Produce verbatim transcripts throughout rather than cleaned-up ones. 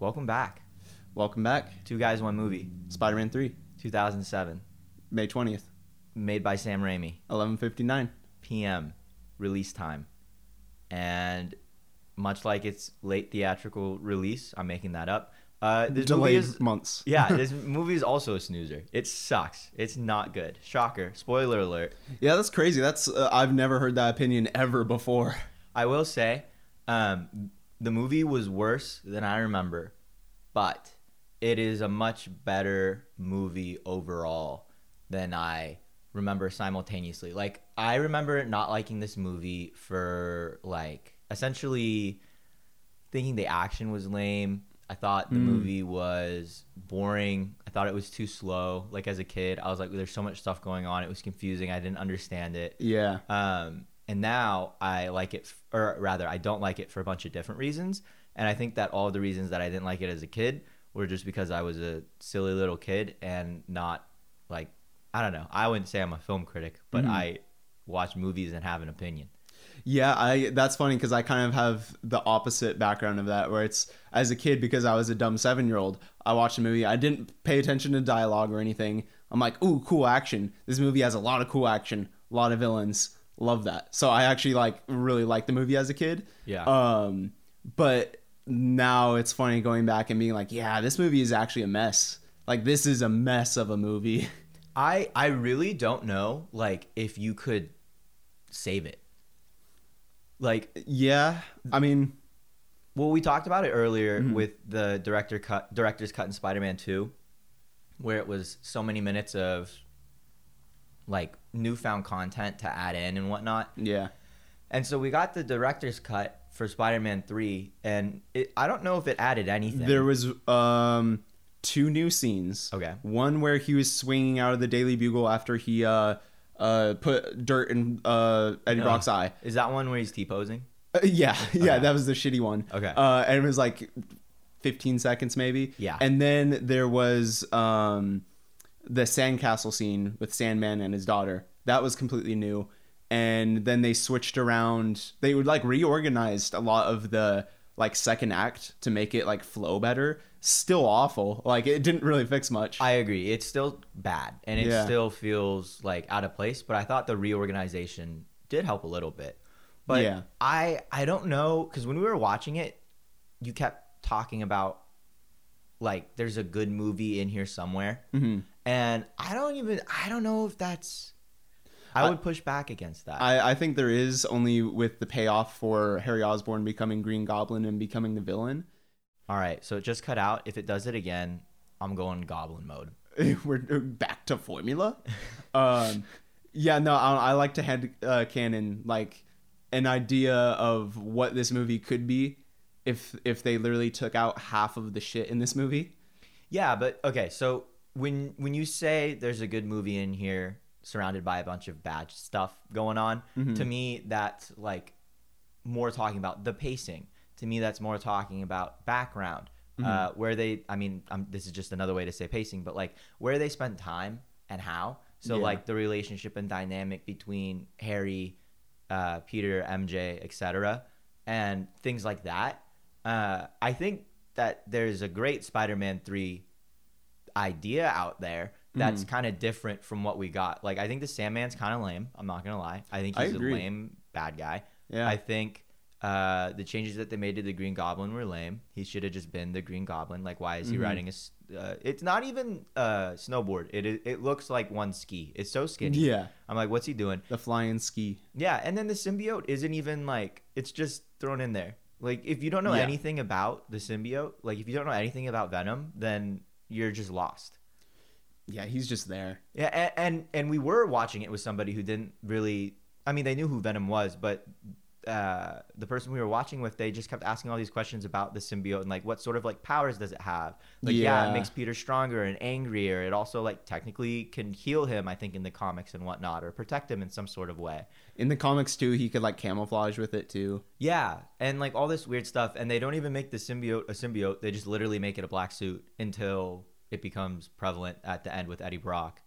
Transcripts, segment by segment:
Welcome back. Welcome back. Two Guys, One Movie. Spider-Man three. two thousand seven. May twentieth. Made by Sam Raimi. eleven fifty-nine p.m. release time. And much like its late theatrical release, I'm making that up. Uh, this Delayed movie is, months. Yeah, this movie is also a snoozer. It sucks. It's not good. Shocker. Spoiler alert. Yeah, that's crazy. That's uh, I've never heard that opinion ever before. I will say, um, the movie was worse than I remember, but it is a much better movie overall than I remember simultaneously. Like, I remember not liking this movie for, like, essentially thinking the action was lame. I thought the mm. movie was boring. I thought it was too slow. Like, as a kid, I was like, there's so much stuff going on. It was confusing. I didn't understand it. Yeah. Um, and now I like it, f- or rather, I don't like it for a bunch of different reasons. And I think that all the reasons that I didn't like it as a kid were just because I was a silly little kid and not, like, I don't know. I wouldn't say I'm a film critic, but mm. I watch movies and have an opinion. Yeah, I that's funny because I kind of have the opposite background of that, where it's as a kid, because I was a dumb seven-year-old, I watched a movie. I didn't pay attention to dialogue or anything. I'm like, ooh, cool action. This movie has a lot of cool action, a lot of villains. Love that. So I actually like really liked the movie as a kid. Yeah. Um, but now it's funny going back and being like, yeah, this movie is actually a mess. Like, this is a mess of a movie. I I really don't know, like, if you could save it. Like, yeah, I mean, well, we talked about it earlier mm-hmm. with the director cut, director's cut in Spider-Man two, where it was so many minutes of, like, newfound content to add in and whatnot. Yeah. And so we got the director's cut for Spider-Man three, and it, I don't know if it added anything. There was um, two new scenes. Okay. One where he was swinging out of the Daily Bugle after he... Uh, Uh, put dirt in uh, Eddie no. Brock's eye. Is that one where he's T-posing? Uh, yeah, yeah, okay. That was the shitty one. Okay. Uh, and it was like fifteen seconds maybe. Yeah. And then there was um, the sandcastle scene with Sandman and his daughter. That was completely new. And then they switched around. They would like reorganized a lot of the like second act to make it like flow better. Still awful. Like, it didn't really fix much. I agree. It's still bad, and it yeah. still feels like out of place, but I thought the reorganization did help a little bit. But yeah. I I don't know, because when we were watching it, you kept talking about, like, there's a good movie in here somewhere. Mm-hmm. And I don't even I don't know if that's I, I would push back against that. I, I think there is, only with the payoff for Harry Osborn becoming Green Goblin and becoming the villain. All right, so it just cut out. If it does it again, I'm going goblin mode. We're back to formula. um, yeah, no, I, I like to head uh, canon, like, an idea of what this movie could be if if they literally took out half of the shit in this movie. Yeah, but okay, so when when you say there's a good movie in here surrounded by a bunch of bad stuff going on, mm-hmm. to me that's like more talking about the pacing. To me, that's more talking about background, mm-hmm. uh, where they, I mean, um, this is just another way to say pacing, but like where they spend time and how. So yeah. like the relationship and dynamic between Harry, uh, Peter, M J, et cetera, and things like that. Uh, I think that there's a great Spider-Man three idea out there that's mm. kind of different from what we got. Like, I think the Sandman's kind of lame. I'm not going to lie. I think he's I agree. a lame bad guy. Yeah. I think... Uh, the changes that they made to the Green Goblin were lame. He should have just been the Green Goblin. Like, why is he mm-hmm. riding a... Uh, it's not even a uh, snowboard. It it looks like one ski. It's so skinny. Yeah. I'm like, what's he doing? The flying ski. Yeah, and then the symbiote isn't even, like... It's just thrown in there. Like, if you don't know yeah. anything about the symbiote, like, if you don't know anything about Venom, then you're just lost. Yeah, he's just there. Yeah, and and, and we were watching it with somebody who didn't really... I mean, they knew who Venom was, but... Uh, the person we were watching with, they just kept asking all these questions about the symbiote and like what sort of like powers does it have? Like, yeah, yeah it makes Peter stronger and angrier. It also like technically can heal him, I think, in the comics and whatnot, or protect him in some sort of way. In the comics too, he could like camouflage with it too. Yeah, and like all this weird stuff. And they don't even make the symbiote a symbiote. They just literally make it a black suit until it becomes prevalent at the end with Eddie Brock.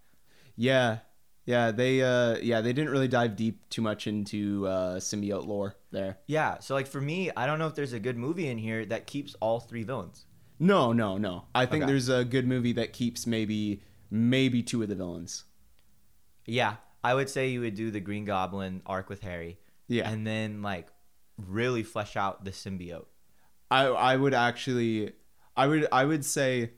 Yeah. Yeah, they uh, yeah they didn't really dive deep too much into uh, symbiote lore there. Yeah, so like for me, I don't know if there's a good movie in here that keeps all three villains. No, no, no. I think okay. there's a good movie that keeps maybe maybe two of the villains. Yeah, I would say you would do the Green Goblin arc with Harry. Yeah. And then like really flesh out the symbiote. I I would actually I would I would say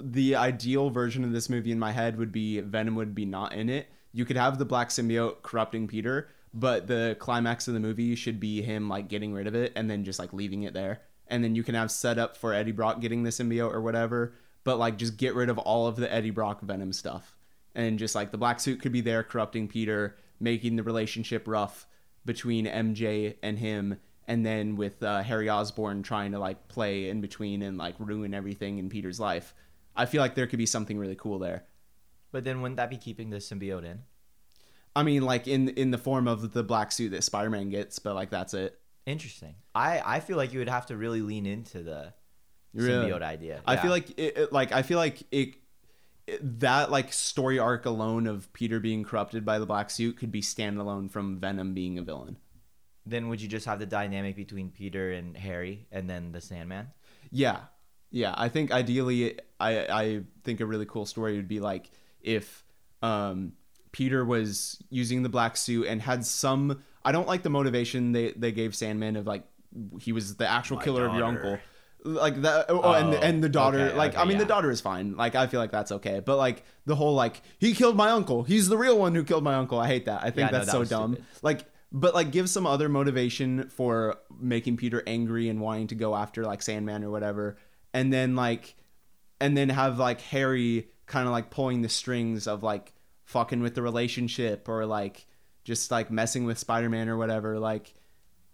the ideal version of this movie in my head would be Venom would be not in it. You could have the black symbiote corrupting Peter, but the climax of the movie should be him like getting rid of it and then just like leaving it there. And then you can have set up for Eddie Brock getting the symbiote or whatever, but like just get rid of all of the Eddie Brock Venom stuff. And just like the black suit could be there corrupting Peter, making the relationship rough between M J and him. And then with uh, Harry Osborn trying to like play in between and like ruin everything in Peter's life. I feel like there could be something really cool there. But then wouldn't that be keeping the symbiote in? I mean, like in in the form of the black suit that Spider-Man gets, but like that's it. Interesting. I, I feel like you would have to really lean into the really? symbiote idea. I yeah. feel like it, it like I feel like it, it that like story arc alone of Peter being corrupted by the black suit could be standalone from Venom being a villain. Then would you just have the dynamic between Peter and Harry and then the Sandman? Yeah. Yeah, I think ideally, I I think a really cool story would be like if um, Peter was using the black suit and had some. I don't like the motivation they, they gave Sandman of like he was the actual My killer daughter. of your uncle, like that. Oh, oh and the, and the daughter. Okay, like okay, I mean, yeah. the daughter is fine. Like I feel like that's okay. But like the whole like he killed my uncle. He's the real one who killed my uncle. I hate that. I think yeah, that's no, that so dumb. Stupid. Like. But, like, give some other motivation for making Peter angry and wanting to go after, like, Sandman or whatever. And then, like, and then have, like, Harry kind of, like, pulling the strings of, like, fucking with the relationship or, like, just, like, messing with Spider-Man or whatever. Like,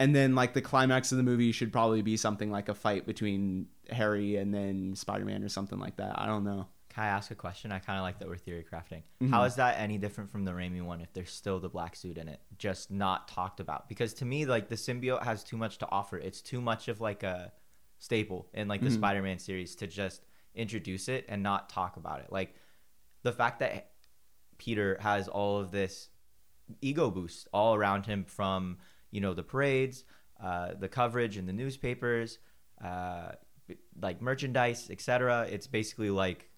and then, like, the climax of the movie should probably be something like a fight between Harry and then Spider-Man or something like that. I don't know. Can I ask a question? I kind of like that we're theory crafting. Mm-hmm. How is that any different from the Raimi one if there's still the black suit in it, just not talked about? Because to me, like the symbiote has too much to offer. It's too much of like a staple in like the mm-hmm. Spider-Man series to just introduce it and not talk about it. Like the fact that Peter has all of this ego boost all around him from, you know, the parades, uh, the coverage in the newspapers, uh, like merchandise, et cetera. It's basically like,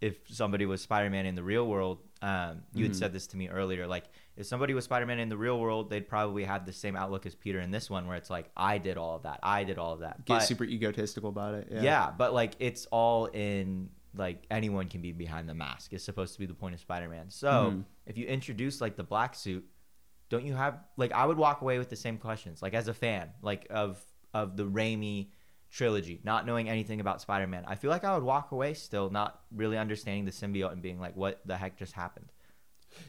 if somebody was Spider-Man in the real world, um, you had mm-hmm. said this to me earlier, like if somebody was Spider-Man in the real world, they'd probably have the same outlook as Peter in this one where it's like, I did all of that. I did all of that. Get but, super egotistical about it. Yeah. yeah. But like, it's all in like anyone can be behind the mask. It's supposed to be the point of Spider-Man. So mm-hmm. if you introduce like the black suit, don't you have, like, I would walk away with the same questions, like as a fan, like of, of the Raimi trilogy, not knowing anything about Spider-Man. I feel like I would walk away still not really understanding the symbiote and being like, what the heck just happened?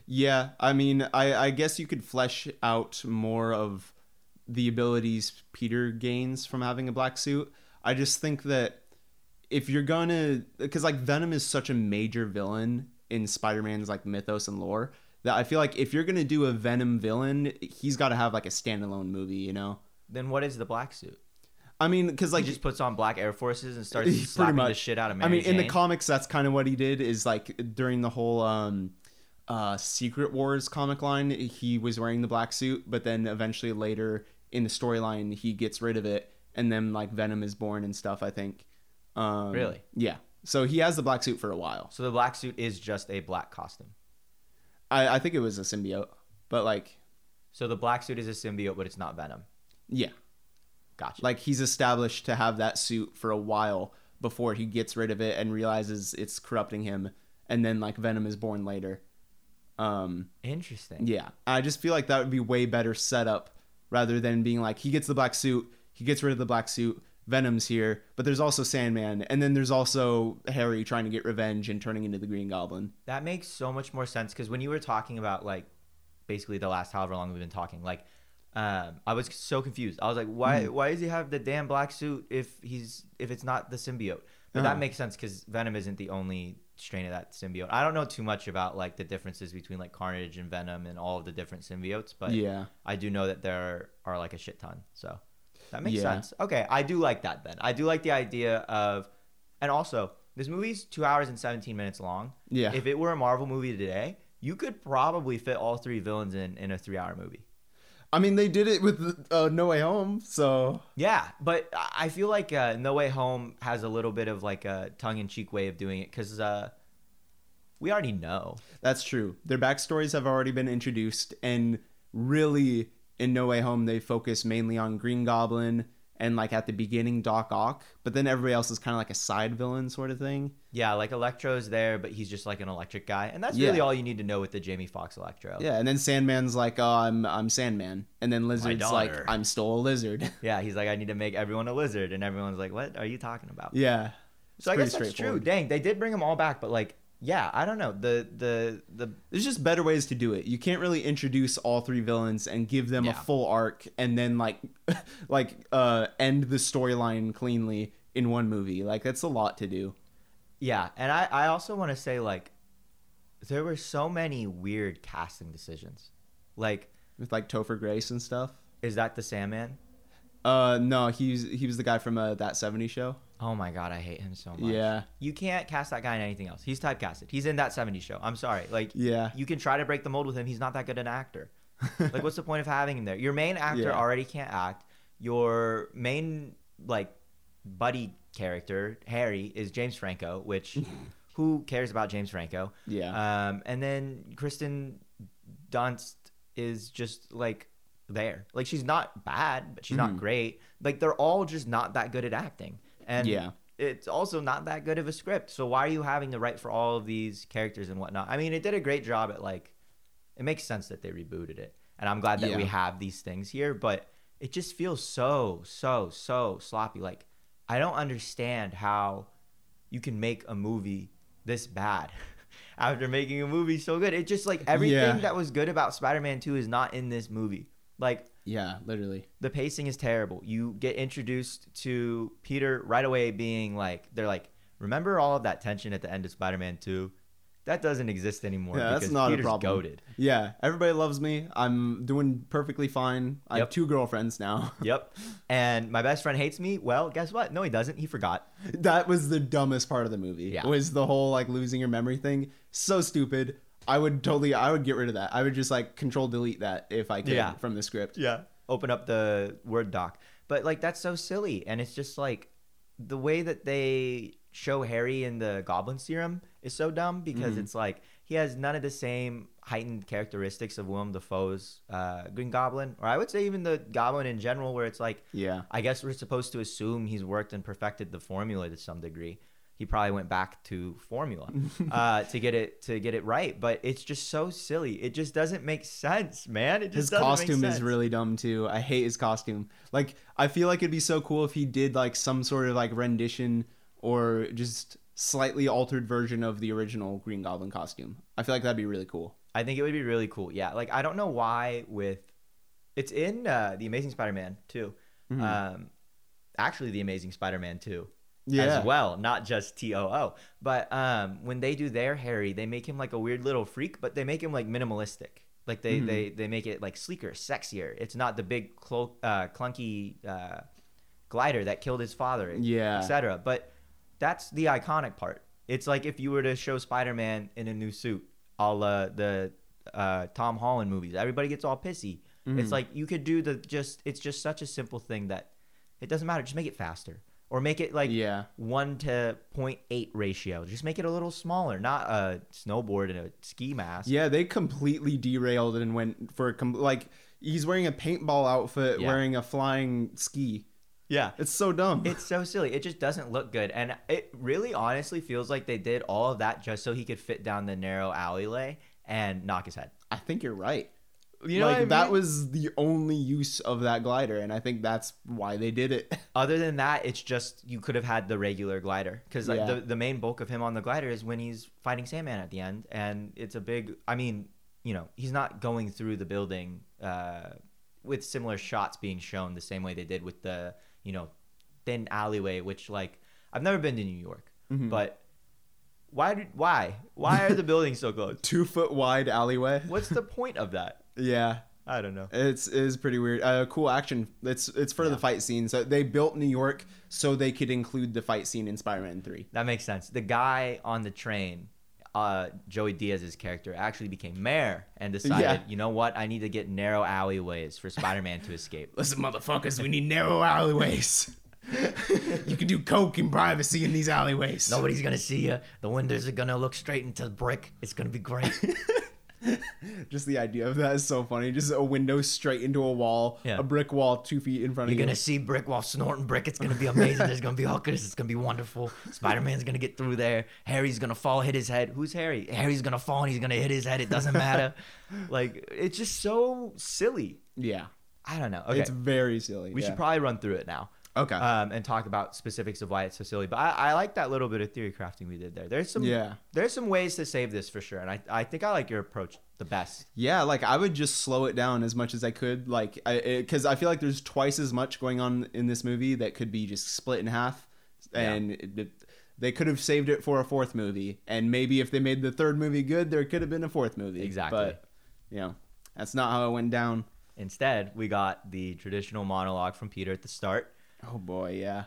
Yeah, I mean, I, I guess you could flesh out more of the abilities Peter gains from having a black suit. I just think that if you're gonna, because like Venom is such a major villain in Spider-Man's like mythos and lore that I feel like if you're gonna do a Venom villain, he's got to have like a standalone movie, you know? Then what is the black suit? I mean, because like he just puts on black Air Forces and starts slapping the shit out of Mary I mean, Jane. In the comics, that's kind of what he did. Is like during the whole um, uh, Secret Wars comic line, he was wearing the black suit, but then eventually later in the storyline, he gets rid of it, and then like Venom is born and stuff. I think. Um, really? Yeah. So he has the black suit for a while. So the black suit is just a black costume. I, I think it was a symbiote, but like. So the black suit is a symbiote, but it's not Venom. Yeah. Gotcha. Like he's established to have that suit for a while before he gets rid of it and realizes it's corrupting him, and then like Venom is born later. Um, Interesting. Yeah, I just feel like that would be way better setup rather than being like he gets the black suit, he gets rid of the black suit, Venom's here, but there's also Sandman, and then there's also Harry trying to get revenge and turning into the Green Goblin. That makes so much more sense because when you were talking about like basically the last however long we've been talking, like. Um, I was so confused. I was like, why mm. why does he have the damn black suit if he's if it's not the symbiote? But uh-huh. that makes sense because Venom isn't the only strain of that symbiote. I don't know too much about like the differences between like Carnage and Venom and all of the different symbiotes, but yeah. I do know that there are, are like a shit ton. So that makes yeah. sense. Okay, I do like that then. I do like the idea of, and also this movie's two hours and seventeen minutes long. Yeah. If it were a Marvel movie today, you could probably fit all three villains in in a three hour movie. I mean, they did it with uh, No Way Home, so... Yeah, but I feel like uh, No Way Home has a little bit of, like, a tongue-in-cheek way of doing it, because uh, we already know. That's true. Their backstories have already been introduced, and really, in No Way Home, they focus mainly on Green Goblin and, like, at the beginning, Doc Ock, but then everybody else is kind of like a side villain sort of thing. Yeah, like, Electro's there, but he's just, like, an electric guy, and that's yeah. really all you need to know with the Jamie Foxx Electro. Yeah, and then Sandman's like, oh, I'm, I'm Sandman, and then Lizard's like, I'm still a lizard. Yeah, he's like, I need to make everyone a lizard, and everyone's like, what are you talking about? Yeah. So I guess that's true. Dang, they did bring them all back, but, like, yeah, I don't know. The the the there's just better ways to do it. You can't really introduce all three villains and give them yeah. a full arc and then like like uh end the storyline cleanly in one movie. Like, that's a lot to do. Yeah, and I, I also want to say, like, there were so many weird casting decisions. Like with like Topher Grace and stuff. Is that the Sandman? Uh no, he's he was the guy from uh, That seventies Show. Oh my God, I hate him so much. Yeah. You can't cast that guy in anything else. He's typecasted. He's in That seventies Show. I'm sorry. Like, yeah. You can try to break the mold with him. He's not that good an actor. Like, what's the point of having him there? Your main actor yeah. already can't act. Your main, like, buddy character, Harry, is James Franco, which who cares about James Franco? Yeah. Um, and then Kristen Dunst is just, like, there. Like, she's not bad, but she's mm-hmm. not great. Like, they're all just not that good at acting. And yeah. it's also not that good of a script. So why are you having to write for all of these characters and whatnot? I mean, it did a great job at, like, it makes sense that they rebooted it. And I'm glad that yeah. we have these things here. But it just feels so, so, so sloppy. Like, I don't understand how you can make a movie this bad after making a movie so good. It just, like, everything yeah. that was good about Spider-Man two is not in this movie. Like, yeah, literally. The pacing is terrible. You get introduced to Peter right away being like, they're like, remember all of that tension at the end of Spider-Man two? That doesn't exist anymore. Yeah, because that's not Peter's a problem. Goated. Yeah, everybody loves me. I'm doing perfectly fine. I yep. have two girlfriends now. Yep. And my best friend hates me. Well, guess what? No, he doesn't. He forgot. That was the dumbest part of the movie. Yeah. Was the whole, like, losing your memory thing. So stupid. I would totally, I would get rid of that. I would just, like, control delete that if I could yeah. from the script. Yeah. Open up the Word doc. But, like, that's so silly. And it's just, like, the way that they show Harry in the Goblin Serum is so dumb because mm-hmm. it's, like, he has none of the same heightened characteristics of Willem Dafoe's uh, Green Goblin. Or I would say even the Goblin in general, where it's, like, yeah. I guess we're supposed to assume he's worked and perfected the formula to some degree. He probably went back to formula uh, to get it to get it right, but it's just so silly. It just doesn't make sense, man. It just his doesn't costume make sense. Is really dumb too. I hate his costume. Like, I feel like it'd be so cool if he did, like, some sort of, like, rendition or just slightly altered version of the original Green Goblin costume. I feel like that'd be really cool. I think it would be really cool. Yeah, like, I don't know why with it's in uh, The Amazing Spider-Man two, mm-hmm. um, actually The Amazing Spider-Man two. Yeah. As well, not just T O O. But um, when they do their Harry, they make him like a weird little freak, but they make him like minimalistic. Like they mm. they, they make it like sleeker, sexier. It's not the big clo- uh, clunky uh, glider that killed his father, yeah. et cetera. But that's the iconic part. It's like if you were to show Spider-Man in a new suit, a la the uh, Tom Holland movies. Everybody gets all pissy. Mm. It's like you could do the just. It's just such a simple thing that it doesn't matter. Just make it faster. Or make it like yeah. one to zero point eight ratio. Just make it a little smaller, not a snowboard and a ski mask. Yeah, they completely derailed and went for, like, he's wearing a paintball outfit, yeah. wearing a flying ski. Yeah. It's so dumb. It's so silly. It just doesn't look good. And it really honestly feels like they did all of that just so he could fit down the narrow alleyway and knock his head. I think you're right. You know, like, I mean? That was the only use of that glider, and I think that's why they did it. Other than that, it's just you could have had the regular glider because like, yeah. the, the main bulk of him on the glider is when he's fighting Sandman at the end, and it's a big – I mean, you know, he's not going through the building uh, with similar shots being shown the same way they did with the, you know, thin alleyway, which, like, I've never been to New York, mm-hmm. but – Why did, why? Why are the buildings so close? Two foot wide alleyway. What's the point of that? Yeah. I don't know. It's it is pretty weird. Uh, cool action. It's it's for yeah. the fight scene. So they built New York so they could include the fight scene in Spider-Man three. That makes sense. The guy on the train, uh, Joey Diaz's character actually became mayor and decided, yeah. you know what, I need to get narrow alleyways for Spider-Man to escape. Listen, motherfuckers, we need narrow alleyways. You can do coke in privacy in these alleyways. Nobody's going to see you. The windows are going to look straight into the brick. It's going to be great. Just the idea of that is so funny. Just a window straight into a wall, yeah. a brick wall two feet in front You're of you. You're going to see brick while snorting brick. It's going to be amazing. There's going to be hookers. It's going to be wonderful. Spider-Man's going to get through there. Harry's going to fall, hit his head. Who's Harry? Harry's going to fall and he's going to hit his head. It doesn't matter. Like, it's just so silly. Yeah. I don't know. Okay. It's very silly. We yeah. should probably run through it now. Okay. Um, and talk about specifics of why it's so silly. But I, I like that little bit of theory crafting we did there. There's some yeah. there's some ways to save this for sure. And I, I think I like your approach the best. Yeah, like I would just slow it down as much as I could. Like, because I, I feel like there's twice as much going on in this movie that could be just split in half. And yeah. it, it, they could have saved it for a fourth movie. And maybe if they made the third movie good, there could have been a fourth movie. Exactly. But, you know, that's not how it went down. Instead, we got the traditional monologue from Peter at the start. Oh boy, yeah.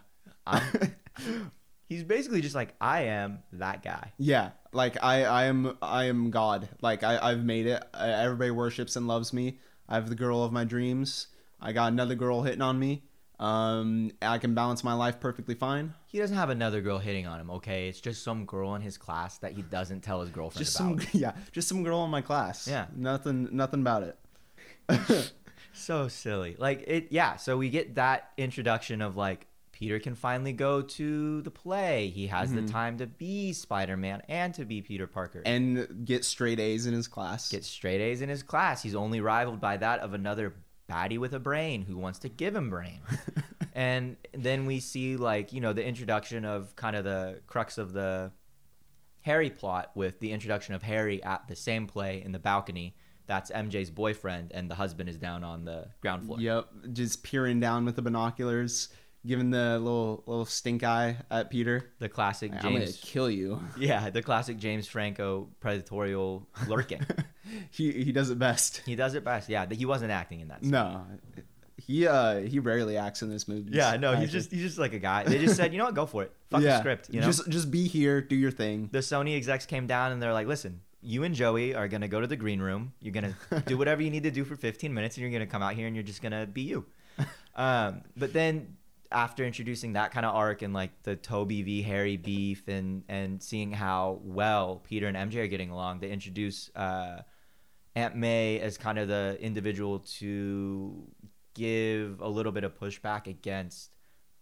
He's basically just like, I am that guy. Yeah, like I, I am, I am God. Like I, I've made it. I, everybody worships and loves me. I have the girl of my dreams. I got another girl hitting on me. Um, I can balance my life perfectly fine. He doesn't have another girl hitting on him. Okay, it's just some girl in his class that he doesn't tell his girlfriend just about. Some, yeah, just some girl in my class. Yeah, nothing, nothing about it. So silly. Like it yeah, so we get that introduction of like Peter can finally go to the play. He has mm-hmm. the time to be Spider-Man and to be Peter Parker. And get straight A's in his class. Get straight A's in his class. He's only rivaled by that of another baddie with a brain who wants to give him brain. And then we see like, you know, the introduction of kind of the crux of the Harry plot with the introduction of Harry at the same play in the balcony. That's M J's boyfriend, and the husband is down on the ground floor. Yep, just peering down with the binoculars, giving the little little stink eye at Peter. The classic James... I'm going to kill you. Yeah, the classic James Franco predatorial lurking. he he does it best. He does it best, yeah. He wasn't acting in that scene. No, he uh, he rarely acts in this movie. Yeah, no, actually. he's just he's just like a guy. They just said, you know what, go for it. Fuck yeah. the script, you know? Just, just be here, do your thing. The Sony execs came down, and they're like, listen... You and Joey are going to go to the green room. You're going to do whatever you need to do for fifteen minutes, and you're going to come out here, and you're just going to be you. Um, but then after introducing that kind of arc and, like, the Toby v. Harry beef and, and seeing how well Peter and M J are getting along, they introduce uh, Aunt May as kind of the individual to give a little bit of pushback against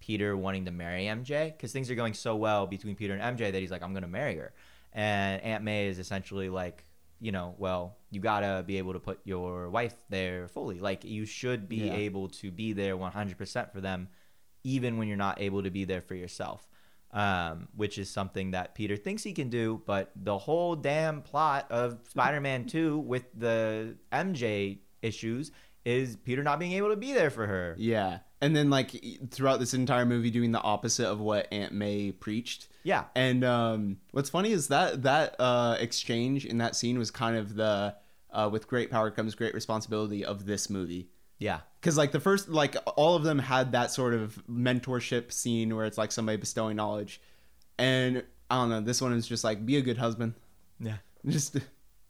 Peter wanting to marry M J because things are going so well between Peter and M J that he's like, I'm going to marry her. And Aunt May is essentially like, you know, well, you got to be able to put your wife there fully. Like, you should be yeah. able to be there one hundred percent for them, even when you're not able to be there for yourself, um, which is something that Peter thinks he can do. But the whole damn plot of Spider-Man two with the M J issues is Peter not being able to be there for her. Yeah. And then, like, throughout this entire movie, doing the opposite of what Aunt May preached. Yeah. And um, what's funny is that that uh, exchange in that scene was kind of the uh, with great power comes great responsibility of this movie. Yeah. Because, like, the first, like, all of them had that sort of mentorship scene where it's, like, somebody bestowing knowledge. And, I don't know, this one is just, like, be a good husband. Yeah. Just, you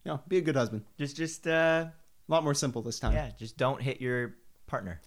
know, be a good husband. Just, just. Uh, a lot more simple this time. Yeah, just don't hit your partner.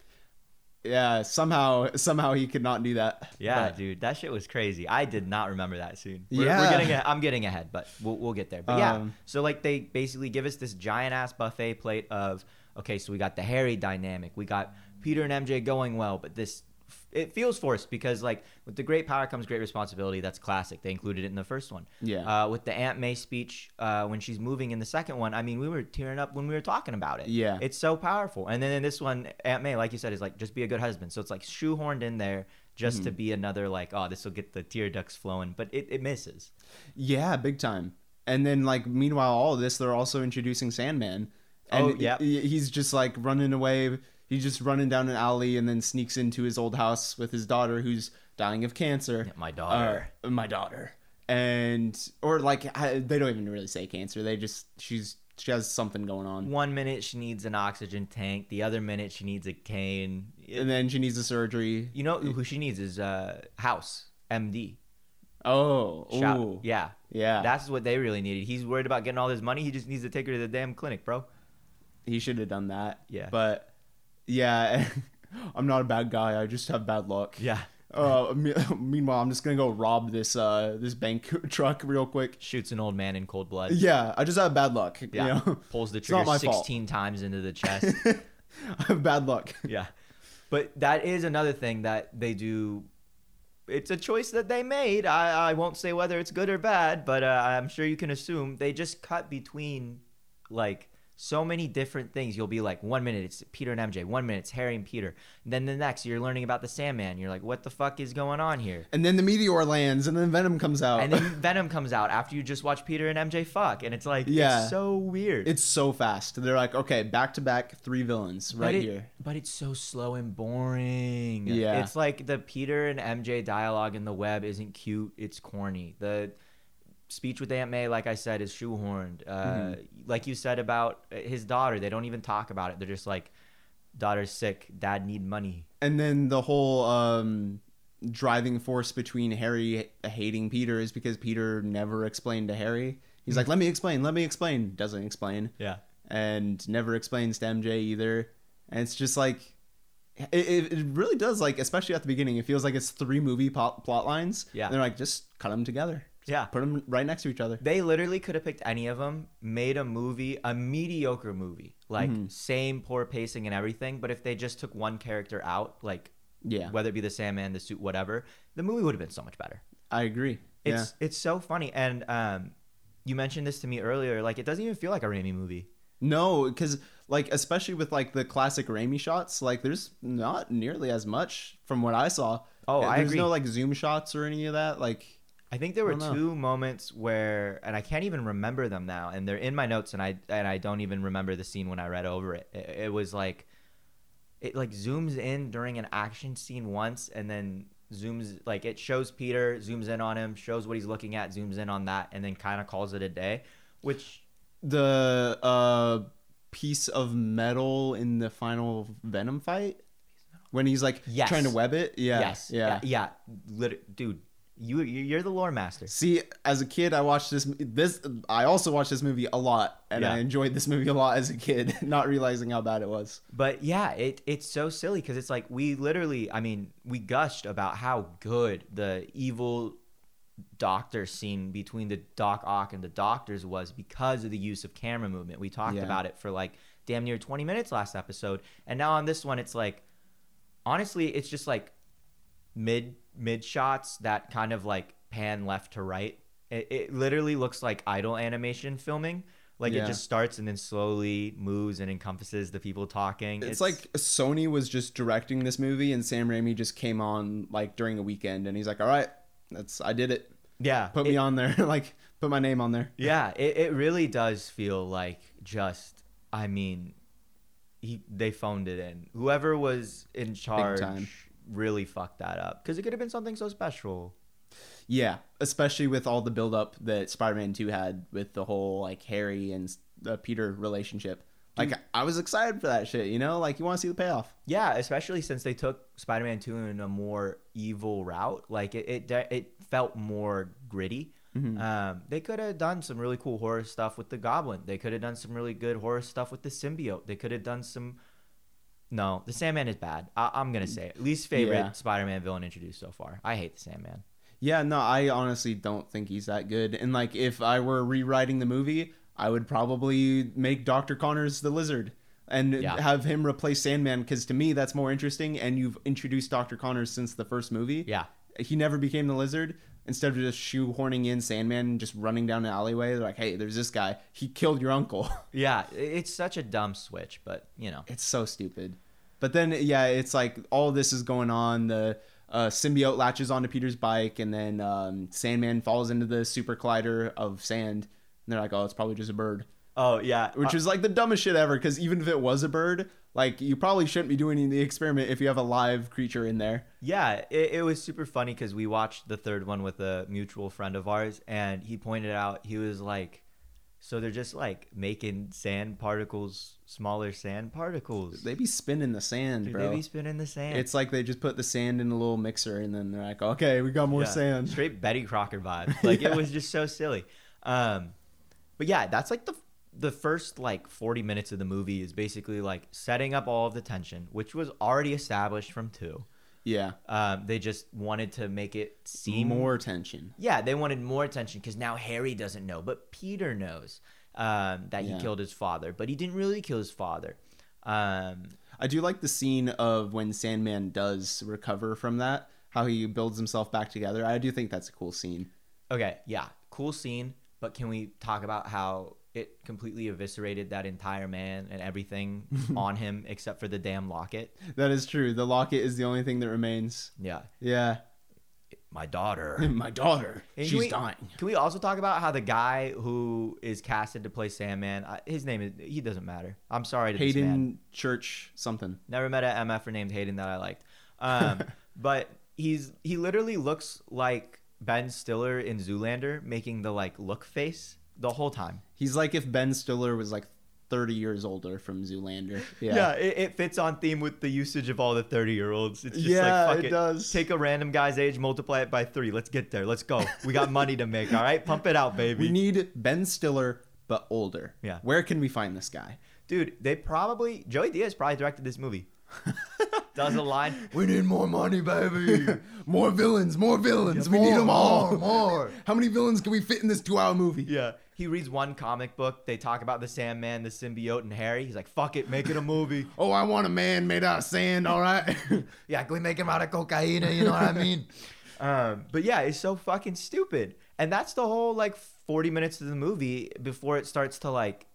Yeah, somehow somehow he could not do that. Yeah, but. Dude, that shit was crazy. I did not remember that scene. We're, yeah. We're getting a, I'm getting ahead, but we'll we'll get there. But um, yeah, so like they basically give us this giant-ass buffet plate of, okay, so we got the Harry dynamic. We got Peter and M J going well, but this, it feels forced because like with the great power comes great responsibility. That's classic. They included it in the first one. Yeah. Uh, with the Aunt May speech uh, when she's moving in the second one, I mean, we were tearing up when we were talking about it. Yeah. It's so powerful. And then in this one, Aunt May, like you said, is like, just be a good husband. So it's like shoehorned in there just mm-hmm. to be another like, oh, this will get the tear ducts flowing, but it, it misses. Yeah, big time. And then like, meanwhile, all of this, they're also introducing Sandman. And oh, yeah. He's just like running away. He's just running down an alley and then sneaks into his old house with his daughter who's dying of cancer. Yeah, my daughter. Uh, my daughter. And, or like, I, they don't even really say cancer. They just, she's, she has something going on. One minute she needs an oxygen tank. The other minute she needs a cane. And then she needs a surgery. You know who she needs is uh, House, M D. Oh, Shop. Ooh. Yeah. Yeah. That's what they really needed. He's worried about getting all his money. He just needs to take her to the damn clinic, bro. He should have done that. Yeah. But, yeah, I'm not a bad guy. I just have bad luck. Yeah. Uh, meanwhile, I'm just going to go rob this uh this bank truck real quick. Shoots an old man in cold blood. Yeah. I just have bad luck. Yeah. You know? Pulls the trigger sixteen fault. Times into the chest. I have bad luck. Yeah. But that is another thing that they do. It's a choice that they made. I, I won't say whether it's good or bad, but uh, I'm sure you can assume they just cut between like so many different things. You'll be like, one minute it's Peter and M J, one minute it's Harry and Peter. And then the next you're learning about the Sandman. You're like, what the fuck is going on here? And then the meteor lands, and then Venom comes out. And then Venom comes out after you just watch Peter and M J fuck. And it's like, yeah. It's so weird. It's so fast. They're like, okay, back to back three villains right but it, here. But it's so slow and boring. Yeah. It's like the Peter and M J dialogue in the web isn't cute. It's corny. The speech with Aunt May, like I said, is shoehorned. Uh, mm-hmm. Like you said about his daughter, they don't even talk about it. They're just like, daughter's sick, dad need money. And then the whole um, driving force between Harry hating Peter is because Peter never explained to Harry. He's like, let me explain, let me explain. Doesn't explain. Yeah. And never explains to M J either. And it's just like, It, it really does, like, especially at the beginning, it feels like it's three movie pop, plot lines. Yeah. And they're like, just cut them together. Yeah. Put them right next to each other. They literally could have picked any of them, made a movie, a mediocre movie, like mm-hmm. same poor pacing and everything. But if they just took one character out, like yeah. whether it be the Sandman, the suit, whatever, the movie would have been so much better. I agree. It's yeah. it's so funny. And um, you mentioned this to me earlier, like it doesn't even feel like a Raimi movie. No, because like especially with like the classic Raimi shots, like there's not nearly as much from what I saw. Oh, there's I agree. There's no like zoom shots or any of that, like. I think there were two moments where, and I can't even remember them now, and they're in my notes, and I and I don't even remember the scene when I read over it. It, it was like, it like zooms in during an action scene once, and then zooms, like it shows Peter, zooms in on him, shows what he's looking at, zooms in on that, and then kind of calls it a day. Which the uh, piece of metal in the final Venom fight, when he's like yes. trying to web it, yeah, yes, yeah, yeah, yeah. dude. You you're the lore master. See, as a kid, I watched this. This I also watched this movie a lot, and yeah. I enjoyed this movie a lot as a kid, not realizing how bad it was. But yeah, it it's so silly because it's like we literally, I mean, we gushed about how good the evil doctor scene between the Doc Ock and the doctors was because of the use of camera movement. We talked yeah. about it for like damn near twenty minutes last episode, and now on this one, it's like honestly, it's just like mid. mid shots that kind of like pan left to right. It, it literally looks like idle animation filming, like yeah. it just starts and then slowly moves and encompasses the people talking. It's, it's like Sony was just directing this movie and Sam Raimi just came on like during the weekend and he's like, all right, that's I did it. Yeah, put it, me on there. Like put my name on there. Yeah, it, it really does feel like just I mean he they phoned it in. Whoever was in charge really fucked that up because it could have been something so special. Yeah, especially with all the build-up that Spider-Man two had with the whole like Harry and uh, Peter relationship. Dude. Like I was excited for that shit, you know, like you want to see the payoff. Yeah, especially since they took Spider-Man two in a more evil route. Like it it, it felt more gritty. Mm-hmm. Um, they could have done some really cool horror stuff with the Goblin. They could have done some really good horror stuff with the symbiote. They could have done some. No, the Sandman is bad. I- I'm going to say it. Least favorite yeah. Spider-Man villain introduced so far. I hate the Sandman. Yeah, no, I honestly don't think he's that good. And, like, if I were rewriting the movie, I would probably make Doctor Connors the Lizard and yeah. have him replace Sandman because, to me, that's more interesting. And you've introduced Doctor Connors since the first movie. Yeah. He never became the Lizard. Instead of just shoehorning in Sandman and just running down an alleyway, they're like, hey, there's this guy. He killed your uncle. Yeah, it's such a dumb switch, but, you know. It's so stupid. But then, yeah, it's like all this is going on. The uh, symbiote latches onto Peter's bike, and then um, Sandman falls into the super collider of sand. And they're like, oh, it's probably just a bird. Oh, yeah. Which uh, is like the dumbest shit ever, because even if it was a bird, like you probably shouldn't be doing the experiment if you have a live creature in there. Yeah, it, it was super funny because we watched the third one with a mutual friend of ours, and he pointed out, he was like, So they're just like making sand particles, smaller sand particles. They be spinning the sand, Dude, bro. They be spinning the sand. It's like they just put the sand in a little mixer and then they're like, okay, we got more yeah. sand. Straight Betty Crocker vibes. Like yeah. it was just so silly. Um, but yeah, that's like the the first like forty minutes of the movie is basically like setting up all of the tension, which was already established from two. Yeah. Um, they just wanted to make it seem more tension. Yeah, they wanted more tension because now Harry doesn't know, but Peter knows um, that he yeah. killed his father, but he didn't really kill his father. Um, I do like the scene of when Sandman does recover from that, how he builds himself back together. I do think that's a cool scene. Okay, yeah, cool scene, but can we talk about how it completely eviscerated that entire man and everything on him except for the damn locket? That is true. The locket is the only thing that remains. Yeah. Yeah. My daughter. My daughter. And she's can we, dying. Can we also talk about how the guy who is casted to play Sandman, I, his name is, he doesn't matter. I'm sorry to Hayden this man. Church something. Never met an M F-er named Hayden that I liked. Um, but he's he literally looks like Ben Stiller in Zoolander making the like look face. The whole time. He's like if Ben Stiller was like thirty years older from Zoolander. Yeah, yeah it, it fits on theme with the usage of all the thirty-year-olds. It's just yeah, like, fuck it, it does. Take a random guy's age, multiply it by three. Let's get there. Let's go. We got money to make, all right? Pump it out, baby. We need Ben Stiller, but older. Yeah. Where can we find this guy? Dude, they probably... Joey Diaz probably directed this movie. Does a line. We need more money, baby. More villains, more villains. Yeah, we more, need them all. More, more. How many villains can we fit in this two-hour movie? Yeah. He reads one comic book. They talk about the Sandman, the symbiote, and Harry. He's like, fuck it, make it a movie. Oh, I want a man made out of sand, all right? Yeah, can we make him out of cocaine? You know what I mean? um, but yeah, it's so fucking stupid. And that's the whole, like, forty minutes of the movie before it starts to, like,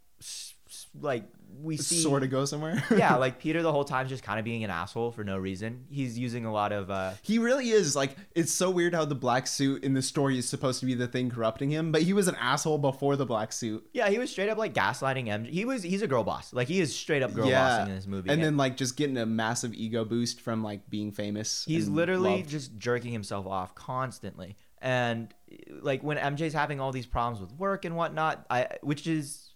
like we see sort of go somewhere. Yeah, like Peter the whole time's just kind of being an asshole for no reason. He's using a lot of uh he really is. Like, it's so weird how the black suit in the story is supposed to be the thing corrupting him, but he was an asshole before the black suit. Yeah, he was straight up like gaslighting M J. He was he's a girl boss. Like, he is straight up girl yeah. bossing in this movie. And, and then like just getting a massive ego boost from like being famous. He's literally loved. Just jerking himself off constantly. And like when M J's having all these problems with work and whatnot, I which is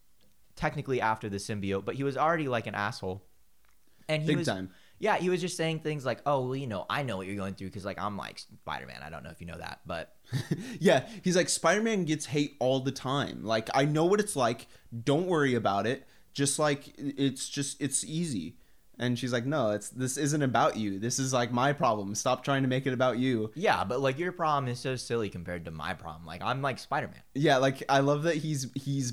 technically after the symbiote, but he was already like an asshole. And he Big was, time. Yeah, he was just saying things like, oh, well, you know, I know what you're going through because, like, I'm like Spider-Man. I don't know if you know that, but. Yeah, he's like, Spider-Man gets hate all the time. Like, I know what it's like. Don't worry about it. Just like, it's just, it's easy. And she's like, no, it's this isn't about you. This is like my problem. Stop trying to make it about you. Yeah, but like your problem is so silly compared to my problem. Like, I'm like Spider-Man. Yeah, like, I love that he's, he's,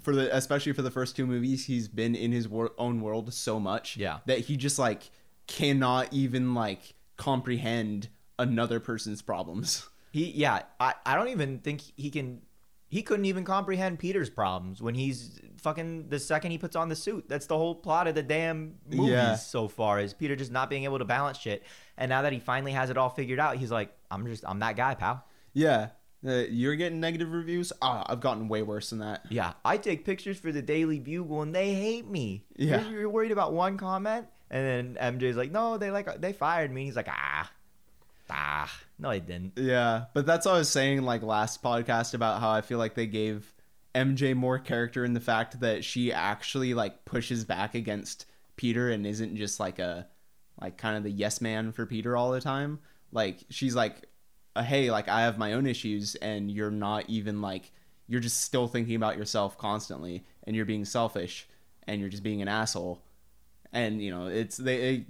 for the especially for the first two movies, he's been in his wor- own world so much yeah. that he just like cannot even like comprehend another person's problems. He yeah, I, I don't even think he can he couldn't even comprehend Peter's problems when he's fucking the second he puts on the suit. That's the whole plot of the damn movies yeah. so far, is Peter just not being able to balance shit. And now that he finally has it all figured out, he's like, I'm just I'm that guy, pal. Yeah. Uh, you're getting negative reviews? Ah, I've gotten way worse than that. Yeah, I take pictures for the Daily Bugle and they hate me. Yeah. You're worried about one comment? And then M J's like, no, they like they fired me. And he's like, ah, ah, no, they didn't. Yeah, but that's what I was saying like last podcast about how I feel like they gave M J more character in the fact that she actually like pushes back against Peter and isn't just like a, like kind of the yes man for Peter all the time. Like, she's like, hey, like, I have my own issues and you're not even like, you're just still thinking about yourself constantly and you're being selfish and you're just being an asshole. And, you know, it's they it,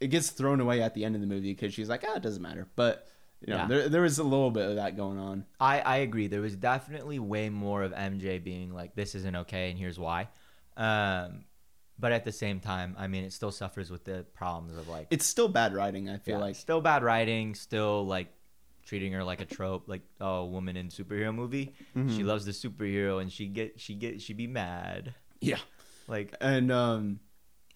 it gets thrown away at the end of the movie because she's like, ah, it doesn't matter. But, you know, yeah. there, there was a little bit of that going on. I, I agree. There was definitely way more of M J being like, this isn't okay and here's why. Um, but at the same time, I mean, it still suffers with the problems of like, it's still bad writing, I feel yeah, like. Still bad writing, still like treating her like a trope, like, oh, woman in superhero movie, mm-hmm. she loves the superhero and she get she get she be mad. Yeah, like, and um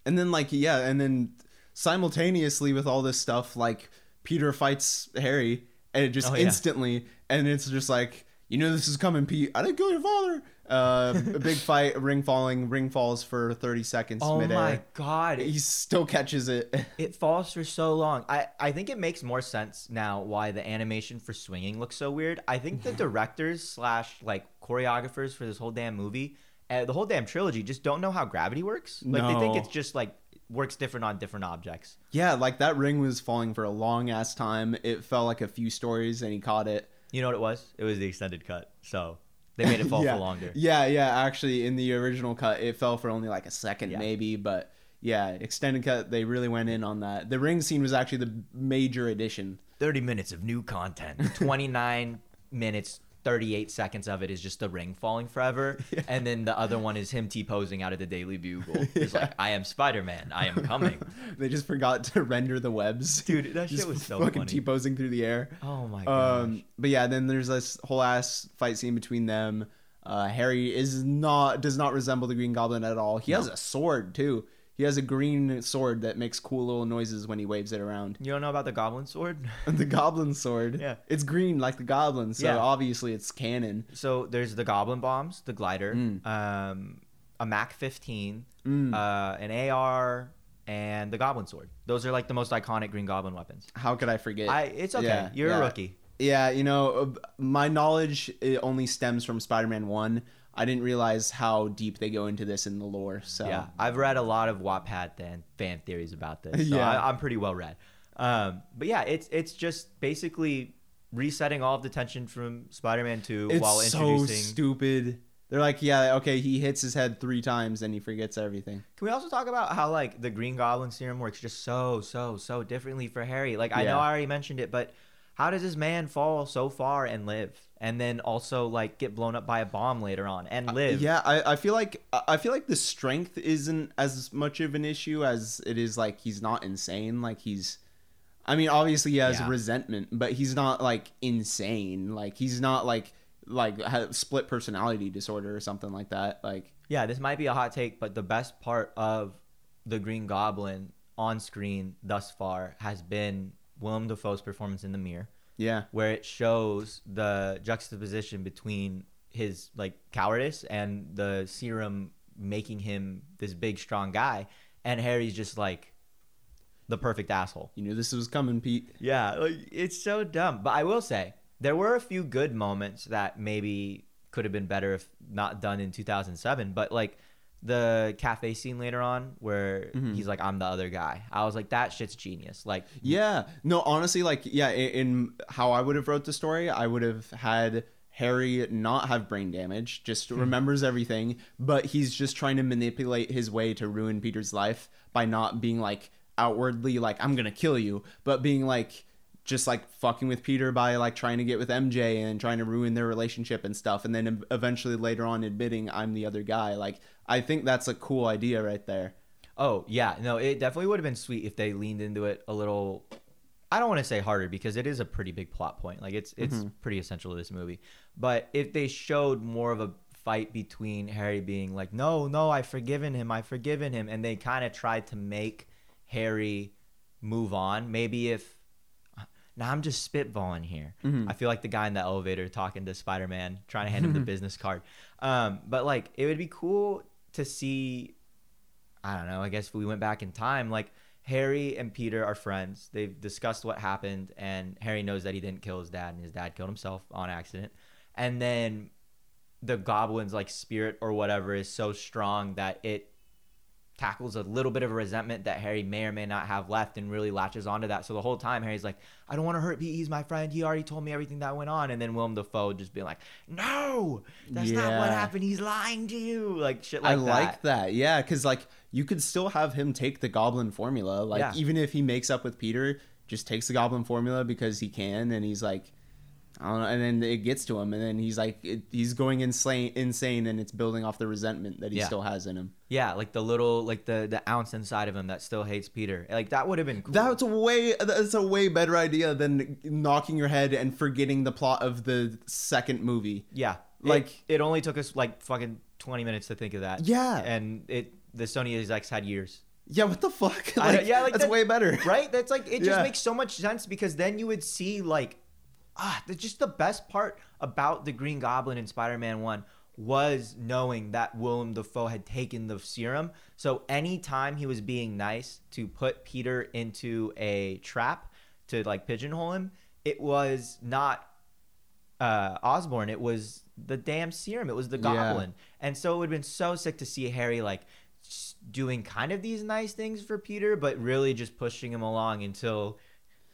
and then like yeah and then simultaneously with all this stuff, like Peter fights Harry and it just oh, instantly yeah. and it's just like, you knew this is coming, Pete. I didn't kill your father. Uh, a big fight, ring falling, ring falls for thirty seconds. Oh midair. My God. He still catches it. It falls for so long. I, I think it makes more sense now why the animation for swinging looks so weird. I think the directors slash like choreographers for this whole damn movie, uh, the whole damn trilogy just don't know how gravity works. Like no. They think it's just like, works different on different objects. Yeah, like that ring was falling for a long ass time. It fell like a few stories and he caught it. You know what it was? It was the extended cut. So they made it fall yeah. for longer. Yeah, yeah. Actually, in the original cut, it fell for only like a second yeah. maybe. But yeah, extended cut, they really went in on that. The ring scene was actually the major addition. thirty minutes of new content. twenty-nine minutes, thirty-eight seconds of it is just the ring falling forever. Yeah. And then the other one is him T-posing out of the Daily Bugle. It's yeah. like, I am Spider-Man. I am coming. They just forgot to render the webs. Dude, that shit was so fucking funny. Fucking T-posing through the air. Oh my gosh. Um, but yeah, then there's this whole ass fight scene between them. Uh, Harry is not does not resemble the Green Goblin at all. He no. has a sword, too. He has a green sword that makes cool little noises when he waves it around. You don't know about the goblin sword? The goblin sword? Yeah. It's green like the goblin, so yeah. obviously it's canon. So there's the goblin bombs, the glider, mm. um, a Mac fifteen, mm. uh, an A R, and the goblin sword. Those are like the most iconic Green Goblin weapons. How could I forget? I, it's okay. Yeah, You're yeah. a rookie. Yeah, you know, my knowledge it only stems from Spider-Man one. I didn't realize how deep they go into this in the lore. So yeah, I've read a lot of Wattpad fan, fan theories about this. So yeah, I, I'm pretty well read. Um, but yeah, it's it's just basically resetting all of the tension from Spider-Man two it's while introducing. It's so stupid. They're like, yeah, okay, he hits his head three times and he forgets everything. Can we also talk about how like the Green Goblin serum works just so so so differently for Harry? Like I yeah. know I already mentioned it, but how does this man fall so far and live? And then also like get blown up by a bomb later on and live. Uh, yeah, I, I feel like I feel like the strength isn't as much of an issue as it is like he's not insane. Like he's, I mean, obviously he has yeah. resentment, but he's not like insane. Like he's not like like split personality disorder or something like that. Like yeah, this might be a hot take, but the best part of the Green Goblin on screen thus far has been Willem Dafoe's performance in The Mirror. Yeah, where it shows the juxtaposition between his like cowardice and the serum making him this big strong guy, and Harry's just like the perfect asshole. You knew this was coming, Pete. Yeah, like, it's so dumb. But I will say there were a few good moments that maybe could have been better if not done in two thousand seven. But like the cafe scene later on where mm-hmm. he's like, I'm the other guy. I was like, that shit's genius. Like, yeah, no, honestly, like, yeah, in, in how I would have wrote the story, I would have had Harry not have brain damage, just remembers everything, but he's just trying to manipulate his way to ruin Peter's life by not being like outwardly like, I'm going to kill you, but being like, just like fucking with Peter by like trying to get with M J and trying to ruin their relationship and stuff. And then eventually later on admitting I'm the other guy. Like, I think that's a cool idea right there. Oh yeah. No, it definitely would have been sweet if they leaned into it a little, I don't want to say harder because it is a pretty big plot point. Like it's, it's mm-hmm. pretty essential to this movie, but if they showed more of a fight between Harry being like, no, no, I've forgiven him. I've forgiven him. And they kind of tried to make Harry move on. Maybe if, Now I'm just spitballing here. Mm-hmm. I feel like the guy in the elevator talking to Spider-Man, trying to hand him the business card. Um, but like, it would be cool to see, I don't know, I guess if we went back in time, like Harry and Peter are friends. They've discussed what happened and Harry knows that he didn't kill his dad and his dad killed himself on accident. And then the goblin's like spirit or whatever is so strong that it tackles a little bit of a resentment that Harry may or may not have left and really latches onto that. So the whole time Harry's like, I don't want to hurt Pete. He's my friend. He already told me everything that went on. And then Willem Dafoe just being like, no, that's yeah. not what happened. He's lying to you. Like shit like I that. I like that. Yeah. Cause like you could still have him take the goblin formula. Like yeah. even if he makes up with Peter, just takes the goblin formula because he can. And he's like, I don't know. And then it gets to him and then he's like, it, he's going insane, insane. And it's building off the resentment that he yeah. still has in him. Yeah. Like the little, like the, the ounce inside of him that still hates Peter. Like that would have been cool. That's a way, that's a way better idea than knocking your head and forgetting the plot of the second movie. Yeah. Like it, it only took us like fucking twenty minutes to think of that. Yeah. And it, the Sony execs had years. Yeah, what the fuck? Like, yeah, like that's that, way better. Right. That's like, it just yeah. makes so much sense because then you would see like, ah, the, just the best part about the Green Goblin in Spider-Man one was knowing that Willem Dafoe had taken the serum. So anytime he was being nice to put Peter into a trap to like pigeonhole him, it was not uh, Osborn. It was the damn serum. It was the Goblin. Yeah. And so it would have been so sick to see Harry like doing kind of these nice things for Peter, but really just pushing him along until...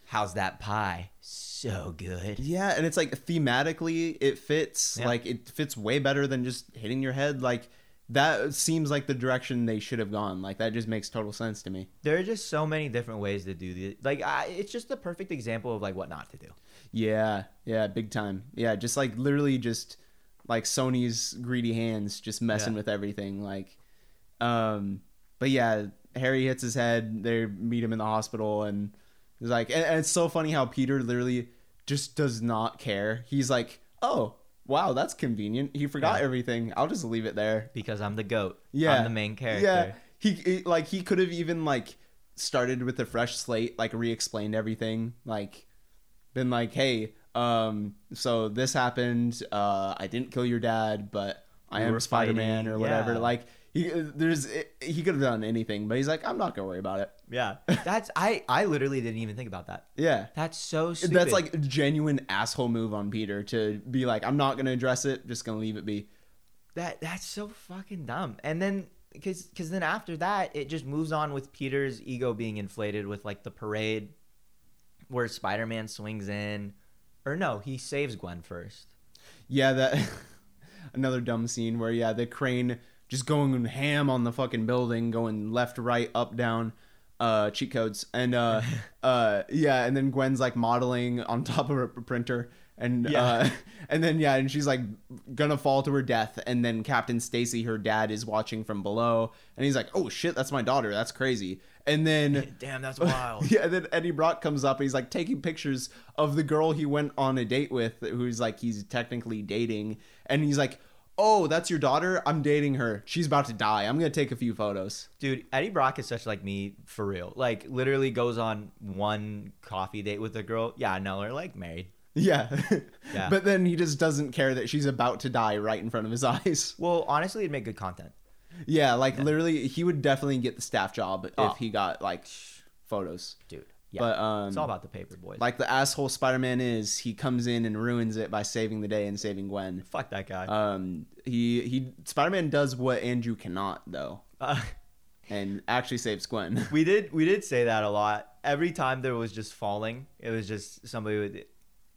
How's that pie? So good. Yeah, and it's like thematically it fits. Yeah. Like it fits way better than just hitting your head. Like that seems like the direction they should have gone. Like that just makes total sense to me. There are just so many different ways to do this. Like I, it's just the perfect example of like what not to do. Yeah, yeah, big time. Yeah, just like literally just like Sony's greedy hands just messing yeah. with everything. Like, um, but yeah, Harry hits his head. They meet him in the hospital and. It's like, and it's so funny how Peter literally just does not care. He's like, oh, wow, that's convenient. He forgot yeah. everything. I'll just leave it there. Because I'm the GOAT. Yeah. I'm the main character. Yeah. He, he like, he could have even, like, started with a fresh slate, like, re-explained everything. Like, been like, hey, um, so this happened. Uh, I didn't kill your dad, but I am Spider-Man or whatever. Yeah. Like, He there's he could have done anything, but he's like, I'm not gonna worry about it. Yeah, that's I, I literally didn't even think about that. Yeah, that's so stupid. That's like a genuine asshole move on Peter to be like, I'm not gonna address it, just gonna leave it be. That that's so fucking dumb. And then because because then after that, it just moves on with Peter's ego being inflated with like the parade where Spider-Man swings in, or no, he saves Gwen first. Yeah, that another dumb scene where yeah the crane. Just going ham on the fucking building, going left, right, up, down, uh, cheat codes. And, uh, uh, yeah, and then Gwen's, like, modeling on top of her printer. And, yeah. uh, and then, yeah, and she's, like, gonna fall to her death. And then Captain Stacy, her dad, is watching from below. And he's like, oh, shit, that's my daughter. That's crazy. And then... Damn, that's wild. Yeah, and then Eddie Brock comes up, and he's, like, taking pictures of the girl he went on a date with, who's, like, he's technically dating. And he's, like... Oh, that's your daughter? I'm dating her. She's about to die. I'm going to take a few photos. Dude, Eddie Brock is such like me for real. Like literally goes on one coffee date with a girl. Yeah, no, we're like married. Yeah. yeah. But then he just doesn't care that she's about to die right in front of his eyes. Well, honestly, it'd make good content. Yeah, like yeah. literally he would definitely get the staff job if oh. he got like photos. Dude. Yeah. But, um, it's all about the paper, boys. Like the asshole Spider-Man is, he comes in and ruins it by saving the day and saving Gwen. Fuck that guy. Um, he he Spider-Man does what Andrew cannot though, uh, and actually saves Gwen. We did we did say that a lot. Every time there was just falling, it was just somebody with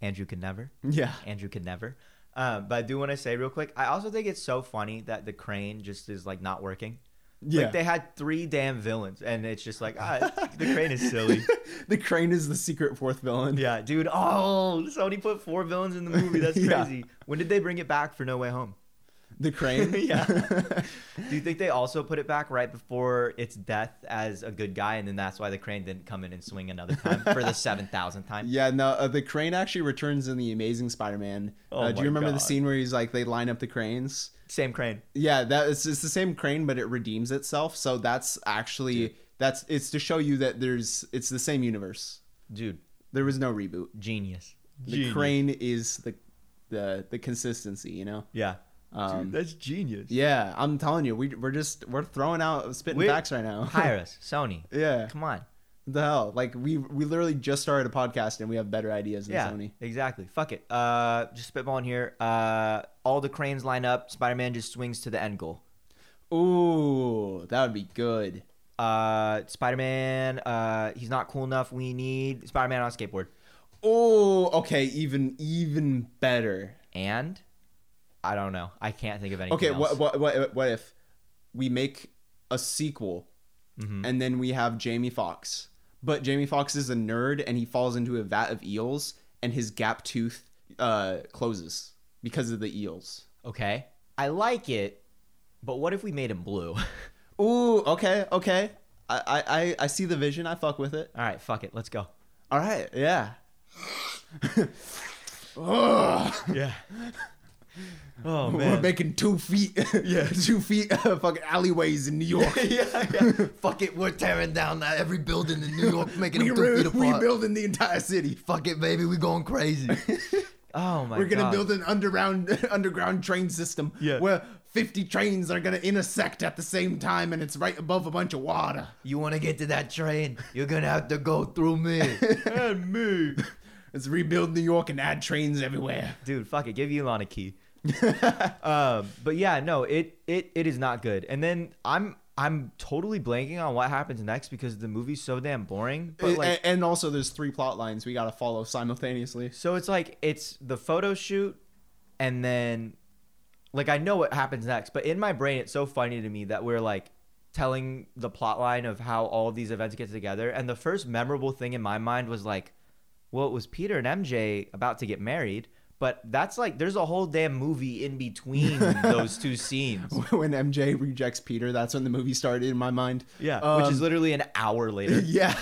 Andrew could never. Yeah, Andrew could never. Um, but I do want to say real quick, I also think it's so funny that the crane just is like not working. Yeah. Like they had three damn villains, and it's just like, ah, the crane is silly. The crane is the secret fourth villain. Yeah, dude. Oh, Sony put four villains in the movie. That's crazy. Yeah. When did they bring it back for No Way Home? The crane? Yeah. Do you think they also put it back right before its death as a good guy, and then that's why the crane didn't come in and swing another time for the seven thousandth time? Yeah, no, uh, the crane actually returns in The Amazing Spider-Man. Oh uh, do you remember God. the scene where he's like, they line up the cranes? Same crane. Yeah, that it's, it's the same crane, but it redeems itself. So that's actually, Dude. that's it's to show you that there's it's the same universe. Dude. There was no reboot. Genius. The Genius. crane is the, the the consistency, you know? Yeah. Um, Dude, that's genius. Yeah, I'm telling you, we we're just we're throwing out spitting we're, facts right now. Hire us, Sony. Yeah, come on. What the hell? Like we we literally just started a podcast and we have better ideas than yeah, Sony. Exactly. Fuck it. Uh, just spitballing here. Uh, all the cranes line up. Spider-Man just swings to the end goal. Ooh, that would be good. Uh, Spider-Man. Uh, he's not cool enough. We need Spider-Man on a skateboard. Oh, okay. Even even better. And. I don't know. I can't think of anything okay, else. Okay, what, what, what if we make a sequel mm-hmm. and then we have Jamie Foxx, but Jamie Foxx is a nerd and he falls into a vat of eels and his gap tooth uh, closes because of the eels. Okay. I like it, but what if we made him blue? Ooh, okay, okay. I, I, I see the vision. I fuck with it. All right, fuck it. Let's go. All right, yeah. Yeah. Oh man, we're making two feet, yeah, two feet, uh, fucking alleyways in New York. yeah, yeah. Fuck it, we're tearing down every building in New York, making we them two re- feet apart. Rebuilding the entire city. Fuck it, baby, we going crazy. Oh my god, we're gonna god. build an underground underground train system. Yeah. Where fifty trains are gonna intersect at the same time, and it's right above a bunch of water. You wanna get to that train? You're gonna have to go through me and me. Let's rebuild New York and add trains everywhere. Dude, fuck it, give Elon a key. um, but yeah, no, it, it it is not good. And then I'm I'm totally blanking on what happens next because the movie's so damn boring. But like, and, and also there's three plot lines we gotta follow simultaneously. So it's like it's the photo shoot, and then. Like, I know what happens next, but in my brain, it's so funny to me that we're, like, telling the plot line of how all of these events get together. And the first memorable thing in my mind was, like, well, it was Peter and M J about to get married. But that's, like, there's a whole damn movie in between those two scenes. When M J rejects Peter, that's when the movie started in my mind. Yeah, um, which is literally an hour later. Yeah,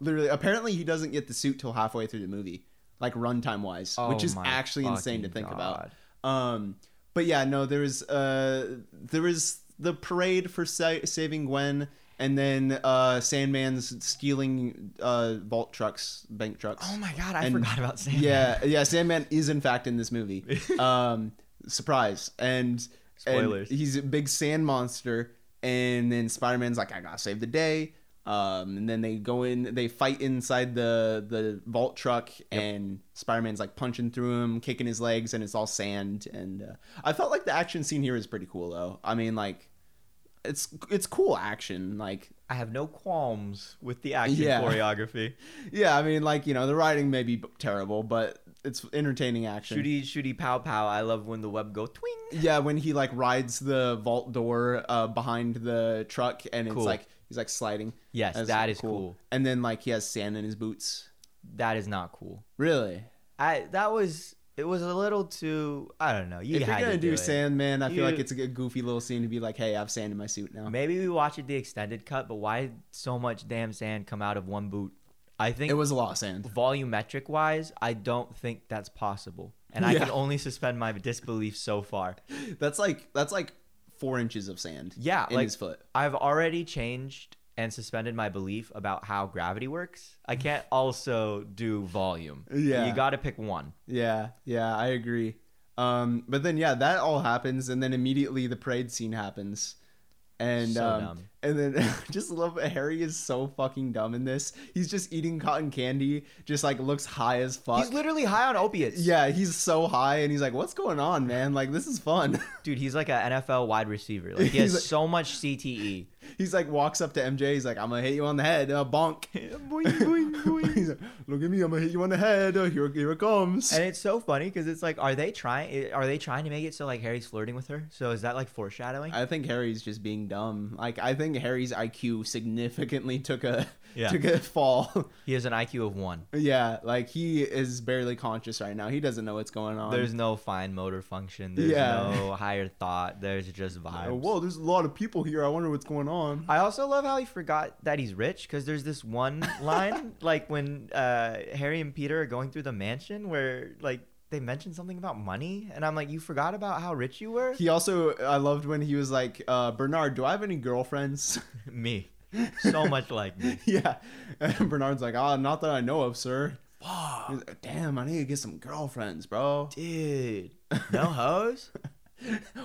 literally. Apparently, he doesn't get the suit till halfway through the movie, like, runtime-wise, oh, which is actually insane to think God. about. Um... But yeah, no, there was, uh, there was the parade for sa- saving Gwen, and then uh, Sandman's stealing uh, vault trucks, bank trucks. Oh my god, I and forgot about Sandman. Yeah, yeah, Sandman is in fact in this movie. Um, surprise. And, spoilers. And he's a big sand monster, and then Spider-Man's like, I gotta save the day. Um, and then they go in, they fight inside the, the vault truck, yep. and Spider-Man's like punching through him, kicking his legs, and it's all sand. And uh, I felt like the action scene here is pretty cool, though. I mean, like, it's it's cool action. Like, I have no qualms with the action yeah. choreography. Yeah, I mean, like, you know, the writing may be terrible, but it's entertaining action. Shooty, shooty, pow, pow. I love when the web go twing. Yeah, when he like rides the vault door uh, behind the truck, and cool. it's like. He's, like, sliding. Yes, That's that is cool. cool. And then, like, he has sand in his boots. That is not cool. Really? I That was... It was a little too... I don't know. You if had you're going to do, do Sandman, I you, feel like it's a goofy little scene to be like, hey, I have sand in my suit now. Maybe we watch it the extended cut, but why did so much damn sand come out of one boot? I think... It was a lot of sand. Volumetric-wise, I don't think that's possible. And yeah. I can only suspend my disbelief so far. That's, like... That's, like... Four inches of sand yeah, in like, his foot. I've already changed and suspended my belief about how gravity works. I can't also do volume. Yeah. You got to pick one. Yeah, yeah, I agree. Um, but then, yeah, that all happens, and then immediately the parade scene happens. And so um, dumb. And then just love Harry is so fucking dumb in this. He's just eating cotton candy, just like looks high as fuck. He's literally high on opiates. Yeah, he's so high, and he's like, "What's going on, man? Like, this is fun." Dude, he's like an N F L wide receiver. Like, he has like, so much C T E. He's like walks up to M J. He's like, "I'm gonna hit you on the head, uh, bonk." boing, boing, boing. He's like, "Look at me, I'm gonna hit you on the head. Uh, here, here it comes." And it's so funny because it's like, are they trying? Are they trying to make it so like Harry's flirting with her? So is that like foreshadowing? I think Harry's just being dumb. Like, I think Harry's I Q significantly took a yeah. took a fall. He has an I Q of one. Yeah, like he is barely conscious right now. He doesn't know what's going on. There's no fine motor function. There's yeah. no higher thought. There's just vibes. Whoa, there's a lot of people here. I wonder what's going on. I also love how he forgot that he's rich because there's this one line like when uh, Harry and Peter are going through the mansion where like they mentioned something about money, and I'm like, you forgot about how rich you were? He also, I loved when he was like, uh, Bernard, do I have any girlfriends? Me. So much like me. Yeah. And Bernard's like, ah, oh, not that I know of, sir. Fuck. Like, damn, I need to get some girlfriends, bro. Dude. No hoes?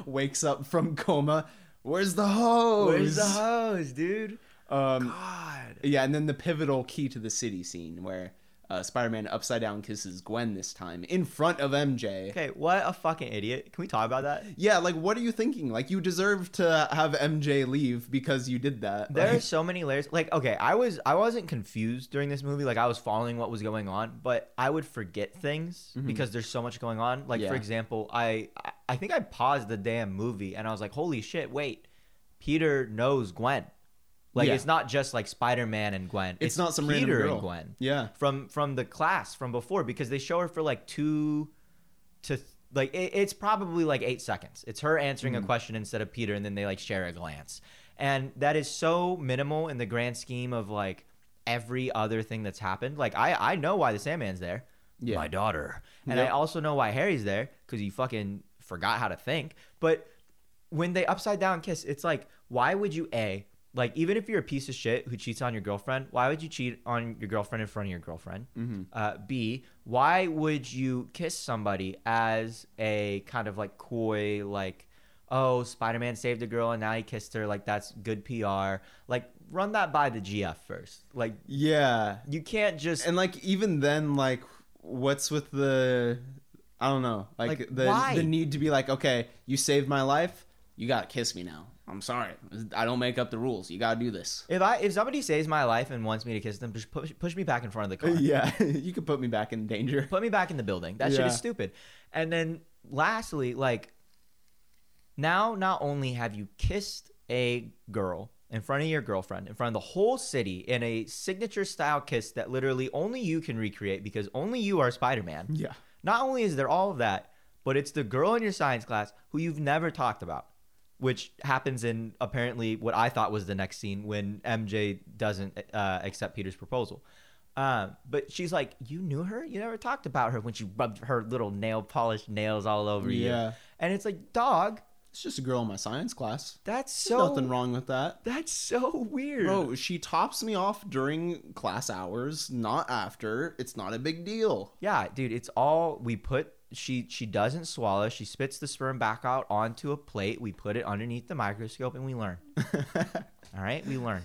Wakes up from coma. Where's the hose? Where's the hose, dude? Um, God. Yeah, and then the pivotal key to the city scene where... Uh, Spider-Man upside down kisses Gwen this time in front of M J. Okay, what a fucking idiot. Can we talk about that? Yeah, like, what are you thinking? Like, you deserve to have M J leave because you did that. There like, are so many layers. Like, okay, I, was, I wasn't confused during this movie. Like, I was following what was going on, but I would forget things mm-hmm. because there's so much going on. Like, yeah. for example, I, I think I paused the damn movie and I was like, holy shit, wait. Peter knows Gwen. Like, yeah. it's not just, like, Spider-Man and Gwen. It's, it's not some Peter random girl. and Gwen. Yeah. From from the class from before because they show her for, like, two to... Th- like, it, it's probably, like, eight seconds. It's her answering mm-hmm. a question instead of Peter, and then they, like, share a glance. And that is so minimal in the grand scheme of, like, every other thing that's happened. Like, I, I know why the Sandman's there. Yeah. My daughter. And yep. I also know why Harry's there because he fucking... forgot how to think. But when they upside down kiss, it's like, why would you A, like, even if you're a piece of shit who cheats on your girlfriend, why would you cheat on your girlfriend in front of your girlfriend? Mm-hmm. Uh, B, why would you kiss somebody as a kind of like coy, like, oh, Spider-Man saved a girl and now he kissed her. Like, that's good P R. Like, run that by the G F first. Like, yeah, you can't just. And like, even then, like, what's with the, I don't know, like, like the why? the need to be like, okay, you saved my life. You got to kiss me now. I'm sorry. I don't make up the rules. You got to do this. If I if somebody saves my life and wants me to kiss them, just push, push me back in front of the car. Yeah, you could put me back in danger. Put me back in the building. That yeah. shit is stupid. And then lastly, like, now not only have you kissed a girl in front of your girlfriend, in front of the whole city, in a signature style kiss that literally only you can recreate because only you are Spider-Man. Yeah. Not only is there all of that, but it's the girl in your science class who you've never talked about, which happens in apparently what I thought was the next scene when M J doesn't uh, accept Peter's proposal. Um, but she's like, you knew her? You never talked about her when she rubbed her little nail polish nails all over yeah. you. Yeah. And it's like, dog. It's just a girl in my science class. That's so. There's nothing wrong with that. That's so weird. Bro, she tops me off during class hours, not after. It's not a big deal. Yeah, dude, it's all we put. She she doesn't swallow. She spits the sperm back out onto a plate. We put it underneath the microscope and we learn. All right? We learn.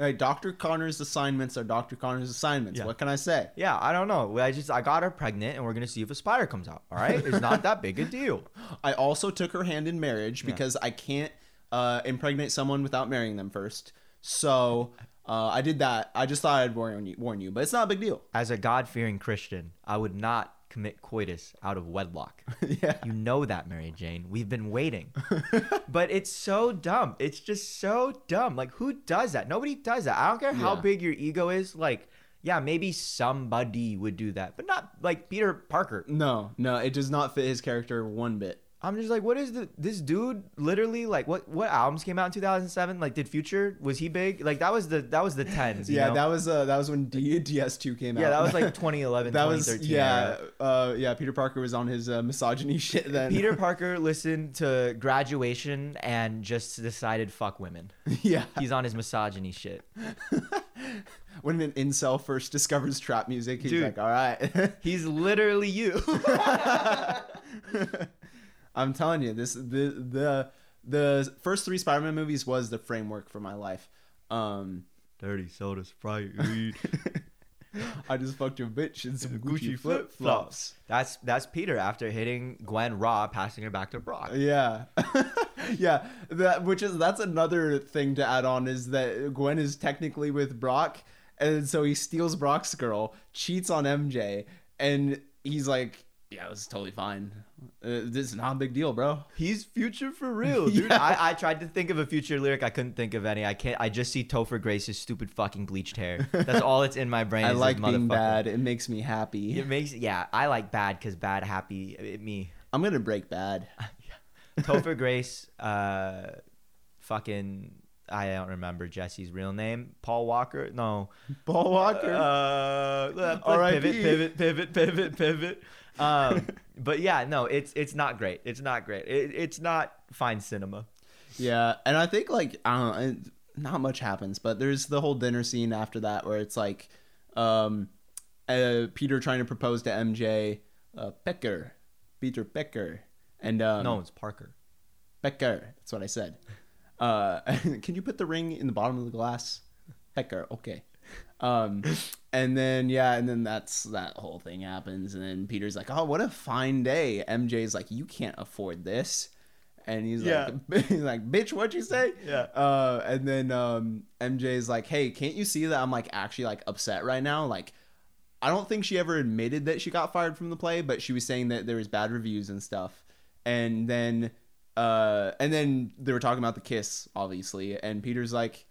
All right, Doctor Connors' assignments are Doctor Connors' assignments. Yeah. What can I say? Yeah, I don't know. I just I got her pregnant and we're going to see if a spider comes out. All right? It's not that big a deal. I also took her hand in marriage because yeah. I can't uh, impregnate someone without marrying them first. So uh, I did that. I just thought I'd warn you, warn you, but it's not a big deal. As a God-fearing Christian, I would not commit coitus out of wedlock. Yeah. You know that, Mary Jane. We've been waiting. But it's so dumb. It's just so dumb. Like, who does that? Nobody does that. I don't care how yeah. big your ego is. Like, yeah, maybe somebody would do that, but not like Peter Parker. No, no, it does not fit his character one bit. I'm just like, what is the this dude literally like? What what albums came out in two thousand seven? Like, did Future, was he big? Like, that was the that was the tens. You yeah, know? that was uh, that was when D S two came out. Yeah, that was like twenty eleven, that twenty thirteen. Was, yeah, uh, yeah. Peter Parker was on his uh, misogyny shit then. Peter Parker listened to Graduation and just decided fuck women. Yeah, he's on his misogyny shit. When an incel first discovers trap music, he's dude, like, all right, he's literally you. I'm telling you, this the the the first three Spider-Man movies was the framework for my life. Um, Dirty soda, Sprite, weed. I just fucked your bitch in some Gucci, Gucci flip flops. That's that's Peter after hitting Gwen raw, passing her back to Brock. Yeah, yeah. That which is that's another thing to add on is that Gwen is technically with Brock, and so he steals Brock's girl, cheats on M J, and he's like, yeah, it was totally fine. Uh, this is not a big deal, bro. He's Future for real, dude. Yeah. I, I tried to think of a Future lyric. I couldn't think of any. I can't. I just see Topher Grace's stupid fucking bleached hair. That's all that's in my brain. I is like being bad. It makes me happy. It makes yeah. I like bad because bad happy it, me. I'm gonna break bad. Topher Grace, uh, fucking. I don't remember Jesse's real name. Paul Walker? No. Paul Walker. Uh, uh, pivot, pivot, pivot, pivot, pivot. Um, but yeah, no, it's it's not great. It's not great. It, it's not fine cinema. Yeah, and I think like I don't know, not much happens, but there's the whole dinner scene after that where it's like um, uh, Peter trying to propose to M J, uh, Pecker, Peter Pecker, and um, no, it's Parker, Pecker. That's what I said. Uh, can you put the ring in the bottom of the glass? Pecker, okay. Um, and then, yeah, and then that's, that whole thing happens. And then Peter's like, oh, what a fine day. M J's like, you can't afford this. And he's yeah. like, he's like, bitch, what'd you say? Yeah. Uh, and then, um, M J's like, hey, can't you see that I'm like actually like upset right now? Like, I don't think she ever admitted that she got fired from the play, but she was saying that there was bad reviews and stuff. And then, Uh, and then they were talking about the kiss, obviously, and Peter's like,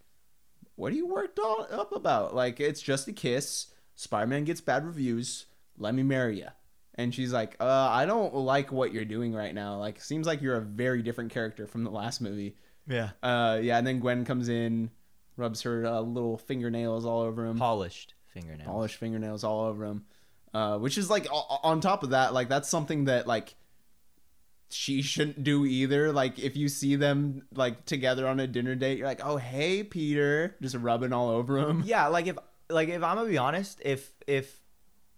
what are you worked all up about? Like, it's just a kiss. Spider-Man gets bad reviews. Let me marry you. And she's like, uh, I don't like what you're doing right now. Like, seems like you're a very different character from the last movie. Yeah. Uh, yeah, and then Gwen comes in, rubs her uh, little fingernails all over him. Polished fingernails. Polished fingernails all over him. Uh, which is, like, on top of that, like, that's something that, like, she shouldn't do either. Like, if you see them, like, together on a dinner date, you're like, oh, hey, Peter, just rubbing all over him. Yeah, like, if like if I'm gonna be honest, if if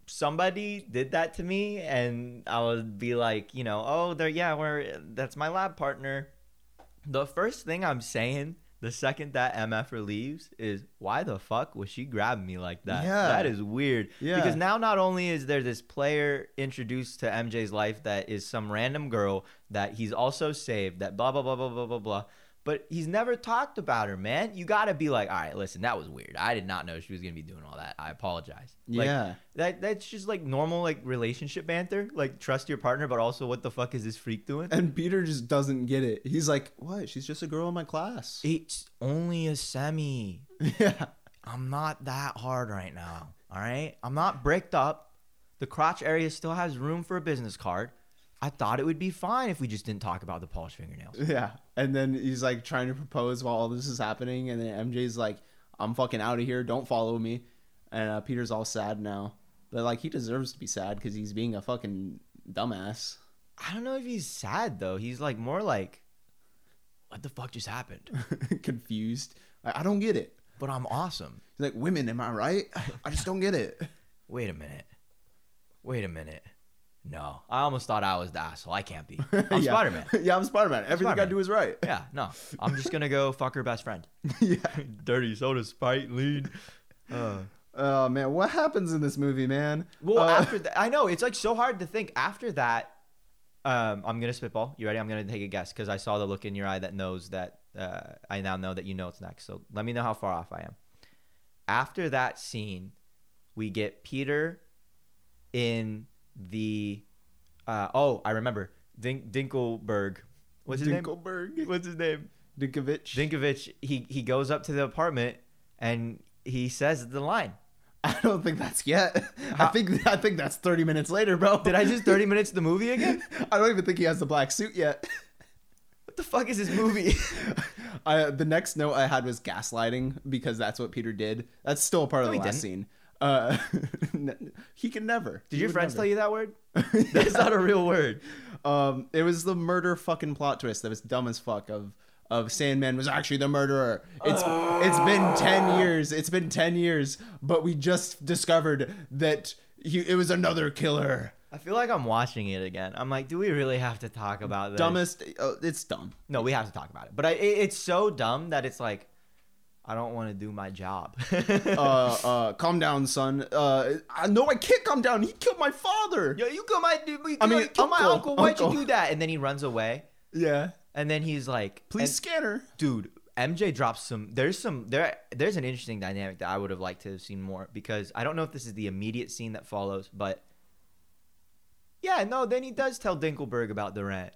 somebody did that to me, and I would be like, you know, oh, they're, yeah, we're, that's my lab partner. The first thing I'm saying the second that M F R leaves is, why the fuck was she grabbing me like that? Yeah. That is weird. Yeah. Because now not only is there this player introduced to M J's life that is some random girl that he's also saved, that blah, blah, blah, blah, blah, blah, blah, but he's never talked about her, man. You got to be like, all right, listen, that was weird. I did not know she was going to be doing all that. I apologize. Like, yeah. That, that's just like normal, like, relationship banter. Like, trust your partner, but also what the fuck is this freak doing? And Peter just doesn't get it. He's like, what? She's just a girl in my class. It's only a semi. Yeah. I'm not that hard right now. All right. I'm not bricked up. The crotch area still has room for a business card. I thought it would be fine if we just didn't talk about the polished fingernails. Yeah. And then he's like trying to propose while all this is happening. And then M J's like, I'm fucking out of here. Don't follow me. And uh, Peter's all sad now. But like, he deserves to be sad because he's being a fucking dumbass. I don't know if he's sad though. He's like more like, what the fuck just happened? Confused. I-, I don't get it. But I'm awesome. He's like, women, am I right? I just don't get it. Wait a minute. Wait a minute. No, I almost thought I was the asshole. I can't be. I'm yeah. Spider-Man. Yeah, I'm Spider-Man. Everything Spider-Man. I do is right. Yeah, no. I'm just going to go fuck her best friend. Yeah. Dirty soda spite lead. Uh, oh, man. What happens in this movie, man? Well, uh, after that, I know. It's like so hard to think. After that, um, I'm going to spitball. You ready? I'm going to take a guess because I saw the look in your eye that knows that uh, I now know that you know it's next. So let me know how far off I am. After that scene, we get Peter in... The, uh, oh, I remember Dink, Dinkelberg. What's his Dinkelberg. name? Dinkelberg. What's his name? Dinkovich. Dinkovich. He he goes up to the apartment and he says the line. I don't think that's yet. How? I think I think that's thirty minutes later, bro. Did I just thirty minutes the movie again? I don't even think he has the black suit yet. What the fuck is this movie? I the next note I had was gaslighting because that's what Peter did. That's still a part no, of the last didn't. scene. Uh, he can never. Did he your friends never. tell you that word? That's yeah. not a real word. Um, it was the murder fucking plot twist that was dumb as fuck. Of of Sandman was actually the murderer. It's uh. it's been ten years. It's been ten years, but we just discovered that he it was another killer. I feel like I'm watching it again. I'm like, do we really have to talk about this? Dumbest. Uh, it's dumb. No, we have to talk about it. But I, it, it's so dumb that it's like. I don't want to do my job. uh, uh, calm down, son. Uh, I, no, I can't calm down. He killed my father. Yo, you killed my, you I mean, killed uncle, my uncle. Why'd uncle. you do that? And then he runs away. Yeah. And then he's like, please scan her. Dude, M J drops some. There's some. There. There's an interesting dynamic that I would have liked to have seen more because I don't know if this is the immediate scene that follows, but yeah, no. Then he does tell Dinkelberg about the rent.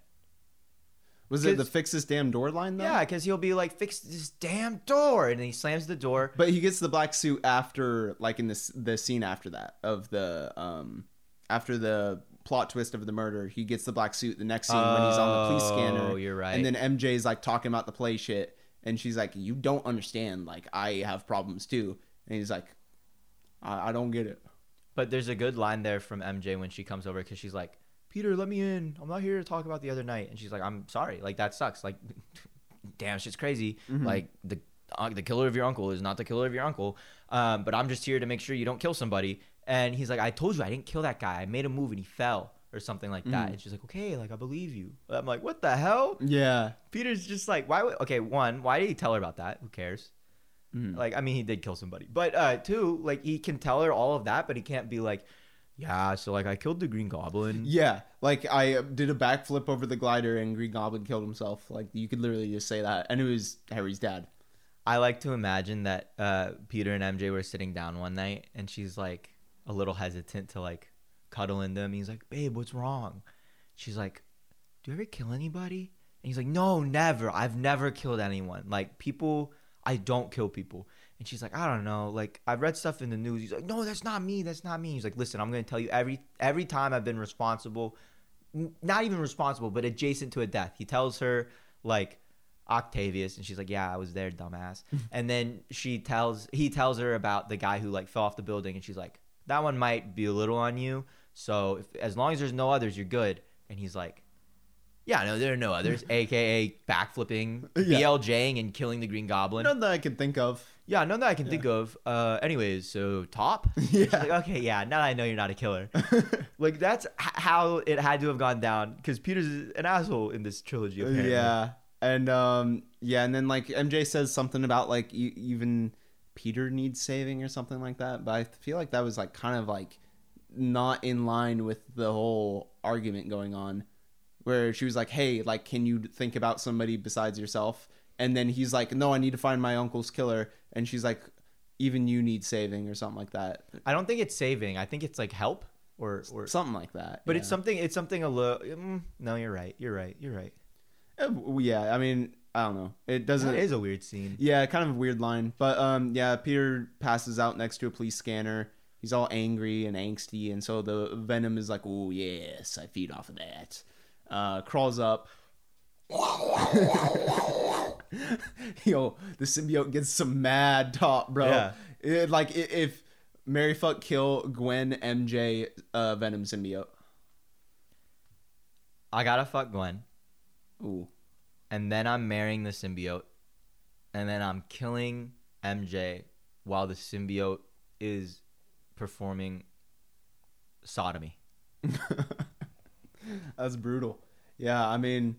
Was it the fix this damn door line, though? Yeah, because he'll be like, fix this damn door. And then he slams the door. But he gets the black suit after, like in this the scene after that, of the, um, after the plot twist of the murder, he gets the black suit the next scene oh, when he's on the police scanner. Oh, you're right. And then M J's like talking about the play shit. And she's like, you don't understand. Like, I have problems too. And he's like, I, I don't get it. But there's a good line there from M J when she comes over because she's like, Peter, let me in. I'm not here to talk about the other night. And she's like, I'm sorry. Like, that sucks. Like, damn, shit's crazy. Mm-hmm. Like, the uh, the killer of your uncle is not the killer of your uncle. Um, but I'm just here to make sure you don't kill somebody. And he's like, I told you I didn't kill that guy. I made a move and he fell or something like that. Mm. And she's like, okay, like, I believe you. I'm like, what the hell? Yeah. Peter's just like, why would – okay, one, why did he tell her about that? Who cares? Mm. Like, I mean, he did kill somebody. But uh, two, like, he can tell her all of that, but he can't be like – yeah, so, like, I killed the Green Goblin. Yeah, like, I did a backflip over the glider and Green Goblin killed himself. Like, you could literally just say that. And it was Harry's dad. I like to imagine that uh, Peter and M J were sitting down one night and she's, like, a little hesitant to, like, cuddle into him. He's like, babe, what's wrong? She's like, do you ever kill anybody? And he's like, no, never. I've never killed anyone. Like, people, I don't kill people. And she's like, I don't know. Like, I've read stuff in the news. He's like, no, that's not me. That's not me. He's like, listen, I'm going to tell you every every time I've been responsible, n- not even responsible, but adjacent to a death. He tells her, like, Octavius. And she's like, yeah, I was there, dumbass. And then she tells, he tells her about the guy who, like, fell off the building. And she's like, that one might be a little on you. So if, as long as there's no others, you're good. And he's like, Yeah, no, there are no others, a k a backflipping, yeah. B L J-ing, and killing the Green Goblin. None that I can think of. Yeah, none that I can yeah. think of. Uh, anyways, so Top? Yeah. She's like, okay, yeah, now that I know you're not a killer. Like, that's h- how it had to have gone down, because Peter's an asshole in this trilogy, apparently. Yeah, and um, yeah, and then, like, M J says something about, like, e- even Peter needs saving or something like that, but I feel like that was, like, kind of, like, not in line with the whole argument going on. Where she was like, hey, like, can you think about somebody besides yourself? And then he's like, no, I need to find my uncle's killer. And she's like, even you need saving or something like that. I don't think it's saving. I think it's like help or, or something like that. But yeah. it's something, it's something a little, mm, no, you're right. You're right. You're right. Yeah. I mean, I don't know. It doesn't. It is a weird scene. Yeah. Kind of a weird line. But um, yeah, Peter passes out next to a police scanner. He's all angry and angsty. And so the Venom is like, oh, yes, I feed off of that. Uh, crawls up. Yo, the symbiote gets some mad Top, bro. Yeah. It, like, it, if Mary Fuck Kill Gwen, M J, uh, Venom symbiote. I gotta fuck Gwen. Ooh. And then I'm marrying the symbiote. And then I'm killing M J while the symbiote is performing sodomy. That's brutal. Yeah, I mean,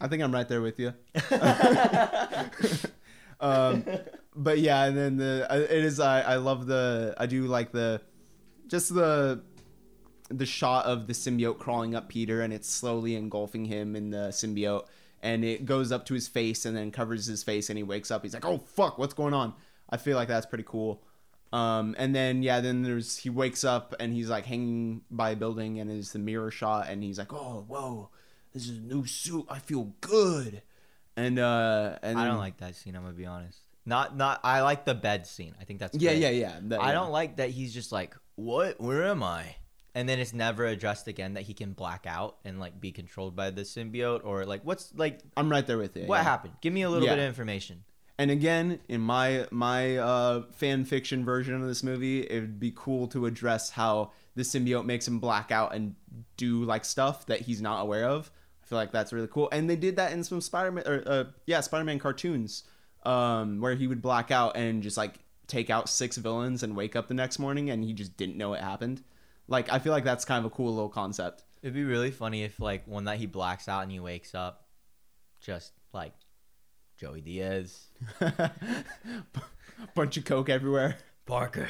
I think I'm right there with you. um, but yeah, and then the it is. I, I love the. I do like the, just the, the shot of the symbiote crawling up Peter, and it's slowly engulfing him in the symbiote, and it goes up to his face, and then covers his face, and he wakes up. He's like, "Oh fuck, what's going on?" I feel like that's pretty cool. Um, and then, yeah, then there's, he wakes up and he's like hanging by a building and it's the mirror shot and he's like, oh, whoa, this is a new suit. I feel good. And, uh, and I don't then, like that scene. I'm going to be honest. Not, not, I like the bed scene. I think that's yeah, great. yeah, yeah, that, yeah. I don't like that. He's just like, what, where am I? And then it's never addressed again that he can black out and like be controlled by the symbiote or like, what's like, I'm right there with you. What yeah. happened? Give me a little yeah. bit of information. And again, in my my uh, fan fiction version of this movie, it would be cool to address how the symbiote makes him black out and do like stuff that he's not aware of. I feel like that's really cool. And they did that in some Spider-Man, or uh, yeah, Spider-Man cartoons, um, where he would black out and just like take out six villains and wake up the next morning and he just didn't know it happened. Like, I feel like that's kind of a cool little concept. It'd be really funny if like one night he blacks out and he wakes up, just like. Joey Diaz. Bunch of coke everywhere. Parker,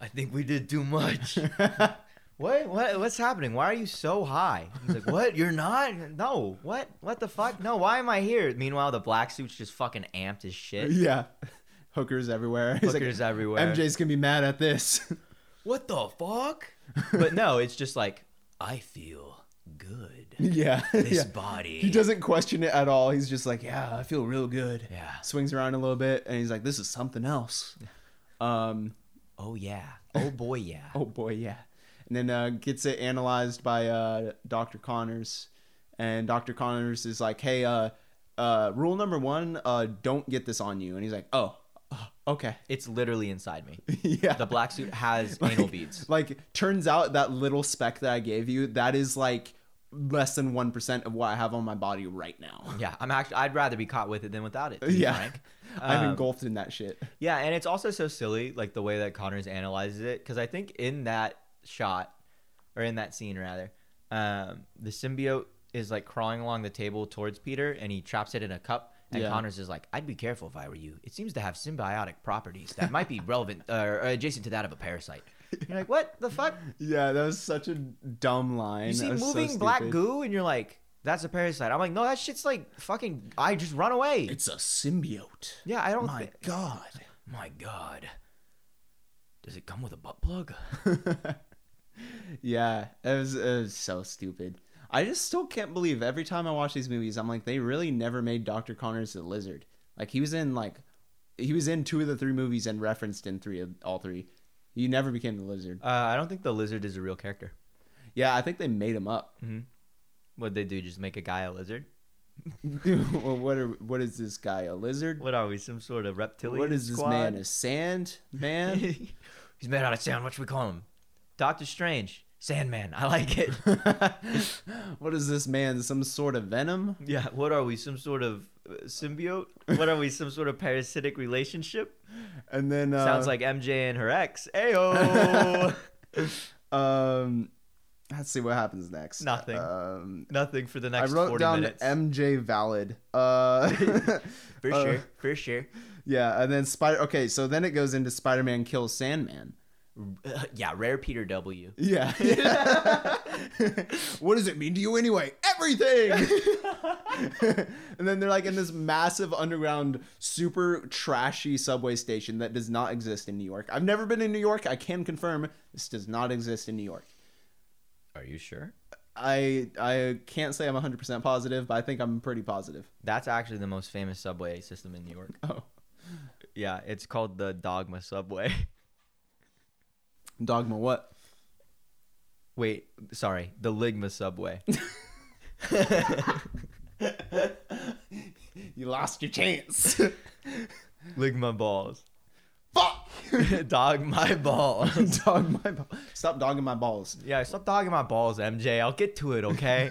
I think we did too much. what? What? What's happening? Why are you so high? He's like, what? You're not? No. What? What the fuck? No, why am I here? Meanwhile, the black suit's just fucking amped as shit. Yeah. Hookers everywhere. He's Hookers like, everywhere. M J's gonna be mad at this. What the fuck? But no, it's just like, I feel... good yeah this yeah. body. He doesn't question it at all. He's just like, yeah, I feel real good. Yeah, swings around a little bit and he's like, this is something else. Um oh yeah, oh boy, yeah. Oh boy, yeah. And then uh gets it analyzed by uh Doctor Connors, and Doctor Connors is like, hey, uh uh rule number one, uh don't get this on you. And he's like, oh, okay. It's literally inside me. Yeah. The black suit has like, anal beads. Like, turns out that little speck that I gave you, that is like less than one percent of what I have on my body right now. Yeah. I'm actually, I'd rather be caught with it than without it. Yeah. Frank. I'm um, engulfed in that shit. Yeah. And it's also so silly, like the way that Connors analyzes it. Cause I think in that shot, or in that scene rather, um, the symbiote is like crawling along the table towards Peter and he traps it in a cup. And yeah. Connors is like, I'd be careful if I were you. It seems to have symbiotic properties that might be relevant uh, or adjacent to that of a parasite. You're like, what the fuck? Yeah, that was such a dumb line. You see moving so black goo and you're like, that's a parasite. I'm like, no, that shit's like fucking, I just run away. It's a symbiote. Yeah, I don't. My th- God. My God. Does it come with a butt plug? Yeah, it was, it was so stupid. I just still can't believe every time I watch these movies, I'm like, they really never made Doctor Connors the lizard. Like he was in like, he was in two of the three movies and referenced in three of all three. He never became the lizard. Uh, I don't think the lizard is a real character. Yeah, I think they made him up. Mm-hmm. What'd they do? Just make a guy a lizard? Well, what are, what is this guy? A lizard? What are we? Some sort of reptilian? What is this squad? Man? A sand man? He's made out of sand. What should we call him? Doctor Strange. Sandman. I like it. What is this man? Some sort of venom? Yeah. What are we? Some sort of symbiote? What are we? Some sort of parasitic relationship? And then uh, sounds like M J and her ex. Ayo. um, let's see what happens next. Nothing. Um, Nothing for the next. I wrote forty down minutes. M J valid. Uh, for sure. Uh, for sure. Yeah, and then Spider. Okay, so then it goes into Spider-Man kills Sandman. Yeah, rare Peter W. Yeah. yeah. What does it mean to you anyway? Everything! And then they're like in this massive underground, super trashy subway station that does not exist in New York. I've never been in New York. I can confirm this does not exist in New York. Are you sure? I I can't say I'm one hundred percent positive, but I think I'm pretty positive. That's actually the most famous subway system in New York. Oh. Yeah, it's called the Dogma Subway. Dogma what? Wait, sorry, the Ligma Subway. You lost your chance. Ligma balls. Fuck! Dog my balls. Dog my balls. Stop dogging my balls. Yeah, stop dogging my balls, M J. I'll get to it, okay?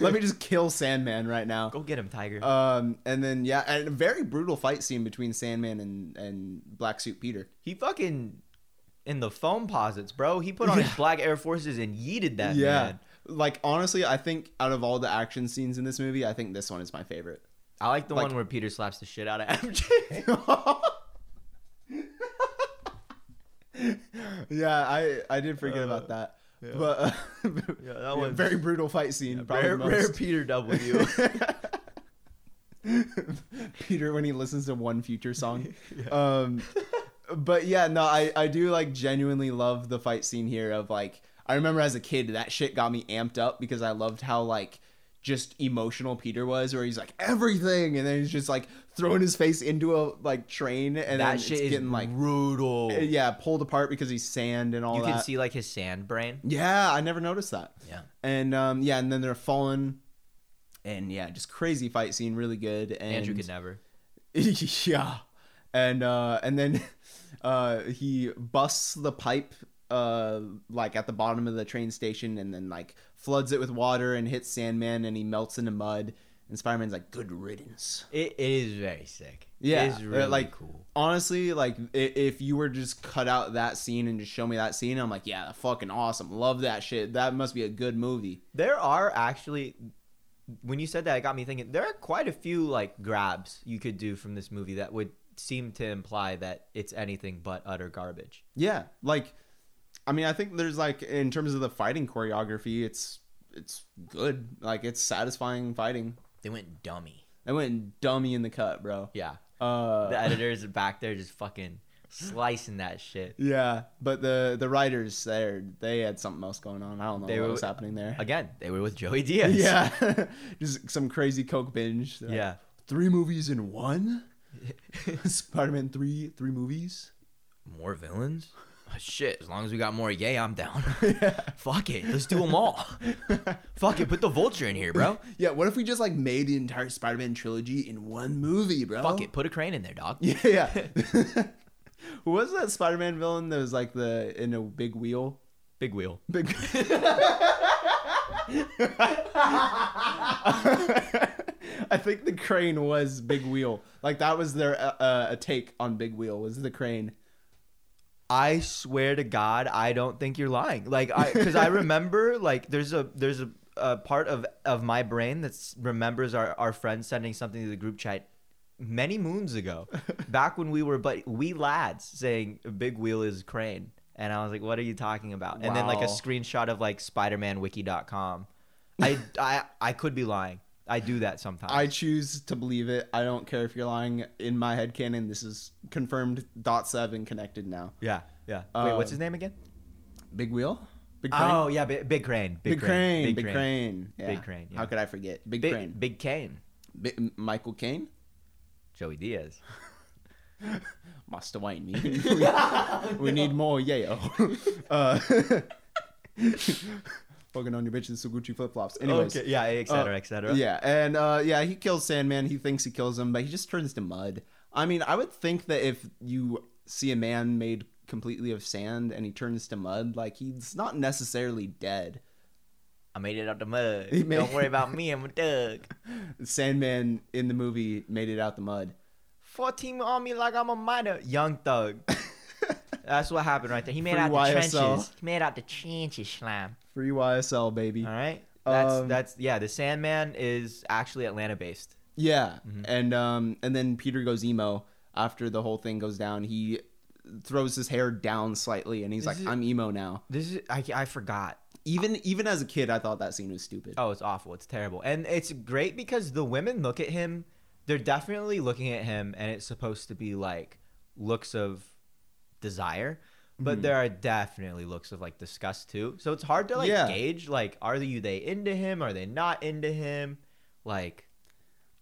Let me just kill Sandman right now. Go get him, Tiger. Um, and then, yeah, and a very brutal fight scene between Sandman and, and Black Suit Peter. He fucking... in the foam posits, bro. He put on yeah. his black Air Forces and yeeted that yeah. man. Like, honestly, I think out of all the action scenes in this movie, I think this one is my favorite. I like the like, one where Peter slaps the shit out of M J. yeah, I, I did forget uh, about that. Yeah. But uh, yeah, that was yeah, very brutal fight scene. Yeah, probably rare, rare Peter W. Peter when he listens to one Future song. yeah. Um... But yeah, no, I, I do like genuinely love the fight scene here of like, I remember as a kid, that shit got me amped up because I loved how like just emotional Peter was where he's like everything. And then he's just like throwing his face into a like train and that shit it's getting is like brutal. Yeah. Pulled apart because he's sand and all you that. You can see like his sand brain. Yeah. I never noticed that. Yeah. And um, yeah. And then they're falling and yeah, just crazy fight scene. Really good. And Andrew could never. yeah. And, uh, and then, Uh, he busts the pipe, uh, like at the bottom of the train station, and then like floods it with water and hits Sandman, and he melts into mud. And Spider-Man's like, "Good riddance." It, it is very sick. Yeah, it is really like cool. Honestly, like if you were just cut out that scene and just show me that scene, I'm like, yeah, fucking awesome. Love that shit. That must be a good movie. There are actually, when you said that, it got me thinking. There are quite a few like grabs you could do from this movie that would seem to imply that it's anything but utter garbage. Yeah, like I mean I think there's like in terms of the fighting choreography, it's it's good. Like it's satisfying fighting. They went dummy. They went dummy in the cut, bro. Yeah. Uh the editors back there just fucking slicing that shit. Yeah, but the the writers there, they had something else going on. I don't know they what were, was happening there. Again, they were with Joey Diaz. Yeah. Just some crazy coke binge. They're yeah. Like, three movies in one? Spider-Man three, three movies, more villains. Oh, shit, as long as we got more, yay, I'm down. Yeah. Fuck it, let's do them all. Fuck it, put the Vulture in here, bro. Yeah, what if we just like made the entire Spider-Man trilogy in one movie, bro? Fuck it, put a crane in there, dog. Yeah, yeah. Who was that Spider-Man villain that was like the in a big wheel? Big wheel. Big. I think the crane was Big Wheel. Like that was their uh, uh, a take on Big Wheel was the crane. I swear to God, I don't think you're lying. Like I, because I remember like there's a there's a, a part of, of my brain that remembers our our friend sending something to the group chat many moons ago, back when we were but we lads saying Big Wheel is crane. And I was like, what are you talking about? Wow. And then like a screenshot of like Spider Man Wiki dot com. I, I, I could be lying. I do that sometimes. I choose to believe it. I don't care if you're lying. In my headcanon, this is confirmed dot seven connected now. Yeah. Yeah. Wait, um, what's his name again? Big Wheel? Big Crane? Oh, yeah. Big, big Crane. Big, big Crane. Crane. Big Crane. Big Crane. Yeah. Big Crane yeah. How could I forget? Big, big Crane. Big Kane. Big, Michael Caine? Joey Diaz. Master Wayne, we, we need more yayo. Uh, fucking on your bitches, so Gucci flip flops. Anyways, okay, yeah, et cetera, uh, et cetera. Yeah, and uh, yeah, he kills Sandman. He thinks he kills him, but he just turns to mud. I mean, I would think that if you see a man made completely of sand and he turns to mud, like he's not necessarily dead. I made it out the mud. Made... Don't worry about me, I'm a thug. Sandman in the movie made it out the mud. fourteen on me like I'm a minor. Young thug. That's what happened right there. He made Free out Y S L. The trenches. He made out the trenches, slam. Free Y S L, baby. All right. That's, um, that's yeah, the Sandman is actually Atlanta-based. Yeah, mm-hmm. and um, and then Peter goes emo after the whole thing goes down. He throws his hair down slightly, and he's this like, is, I'm emo now. This is I, I forgot. Even even as a kid, I thought that scene was stupid. Oh, it's awful. It's terrible. And it's great because the women look at him. They're definitely looking at him, and it's supposed to be like looks of desire, but mm. there are definitely looks of like disgust too. So it's hard to like yeah. gauge like are they into him? Are they not into him? Like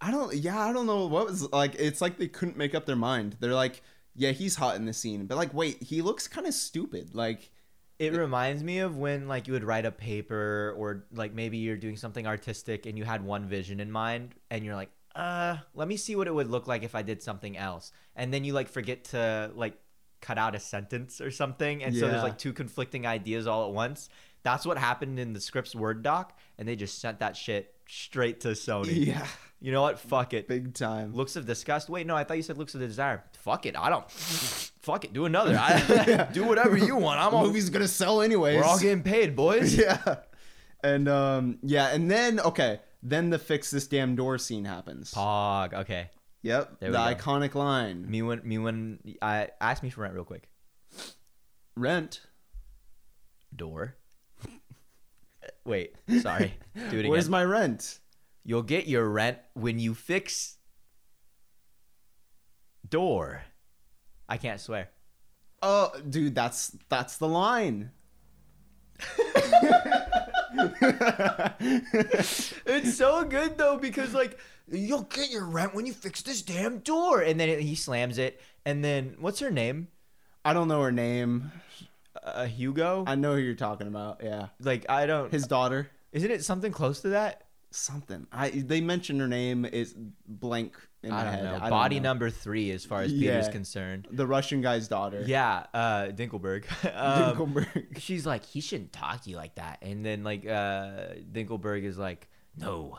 I don't yeah, I don't know what was like it's like they couldn't make up their mind. They're like, yeah, he's hot in the scene, but like wait, he looks kind of stupid. Like it, it reminds me of when like you would write a paper or like maybe you're doing something artistic and you had one vision in mind and you're like, uh, let me see what it would look like if I did something else. And then you like forget to like cut out a sentence or something, and yeah. so there's like two conflicting ideas all at once. That's what happened in the script's Word doc, and they just sent that shit straight to Sony. Yeah, you know what, fuck it, big time. Looks of disgust. Wait, no, I thought you said looks of desire. Fuck it, I don't fuck it, do another. I do whatever you want. I'm all, movie's gonna sell anyways, we're all getting paid, boys. Yeah. And um yeah and then okay then the fix this damn door scene happens. Pog. Okay. Yep, the go. Iconic line. Me when, me when, I ask me for rent real quick. Rent. Door. Wait, sorry. Do it again. Where's my rent? You'll get your rent when you fix door. I can't swear. Oh, dude, that's that's the line. It's so good though because like you'll get your rent when you fix this damn door, and then it, he slams it, and then what's her name? I don't know her name. Uh, Hugo. I know who you're talking about. Yeah, like I don't. His daughter. Isn't it something close to that? Something. I they mentioned her name is blank in my I don't head. Know. I don't Body know. Number three, as far as yeah. Peter's concerned. The Russian guy's daughter. Yeah, uh, Dinkelberg. um, Dinkelberg. She's like, he shouldn't talk to you like that, and then like uh, Dinkelberg is like, no,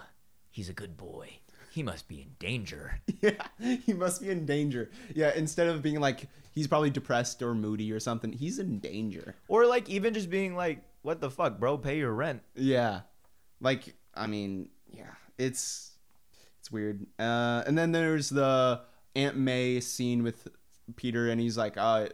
he's a good boy. He must be in danger. Yeah, he must be in danger. Yeah, instead of being like, he's probably depressed or moody or something, he's in danger. Or like even just being like, what the fuck, bro, pay your rent. Yeah. Like, I mean, yeah, it's it's weird. Uh, and then there's the Aunt May scene with Peter, and he's like, uh,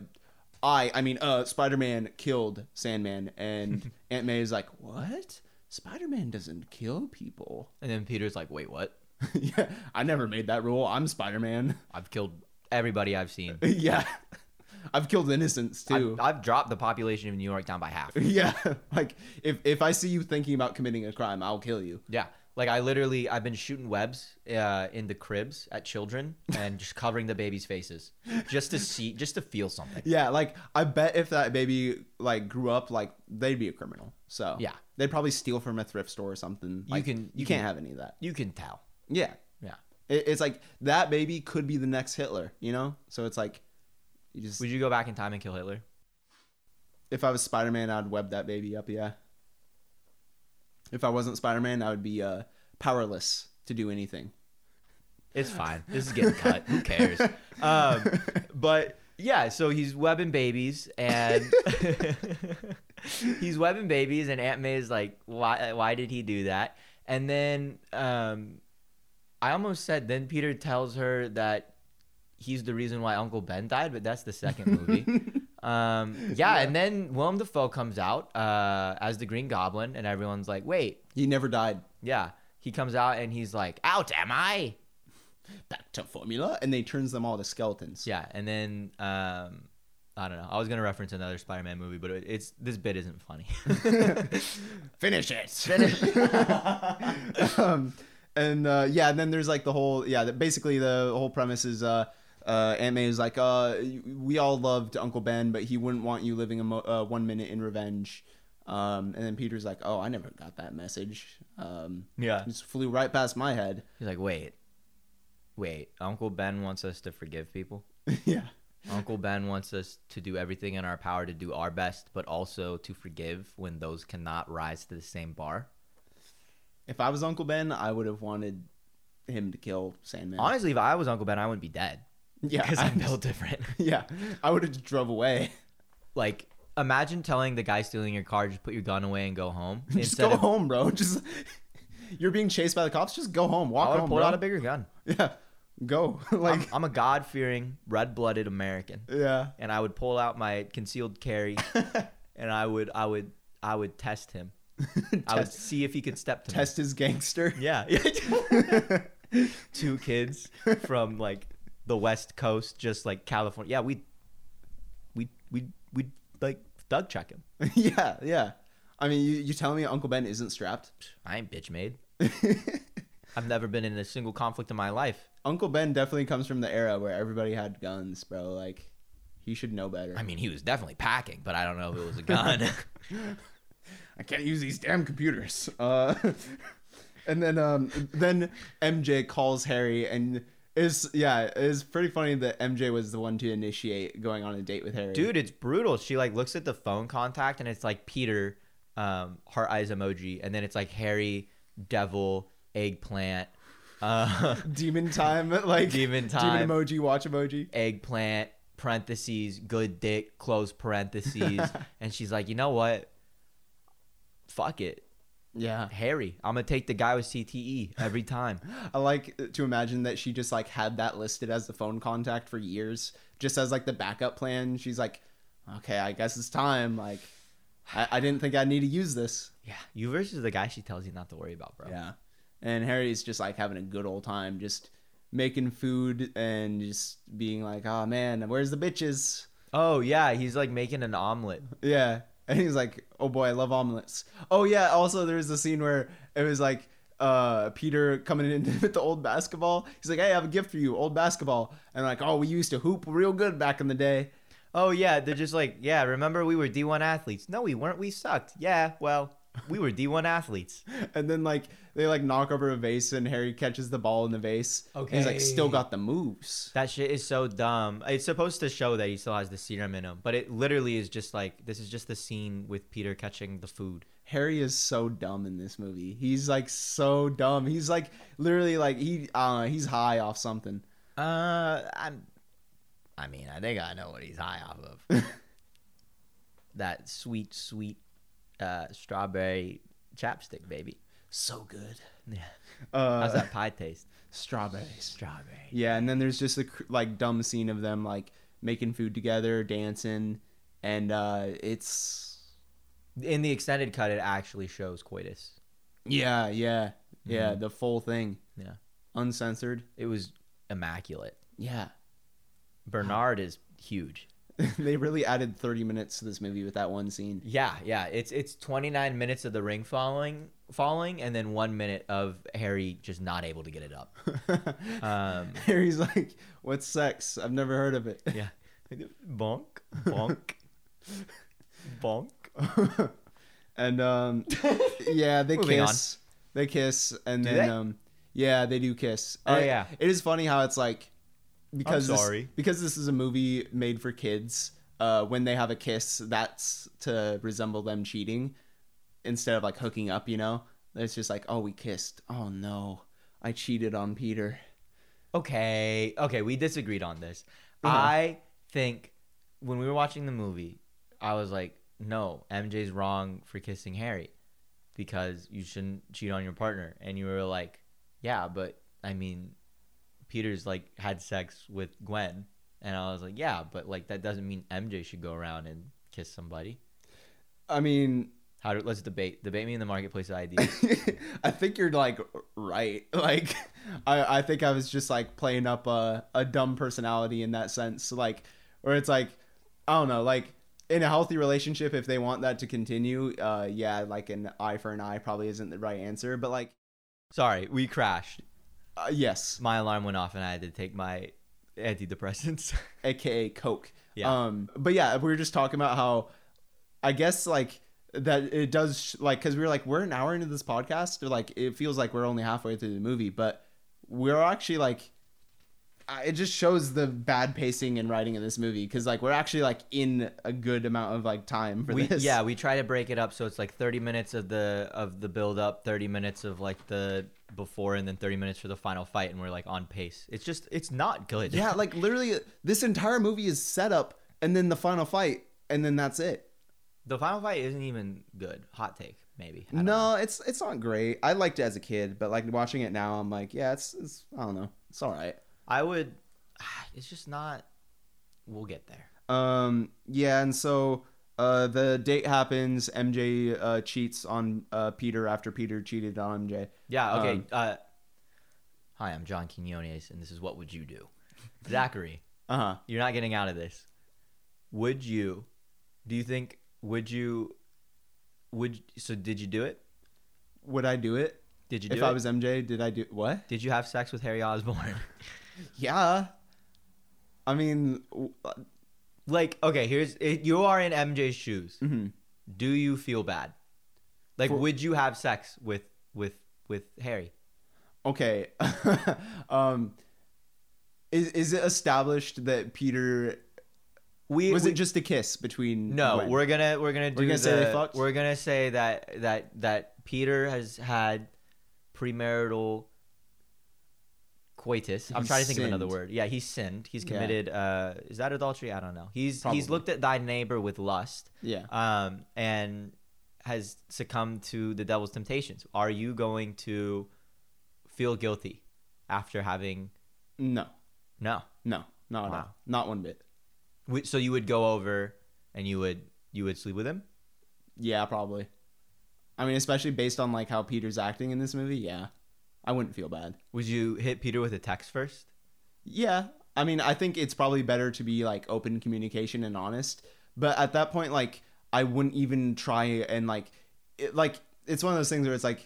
I, I mean, uh, Spider-Man killed Sandman. And Aunt May is like, what? Spider-Man doesn't kill people. And then Peter's like, wait, what? Yeah, I never made that rule. I'm Spider-Man. I've killed everybody I've seen. Yeah. I've killed innocents, too. I've, I've dropped the population of New York down by half. Yeah. Like, if, if I see you thinking about committing a crime, I'll kill you. Yeah. Like, I literally, I've been shooting webs uh, in the cribs at children and just covering the babies' faces just to see, just to feel something. Yeah. Like, I bet if that baby, like, grew up, like, they'd be a criminal. So, yeah. They'd probably steal from a thrift store or something. Like, you can, you, you can't can, have any of that. You can tell. Yeah. Yeah. It, it's like that baby could be the next Hitler, you know? So it's like you just Would you go back in time and kill Hitler? If I was Spider-Man, I'd web that baby up, yeah. If I wasn't Spider-Man, I would be uh, powerless to do anything. It's fine. This is getting cut. Who cares? Um, but yeah, so he's webbing babies and he's webbing babies and Aunt May is like, why why did he do that? And then um, I almost said then Peter tells her that he's the reason why Uncle Ben died, but that's the second movie. um, yeah, yeah, and then Willem Dafoe comes out uh, as the Green Goblin, and everyone's like, wait. He never died. Yeah. He comes out, and he's like, out am I? Back to formula. And they turns them all to skeletons. Yeah, and then um, I don't know. I was going to reference another Spider-Man movie, but it's this bit isn't funny. Finish it. Finish it. um, and uh, yeah, and then there's like the whole, yeah, the, basically the whole premise is uh, uh, Aunt May is like, uh, we all loved Uncle Ben, but he wouldn't want you living a mo- uh, one minute in revenge. Um, and then Peter's like, oh, I never got that message. Um, yeah. Just flew right past my head. He's like, wait, wait, Uncle Ben wants us to forgive people? Yeah. Uncle Ben wants us to do everything in our power to do our best, but also to forgive when those cannot rise to the same bar. If I was Uncle Ben, I would have wanted him to kill Sandman. Honestly, if I was Uncle Ben, I wouldn't be dead. Yeah. Because I'm built different. Yeah. I would have just drove away. Like, imagine telling the guy stealing your car, just put your gun away and go home. Just go of, home, bro. Just You're being chased by the cops. Just go home. Walk I home, I pulled bro. out a bigger gun. Yeah. Go. like I'm, I'm a God-fearing, red-blooded American. Yeah. And I would pull out my concealed carry, and I would, I would, I would test him. test, I would see if he could step to test me. His gangster. Yeah. Two kids from like the West Coast, just like California. Yeah, we, we, we, we like thug check him. yeah, yeah. I mean, you you telling me Uncle Ben isn't strapped? I ain't bitch made. I've never been in a single conflict in my life. Uncle Ben definitely comes from the era where everybody had guns, bro. Like, he should know better. I mean, he was definitely packing, but I don't know if it was a gun. I can't use these damn computers. Uh, and then um, then M J calls Harry, and it's, yeah, it's pretty funny that M J was the one to initiate going on a date with Harry. Dude, it's brutal. She, like, looks at the phone contact, and it's, like, Peter, um, heart eyes emoji, and then it's, like, Harry, devil, eggplant. Uh, demon time, like, demon time. Demon emoji, watch emoji. Eggplant, parentheses, good dick, close parentheses. And she's like, you know what? Fuck it. Yeah. Harry. I'm going to take the guy with C T E every time. I like to imagine that she just like had that listed as the phone contact for years, just as like the backup plan. She's like, okay, I guess it's time. Like, I, I didn't think I need to use this. Yeah. You versus the guy she tells you not to worry about, bro. Yeah. And Harry's just like having a good old time, just making food and just being like, oh man, where's the bitches? Oh yeah. He's like making an omelet. Yeah. And he's like, oh boy, I love omelets. Oh yeah, also there's the scene where it was like uh, Peter coming in with the old basketball. He's like, hey, I have a gift for you, old basketball. And like, oh, we used to hoop real good back in the day. Oh yeah, they're just like, yeah, remember we were D one athletes. No, we weren't, we sucked. Yeah, well, we were D one athletes. And then like they like knock over a vase and Harry catches the ball in the vase. Okay. He's like, still got the moves. That shit is so dumb. It's supposed to show that he still has the serum in him, but it literally is just like, this is just the scene with Peter catching the food. Harry is so dumb in this movie. He's like so dumb. He's like literally like he uh he's high off something. Uh I'm I mean, I think I know what he's high off of. That sweet, sweet Uh, strawberry chapstick, baby. So good. Yeah. Uh, How's that pie taste? Strawberry. Strawberry. Yeah, and then there's just a like dumb scene of them like making food together, dancing, and uh, it's in the extended cut. It actually shows coitus. Yeah, yeah, yeah. Mm-hmm. The full thing. Yeah. Uncensored. It was immaculate. Yeah. Bernard is huge. They really added thirty minutes to this movie with that one scene. Yeah, yeah. It's it's twenty-nine minutes of the ring falling, falling, and then one minute of Harry just not able to get it up. Um, Harry's like, "What's sex? I've never heard of it." Yeah. Bonk, bonk, bonk, and um, yeah, they kiss. They kiss, and do then um, yeah, they do kiss. Oh uh, yeah. It is funny how it's like. Because I'm sorry. This, because this is a movie made for kids, uh, when they have a kiss, that's to resemble them cheating instead of like hooking up, you know? It's just like, oh, we kissed. Oh, no. I cheated on Peter. Okay. Okay. We disagreed on this. Mm-hmm. I think when we were watching the movie, I was like, no, M J's wrong for kissing Harry because you shouldn't cheat on your partner. And you were like, yeah, but I mean, Peter's like had sex with Gwen, and I was like, yeah, but like that doesn't mean M J should go around and kiss somebody. I mean, how do, let's debate debate me in the marketplace ideas. I think you're like right. Like, I I think I was just like playing up a a dumb personality in that sense, like where it's like, I don't know, like in a healthy relationship, if they want that to continue, uh, yeah, like an eye for an eye probably isn't the right answer, but like, sorry, we crashed. Uh, yes. My alarm went off and I had to take my antidepressants. A K A Coke. Yeah. Um, but yeah, we were just talking about how I guess like that it does like, cause we were like, we're an hour into this podcast. Or, like, it feels like we're only halfway through the movie, but we're actually like it just shows the bad pacing and writing in this movie, because like we're actually like in a good amount of like time for we, this. Yeah, we try to break it up so it's like thirty minutes of the of the build up, thirty minutes of like the before, and then thirty minutes for the final fight, and we're like on pace. It's just it's not good. Yeah, like literally this entire movie is set up and then the final fight, and then that's it. The final fight isn't even good. Hot take, maybe. No, know. it's it's not great. I liked it as a kid, but like watching it now, I'm like, yeah, it's, it's I don't know, it's all right. I would, it's just not, we'll get there. Um, yeah, and so uh, the date happens, M J uh, cheats on uh, Peter after Peter cheated on M J. Yeah, okay. Um, uh, hi, I'm John Quinones, and this is What Would You Do? Zachary, uh-huh. You're not getting out of this. Would you, do you think, would you, would, so did you do it? Would I do it? Did you do if it? I was M J, did I do, what? Did you have sex with Harry Osborn? Yeah, I mean, like, okay, here's if you are in M J's shoes. Mm-hmm. Do you feel bad? Like, For, would you have sex with with with Harry? Okay, um, is is it established that Peter? We was we, it just a kiss between? No, Gwen? we're gonna we're gonna do we're gonna the, say they fucked? We're gonna say that that that Peter has had premarital. Coitus. I'm he's trying to think sinned. of another word. Yeah, he's sinned. He's committed. Yeah. Uh, is that adultery? I don't know. He's Probably. he's looked at thy neighbor with lust. Yeah. Um, and has succumbed to the devil's temptations. Are you going to feel guilty after having? No. No. No. Not wow. Not one bit. So you would go over and you would you would sleep with him? Yeah, probably. I mean, especially based on like how Peter's acting in this movie. Yeah. I wouldn't feel bad. Would you hit Peter with a text first? Yeah. I mean, I think it's probably better to be like open communication and honest. But at that point, like, I wouldn't even try and like, it, like, it's one of those things where it's like,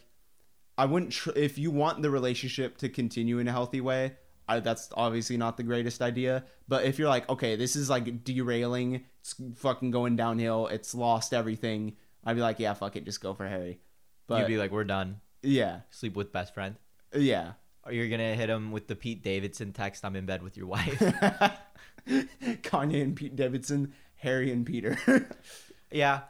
I wouldn't, tr- if you want the relationship to continue in a healthy way, I, that's obviously not the greatest idea. But if you're like, okay, this is like derailing, it's fucking going downhill, it's lost everything, I'd be like, yeah, fuck it, just go for Harry. But you'd be like, we're done. Yeah. Sleep with best friend. Yeah. Or you're going to hit him with the Pete Davidson text, I'm in bed with your wife. Kanye and Pete Davidson, Harry and Peter. Yeah.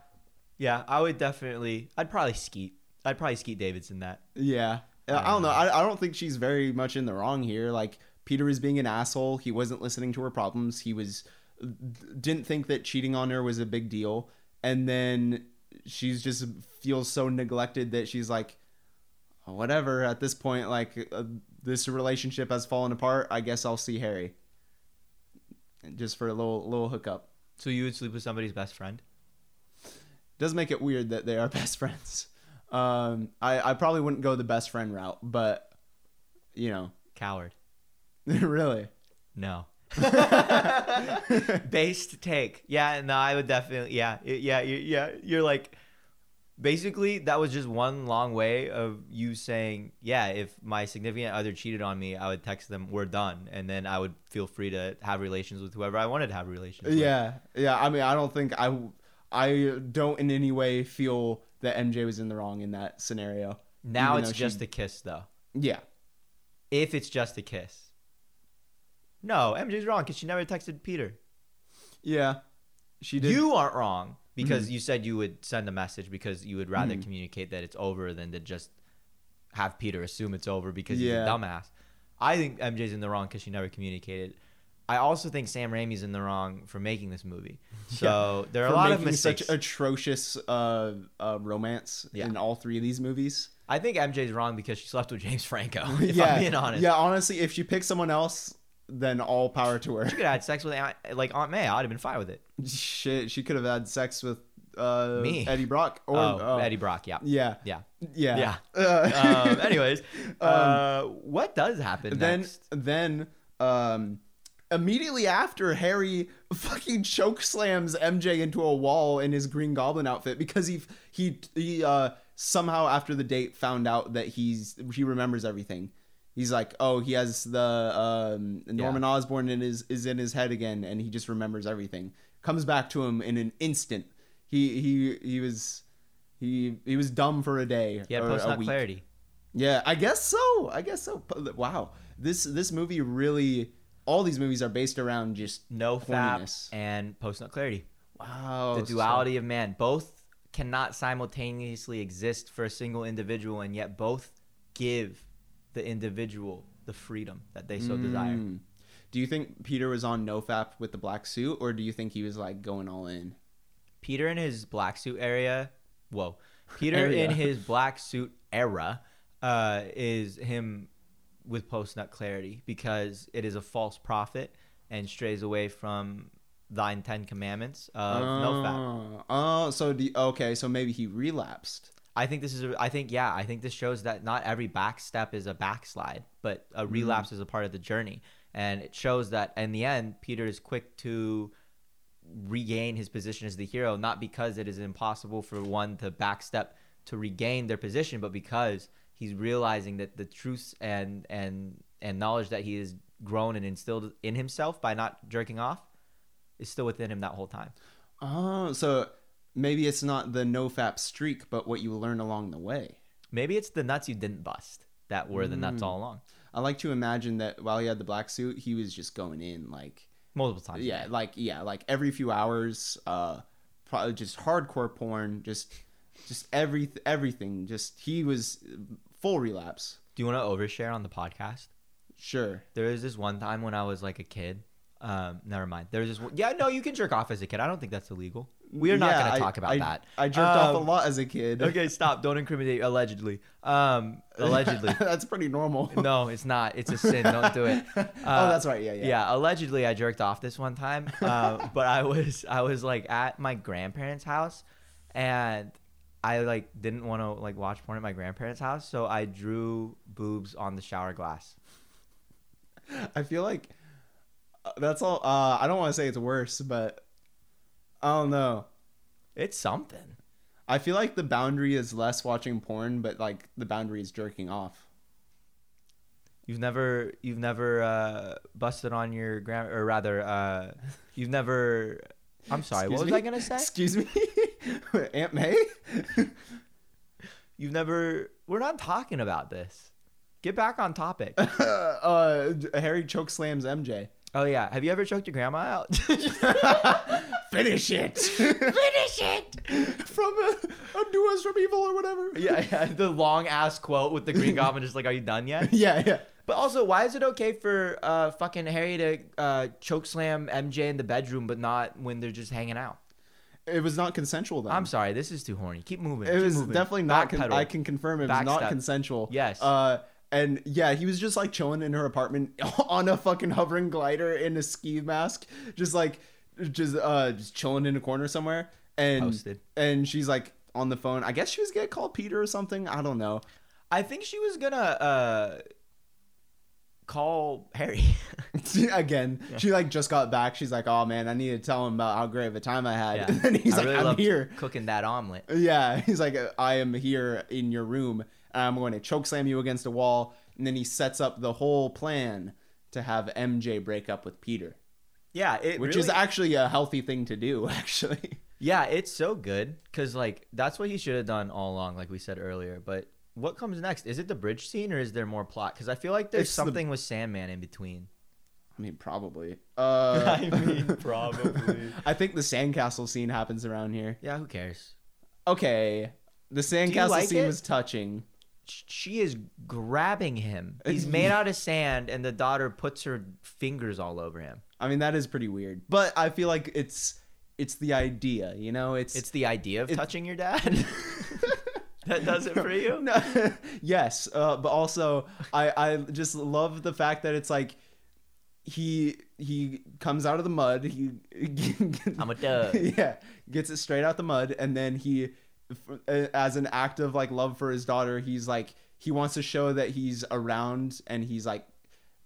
Yeah, I would definitely, I'd probably skeet. I'd probably skeet Davidson that. Yeah. I don't, I don't know. know. I, I don't think she's very much in the wrong here. Like, Peter is being an asshole. He wasn't listening to her problems. He was, didn't think that cheating on her was a big deal. And then she's just feels so neglected that she's like, whatever, at this point, like uh, this relationship has fallen apart, I guess I'll see Harry just for a little little hookup. So you would sleep with somebody's best friend? Does make it weird that they are best friends. um I, I probably wouldn't go the best friend route, but you know, coward. Really? No. Based take. Yeah, no, I would definitely, yeah yeah yeah you're like, basically, that was just one long way of you saying, yeah, if my significant other cheated on me, I would text them, we're done. And then I would feel free to have relations with whoever I wanted to have relations with. Yeah. Yeah. I mean, I don't think I, I don't in any way feel that M J was in the wrong in that scenario. Now it's just she... a kiss, though. Yeah. If it's just a kiss. No, M J's wrong because she never texted Peter. Yeah. She did. You aren't wrong. Because mm-hmm. you said you would send a message because you would rather mm-hmm. communicate that it's over than to just have Peter assume it's over because yeah. he's a dumbass. I think M J's in the wrong because she never communicated. I also think Sam Raimi's in the wrong for making this movie. So yeah. there are for a lot of mistakes. Such atrocious uh, uh, romance yeah. in all three of these movies. I think M J's wrong because she slept with James Franco, if yeah. I'm being honest. Yeah, honestly, if she picked someone else, then all power to her. She could have had sex with Aunt, like Aunt May. I would have been fine with it. Shit, she could have had sex with uh, me, Eddie Brock, or oh, oh. Eddie Brock. Yeah, yeah, yeah, yeah. yeah. Uh, um, anyways, um, uh, what does happen then, next? Then, um, immediately after, Harry fucking choke slams M J into a wall in his Green Goblin outfit because he he he uh, somehow after the date found out that he's he remembers everything. He's like, oh, he has the um, Norman yeah. Osborn in his, is in his head again, and he just remembers everything. Comes back to him in an instant. He he he was he he was dumb for a day. Yeah, post not clarity. Yeah, I guess so. I guess so. Wow, this this movie really all these movies are based around just no corniness. F A P and post-nut clarity. Wow. The duality so. of man. Both cannot simultaneously exist for a single individual, and yet both give the individual the freedom that they so mm. desire. Do you think Peter was on no F A P with the black suit, or do you think he was like going all in? Peter in his black suit area. Whoa. Peter area. in his black suit era uh, is him with post-nut clarity, because it is a false prophet and strays away from thine Ten Commandments of oh, no F A P. Oh, so the, okay. So maybe he relapsed. I think this is, a, I think, yeah, I think this shows that not every backstep is a backslide, but a relapse mm. is a part of the journey. And it shows that in the end, Peter is quick to regain his position as the hero, not because it is impossible for one to backstep to regain their position, but because he's realizing that the truths and and and knowledge that he has grown and instilled in himself by not jerking off is still within him that whole time. Oh, so maybe it's not the no F A P streak, but what you learn along the way. Maybe it's the nuts you didn't bust that were the mm. nuts all along. I like to imagine that while he had the black suit, he was just going in like multiple times. Yeah, like yeah, like every few hours, uh, probably just hardcore porn, just just every everything. Just he was full relapse. Do you want to overshare on the podcast? Sure. There was this one time when I was like a kid. Um, never mind. There was this one, yeah, no, you can jerk off as a kid. I don't think that's illegal. We are not yeah, going to talk about I, that. I jerked um, off a lot as a kid. Okay, stop. Don't incriminate. Allegedly. Um, allegedly. That's pretty normal. No, it's not. It's a sin. Don't do it. Uh, oh, that's right. Yeah, yeah. Yeah. Allegedly, I jerked off this one time, uh, but I was I was like at my grandparents' house, and I like didn't want to like watch porn at my grandparents' house, so I drew boobs on the shower glass. I feel like that's all. Uh, I don't want to say it's worse, but. I don't know. It's something. I feel like the boundary is less watching porn, but like the boundary is jerking off. You've never, you've never uh, busted on your grand, or rather, uh, you've never. I'm sorry. Excuse what me? was I gonna say? Excuse me, Aunt May. You've never. We're not talking about this. Get back on topic. uh, Harry choke slams M J. Oh yeah. Have you ever choked your grandma out? Finish it. Finish it. From a, undo us from evil or whatever. Yeah, yeah. The long ass quote with the Green Goblin just like, are you done yet? Yeah, yeah. But also, why is it okay for uh fucking Harry to uh choke slam M J in the bedroom, but not when they're just hanging out? It was not consensual then. I'm sorry, this is too horny. Keep moving. It Keep was moving. Definitely not con- I can confirm it was Backstep. not consensual. Yes. Uh And yeah, he was just like chilling in her apartment on a fucking hovering glider in a ski mask, just like, just uh, just chilling in a corner somewhere. And Posted. and she's like on the phone. I guess she was gonna call Peter or something. I don't know. I think she was gonna uh, call Harry again. Yeah. She like just got back. She's like, oh man, I need to tell him about how great of a time I had. Yeah. And he's I like, really I'm here cooking that omelet. Yeah, he's like, I am here in your room. I'm going to choke slam you against a wall. And then he sets up the whole plan to have M J break up with Peter. Yeah. It which really... is actually a healthy thing to do, actually. Yeah, it's so good because, like, that's what he should have done all along, like we said earlier. But what comes next? Is it the bridge scene or is there more plot? Because I feel like there's it's something the... with Sandman in between. I mean, probably. Uh... I mean, probably. I think the sandcastle scene happens around here. Yeah, who cares? Okay. The sandcastle like scene it? was touching. She is grabbing him. He's made out of sand, and the daughter puts her fingers all over him. I mean, that is pretty weird. But I feel like it's it's the idea, you know? It's it's the idea of it, touching your dad? That does it for you? No, yes, uh, but also I, I just love the fact that it's like he he comes out of the mud. He I'm a dub. Yeah, gets it straight out the mud, and then he... as an act of like love for his daughter, he's like he wants to show that he's around and he's like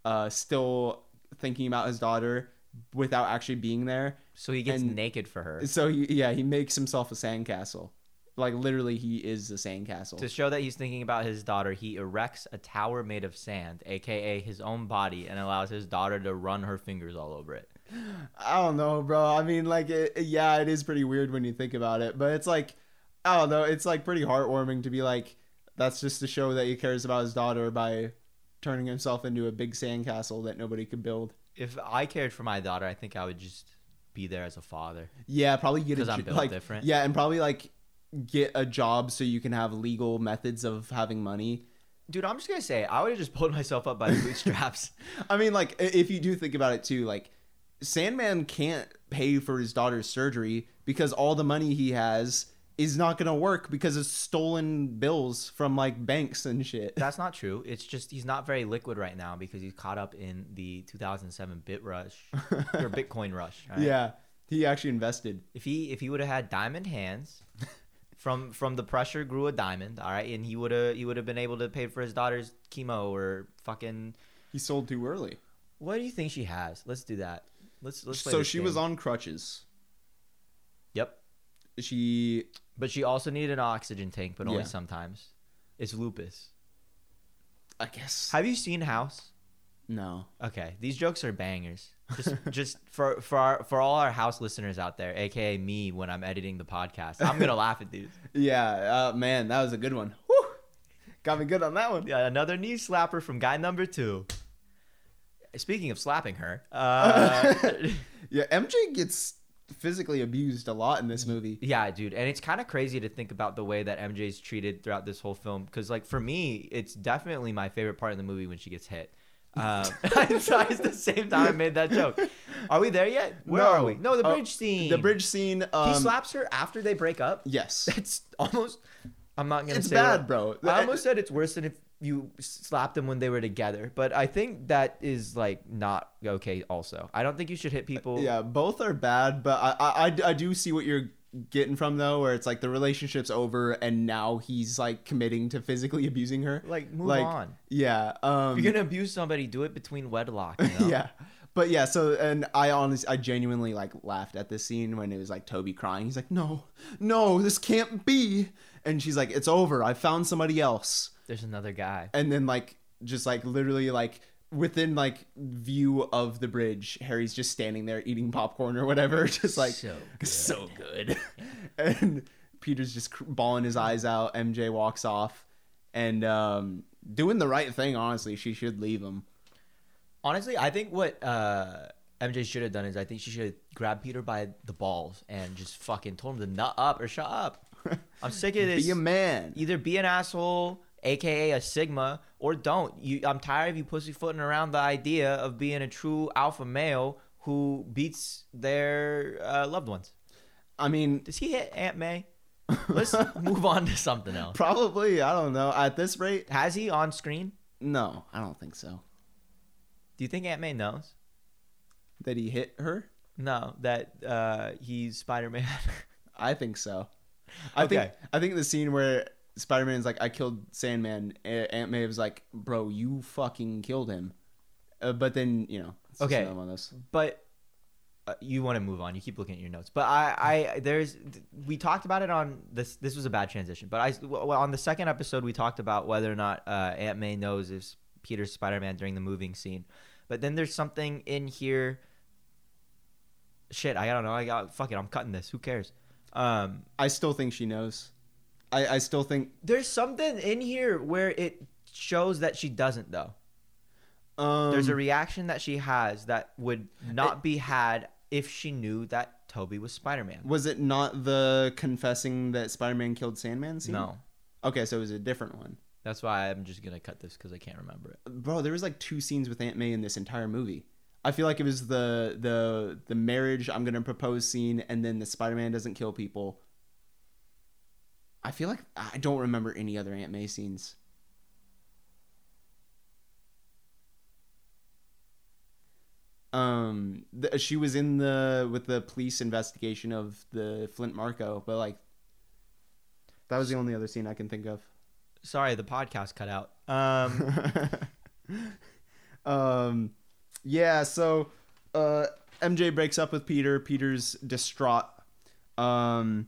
uh still thinking about his daughter without actually being there, so he gets and naked for her. So he, yeah he makes himself a sandcastle. Like literally he is the sandcastle. To show that he's thinking about his daughter, he erects a tower made of sand, aka his own body, and allows his daughter to run her fingers all over it. I don't know, bro. I mean, like it, yeah it is pretty weird when you think about it, but it's like, I don't know. It's like pretty heartwarming to be like, that's just to show that he cares about his daughter by turning himself into a big sandcastle that nobody could build. if I cared for my daughter, I think I would just be there as a father. Yeah, probably get a, I'm built like, different. Yeah, and probably like get a job so you can have legal methods of having money. Dude, I'm just gonna say I would have just pulled myself up by the bootstraps. I mean, like if you do think about it too, like Sandman can't pay for his daughter's surgery because all the money he has is not gonna work because of stolen bills from like banks and shit. That's not true. It's just he's not very liquid right now because he's caught up in the two thousand seven bit rush or Bitcoin rush. Right? Yeah, he actually invested. If he if he would have had diamond hands, from from the pressure grew a diamond. All right, and he would have he would have been able to pay for his daughter's chemo or fucking. He sold too early. What do you think she has? Let's do that. Let's let's. Play so she game. was on crutches. Yep. She. But she also needed an oxygen tank, but only yeah. sometimes. It's lupus. I guess. Have you seen House? No. Okay, these jokes are bangers. Just, just for for our, for all our House listeners out there, aka me, when I'm editing the podcast, I'm gonna laugh at these. Yeah, uh, man, that was a good one. Woo! Got me good on that one. Yeah, another knee slapper from guy number two. Speaking of slapping her, uh... yeah, M J gets physically abused a lot in this movie. Yeah, dude, and it's kind of crazy to think about the way that M J's treated throughout this whole film, because like for me it's definitely my favorite part of the movie when she gets hit. Um I'm sorry, it's the same time I made that joke. Are we there yet? Where no. are we? No, the bridge uh, scene the bridge scene um, he slaps her after they break up. Yes, it's almost I'm not gonna it's say it's bad, bro. I almost said it's worse than if you slapped them when they were together, but I think that is like not okay. Also, I don't think you should hit people. Yeah, both are bad, but I, I, I do see what you're getting from though, where it's like the relationship's over and now he's like committing to physically abusing her. Like move like, on. Yeah. Um, if you're gonna abuse somebody, do it between wedlock. You know? Yeah. But yeah, so, and I honestly, I genuinely like laughed at this scene when it was like Toby crying. He's like, no, no, this can't be. And she's like, it's over. I found somebody else. There's another guy. And then like, just like literally like within like view of the bridge, Harry's just standing there eating popcorn or whatever. Just like, so good. So good. And Peter's just bawling his eyes out. M J walks off and um, doing the right thing. Honestly, she should leave him. Honestly, I think what uh, M J should have done is I think she should have grabbed Peter by the balls and just fucking told him to nut up or shut up. I'm sick of this. Be a man. Either be an asshole, aka a sigma, or don't. You, I'm tired of you pussyfooting around the idea of being a true alpha male who beats their uh, loved ones. I mean, does he hit Aunt May? Let's move on to something else. Probably. I don't know. At this rate, has he on screen? No, I don't think so. Do you think Aunt May knows that he hit her? No, that uh, he's Spider-Man. I think so. I okay. think I think the scene where Spider-Man's like, I killed Sandman. Aunt May was like, bro, you fucking killed him. Uh, but then, you know. Okay. On this. But uh, you want to move on. You keep looking at your notes. But I, I, there's, we talked about it on this. This was a bad transition. But I, well, on the second episode, we talked about whether or not uh, Aunt May knows if Peter's Spider-Man during the moving scene. But then there's something in here. Shit, I don't know. I got, fuck it. I'm cutting this. Who cares? Um, I still think she knows. I, I still think there's something in here where it shows that she doesn't though. Um, there's a reaction that she has that would not it, be had if she knew that Toby was Spider-Man. Was it not the confessing that Spider-Man killed Sandman scene? No. Okay, so it was a different one. That's why I'm just gonna cut this because I can't remember it. Bro, there was like two scenes with Aunt May in this entire movie. I feel like it was the the the marriage I'm gonna propose scene, and then the Spider-Man doesn't kill people. I feel like I don't remember any other Aunt May scenes. Um, the, she was in the with the police investigation of the Flint Marco, but like that was the only other scene I can think of. Sorry, the podcast cut out. Um, um, yeah, so uh, M J breaks up with Peter. Peter's distraught. Um,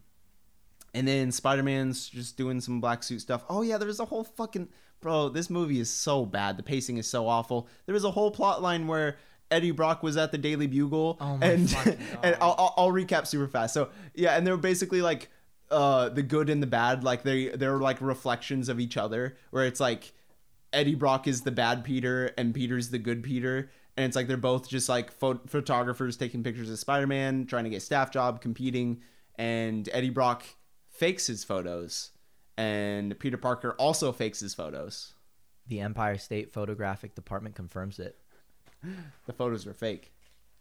and then Spider-Man's just doing some black suit stuff. Oh, yeah, there was a whole fucking... Bro, this movie is so bad. The pacing is so awful. There was a whole plot line where Eddie Brock was at the Daily Bugle. Oh, my and, fucking God. And I'll, I'll, I'll recap super fast. So, yeah, and they were basically like... Uh, the good and the bad, like they they're like reflections of each other, where it's like Eddie Brock is the bad Peter and Peter's the good Peter. And it's like they're both just like pho- photographers taking pictures of Spider-Man, trying to get a staff job, competing. And Eddie Brock fakes his photos. And Peter Parker also fakes his photos. The Empire State Photographic Department confirms it. The photos are fake.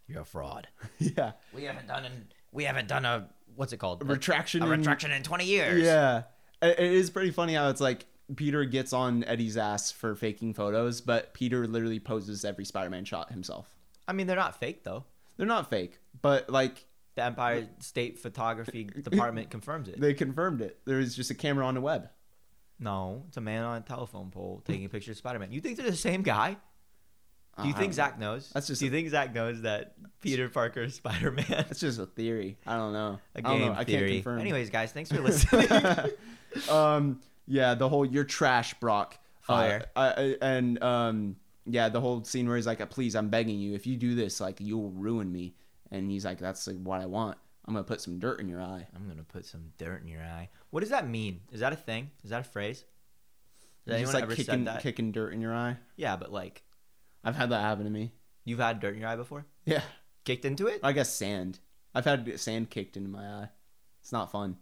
You're a fraud. Yeah. We haven't done an, we haven't done a, what's it called? A retraction. A, a retraction in, in twenty years. Yeah. It is pretty funny how it's like Peter gets on Eddie's ass for faking photos, but Peter literally poses every Spider-Man shot himself. I mean, they're not fake, though. They're not fake, but like... The Empire State Photography Department confirms it. They confirmed it. There is just a camera on the web. No, it's a man on a telephone pole taking a picture of Spider-Man. You think they're the same guy? Do you uh, think Zach knows? That's just. Do you a, think Zach knows that Peter Parker is Spider-Man? That's just a theory. I don't know. A game I don't know. Theory. I can't confirm. Anyways, guys, thanks for listening. um, yeah, the whole "you're trash, Brock." Fire. Uh, I, I, and um, yeah, the whole scene where he's like, "Please, I'm begging you. If you do this, like, you'll ruin me." And he's like, "That's like, what I want. I'm gonna put some dirt in your eye. I'm gonna put some dirt in your eye." What does that mean? Is that a thing? Is that a phrase? Is just like ever kicking, said that? Kicking dirt in your eye. Yeah, but like, I've had that happen to me. You've had dirt in your eye before? Yeah. Kicked into it? I guess sand. I've had sand kicked into my eye. It's not fun.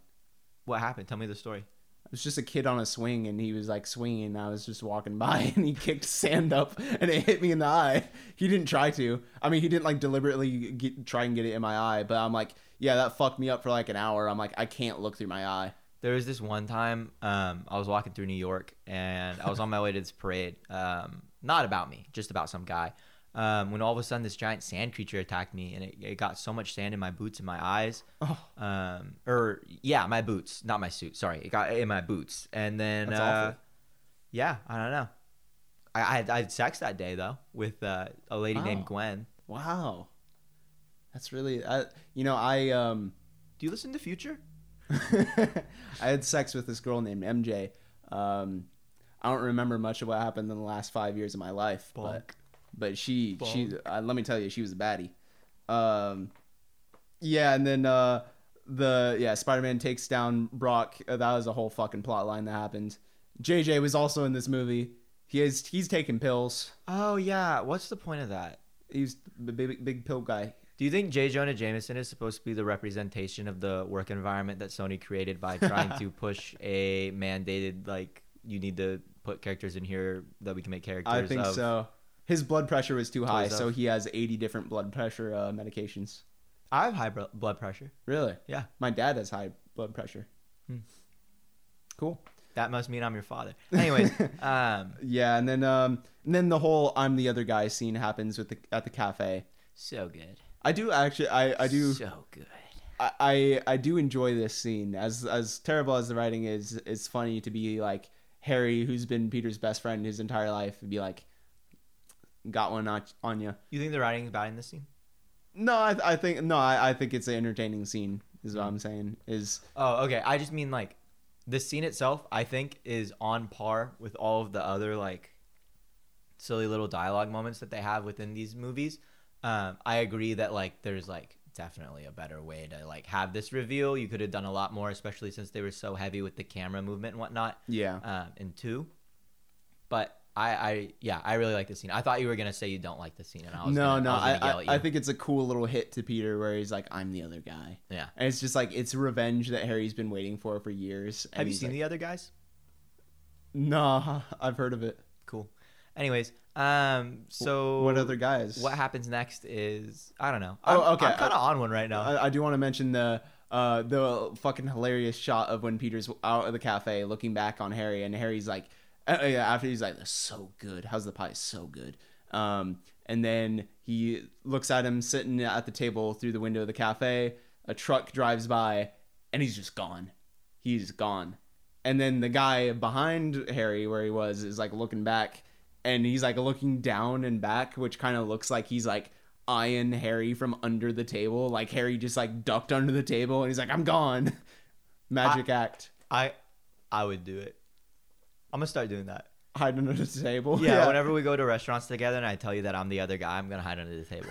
What happened? Tell me the story. It was just a kid on a swing, and he was like swinging, and I was just walking by, and he kicked sand up, and it hit me in the eye. He didn't try to. I mean, he didn't like deliberately get, try and get it in my eye, but I'm like, yeah, that fucked me up for like an hour. I'm like, I can't look through my eye. There was this one time um, I was walking through New York, and I was on my way to this parade. Um, not about me, just about some guy. Um, when all of a sudden this giant sand creature attacked me, and it, it got so much sand in my boots and my eyes. Oh. Um, or yeah, my boots, not my suit. Sorry, it got in my boots, and then That's uh, awful. yeah, I don't know. I I had, I had sex that day though with uh, a lady wow. named Gwen. Wow, that's really. I, you know, I um. Do you listen to Future? I had sex with this girl named M J. Um, I don't remember much of what happened in the last five years of my life, Bonk. but. But she, Bonk. she, uh, let me tell you, she was a baddie. Um, yeah, and then uh, the yeah, Spider-Man takes down Brock. Uh, that was a whole fucking plot line that happened. J J was also in this movie. He is he's taking pills. Oh yeah, what's the point of that? He's the big, big pill guy. Do you think J. Jonah Jameson is supposed to be the representation of the work environment that Sony created by trying to push a mandated like you need to put characters in here that we can make characters? I think of- so. His blood pressure was too high, so he has eighty different blood pressure uh, medications. I have high bro- blood pressure. Really? Yeah. My dad has high blood pressure. Hmm. Cool. That must mean I'm your father. Anyways. um, yeah, and then um, and then the whole I'm the other guy scene happens with the, at the cafe. So good. I do actually. I, I do. So good. I, I I do enjoy this scene. As as terrible as the writing is, it's funny to be like Harry, who's been Peter's best friend his entire life, and be like. Got one on you. You think the writing is bad in this scene? No, I, th- I think no, I, I think it's an entertaining scene. Is what I'm saying. Is oh, okay. I just mean like the scene itself. I think is on par with all of the other like silly little dialogue moments that they have within these movies. Um, I agree that like there's like definitely a better way to like have this reveal. You could have done a lot more, especially since they were so heavy with the camera movement and whatnot. Yeah. Um, in two, but. I, I yeah I really like this scene. I thought you were gonna say you don't like this scene, and I was no gonna, no I was I, yell at you. I think it's a cool little hit to Peter where he's like I'm the other guy. Yeah, and it's just like it's revenge that Harry's been waiting for for years. And have you seen like, the other guys? No, I've heard of it. Cool. Anyways, um, so what other guys? What happens next is I don't know. I'm, oh, okay. I'm kind of on one right now. I, I do want to mention the. Uh, the fucking hilarious shot of when Peter's out of the cafe looking back on Harry, and Harry's like. Uh, yeah, after he's like, that's so good. How's the pie? So good. Um, and then he looks at him sitting at the table through the window of the cafe. A truck drives by, and he's just gone. He's gone. And then the guy behind Harry, where he was, is like looking back, and he's like looking down and back, which kind of looks like he's like eyeing Harry from under the table. Like Harry just like ducked under the table, and he's like, I'm gone. Magic I, act. I, I would do it. I'm going to start doing that. Hide under the table? Yeah, yeah, whenever we go to restaurants together and I tell you that I'm the other guy, I'm going to hide under the table.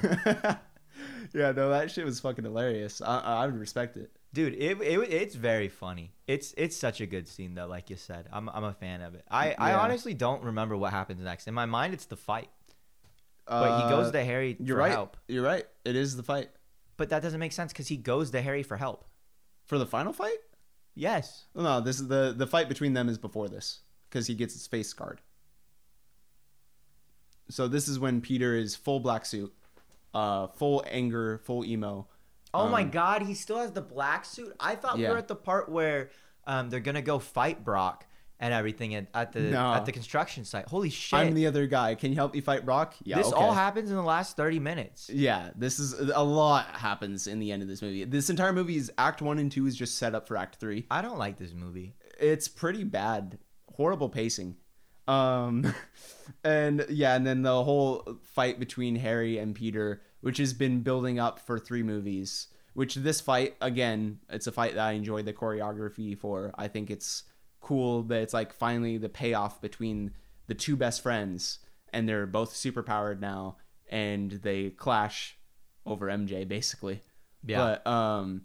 Yeah, no, that shit was fucking hilarious. I, I would respect it. Dude, it, it it's very funny. It's it's such a good scene though, like you said. I'm I'm a fan of it. I, yeah. I honestly don't remember what happens next. In my mind, it's the fight. Uh, but he goes to Harry you're for right. help. You're right. It is the fight. But that doesn't make sense because he goes to Harry for help. For the final fight? Yes. No, this is the the fight between them is before this because he gets his face scarred. So this is when Peter is full black suit, uh, full anger, full emo. Oh, um, my God. He still has the black suit? I thought yeah. we were at the part where um, they're going to go fight Brock and everything at, at the no. at the construction site. Holy shit. I'm the other guy. Can you help me fight Brock? Yeah, This okay. all happens in the last thirty minutes. Yeah, this is a lot happens in the end of this movie. This entire movie is act one and two is just set up for act three. I don't like this movie. It's pretty bad. Horrible pacing. Um, and yeah, and then the whole fight between Harry and Peter, which has been building up for three movies, which this fight, again, it's a fight that I enjoyed the choreography for. I think it's cool that it's like finally the payoff between the two best friends, and they're both super powered now, and they clash over M J basically. Yeah. But, um,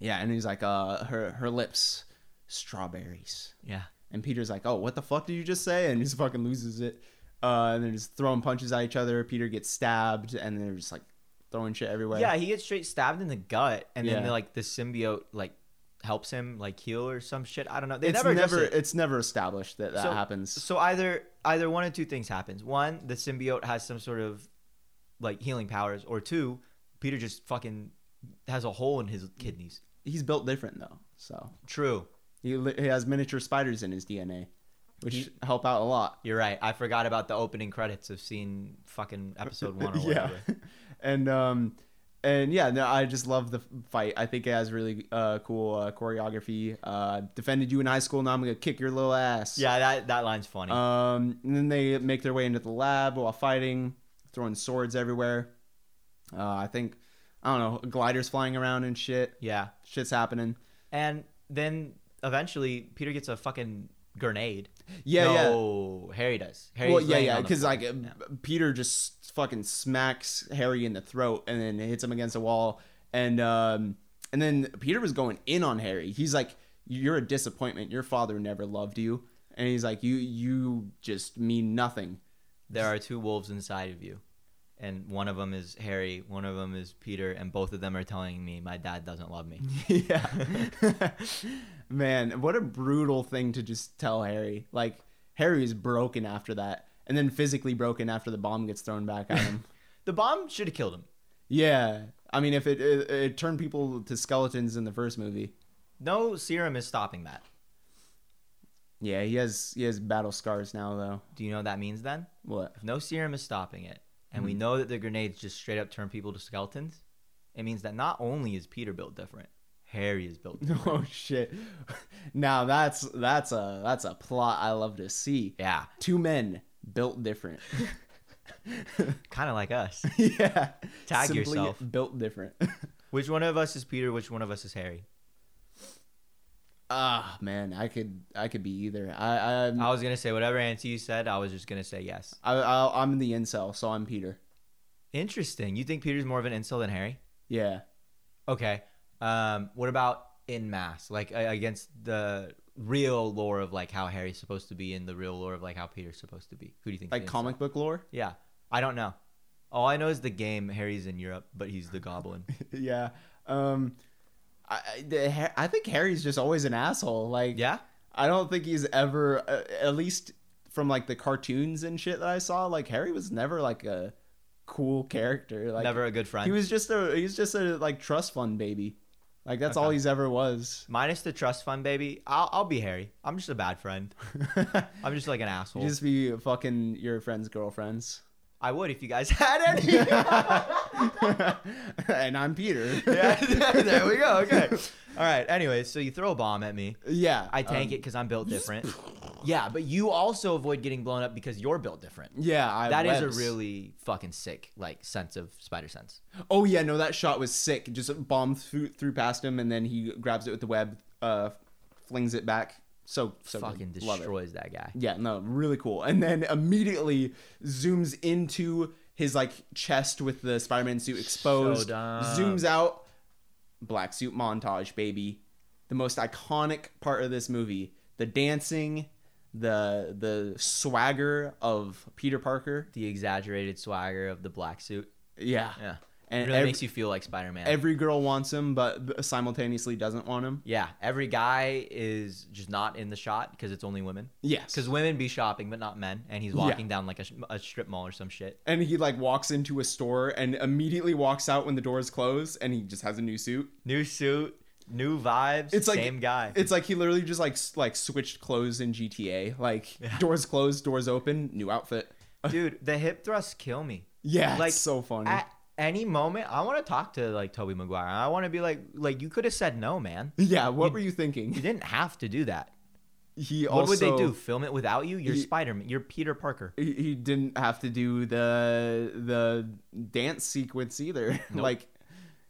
yeah. And he's like, uh, her, her lips, strawberries. Yeah. And Peter's like, oh, what the fuck did you just say? And he just fucking loses it. Uh, and they're just throwing punches at each other. Peter gets stabbed, and they're just like throwing shit everywhere. Yeah, he gets straight stabbed in the gut, and yeah. then like the symbiote like helps him like heal or some shit. I don't know. They it's never, never it. it's never established that that so, happens. So either either one of two things happens: one, the symbiote has some sort of like healing powers, or two, Peter just fucking has a hole in his kidneys. He's built different though, so true. He he has miniature spiders in his D N A. Which help out a lot. You're right. I forgot about the opening credits of seeing fucking episode one or whatever. Yeah. And, um, and yeah, no, I just love the fight. I think it has really uh, cool uh, choreography. Uh, defended you in high school, now I'm going to kick your little ass. Yeah, that, that line's funny. Um, and then they make their way into the lab while fighting, throwing swords everywhere. Uh, I think, I don't know, gliders flying around and shit. Yeah. Shit's happening. And then eventually Peter gets a fucking grenade. Yeah, no, yeah. Harry does. Harry's well, yeah, yeah, because like yeah. Peter just fucking smacks Harry in the throat and then hits him against a wall, and um, and then Peter was going in on Harry. He's like, "You're a disappointment. Your father never loved you," and he's like, "You, you just mean nothing." There are two wolves inside of you, and one of them is Harry, one of them is Peter, and both of them are telling me my dad doesn't love me. Yeah. Man, what a brutal thing to just tell Harry. Like, Harry is broken after that, and then physically broken after the bomb gets thrown back at him. The bomb should have killed him. Yeah. I mean, if it, it it turned people to skeletons in the first movie. No serum is stopping that. Yeah, he has he has battle scars now, though. Do you know what that means, then? What? If no serum is stopping it, and mm-hmm. we know that the grenades just straight up turn people to skeletons, it means that not only is Peter built different, Harry is built different. Oh shit! Now that's that's a that's a plot I love to see. Yeah, two men built different, kind of like us. Yeah, tag Simply yourself. Built different. Which one of us is Peter? Which one of us is Harry? Ah uh, man, I could I could be either. I I, I was gonna say whatever answer you said. I was just gonna say yes. I, I I'm the incel, so I'm Peter. Interesting. You think Peter's more of an incel than Harry? Yeah. Okay. Um, what about in mass, like uh, against the real lore of like how Harry's supposed to be and the real lore of like how Peter's supposed to be? Who do you think? Like comic book lore? Yeah. I don't know. All I know is the game Harry's in Europe, but he's the goblin. Yeah. Um, I, the, I think Harry's just always an asshole. Like, yeah, I don't think he's ever, uh, at least from like the cartoons and shit that I saw, like Harry was never like a cool character. Like never a good friend. He was just a, he was just a like trust fund baby. Like, that's okay. All he's ever was. Minus the trust fund, baby. I'll I'll be Harry. I'm just a bad friend. I'm just like an asshole. You just be fucking your friend's girlfriends. I would if you guys had any. And I'm Peter. Yeah, there we go. Okay. All right. Anyways, so you throw a bomb at me. Yeah. I tank um, it because I'm built different. Yeah, but you also avoid getting blown up because you're built different. Yeah. I that webs. is a really fucking sick, like, sense of spider sense. Oh, yeah. No, that shot was sick. Just bomb through, through past him, and then he grabs it with the web, uh, flings it back. So, so fucking good. Destroys that guy. Yeah, no, really cool. And then immediately zooms into his like chest with the Spider-Man suit exposed. So dumb. Zooms out, black suit montage, baby. The most iconic part of this movie, the dancing, the the swagger of Peter Parker, the exaggerated swagger of the black suit. Yeah, yeah. And it really every, makes you feel like Spider-Man. Every girl wants him, but simultaneously doesn't want him. Yeah, every guy is just not in the shot because it's only women. Yes. Because women be shopping, but not men. And he's walking yeah. down like a, a strip mall or some shit. And he like walks into a store and immediately walks out when the doors close, and he just has a new suit. New suit, new vibes, it's like, same guy. It's like he literally just like like switched clothes in G T A. Like yeah. doors closed, doors open, new outfit. Dude, the hip thrusts kill me. Yeah, like, it's so funny. At, Any moment, I want to talk to like Tobey Maguire. I want to be like, like you could have said no, man. Yeah, what you, were you thinking? You didn't have to do that. He what also, would they do? Film it without you? You're he, Spider-Man. You're Peter Parker. He, he didn't have to do the the dance sequence either. Nope. Like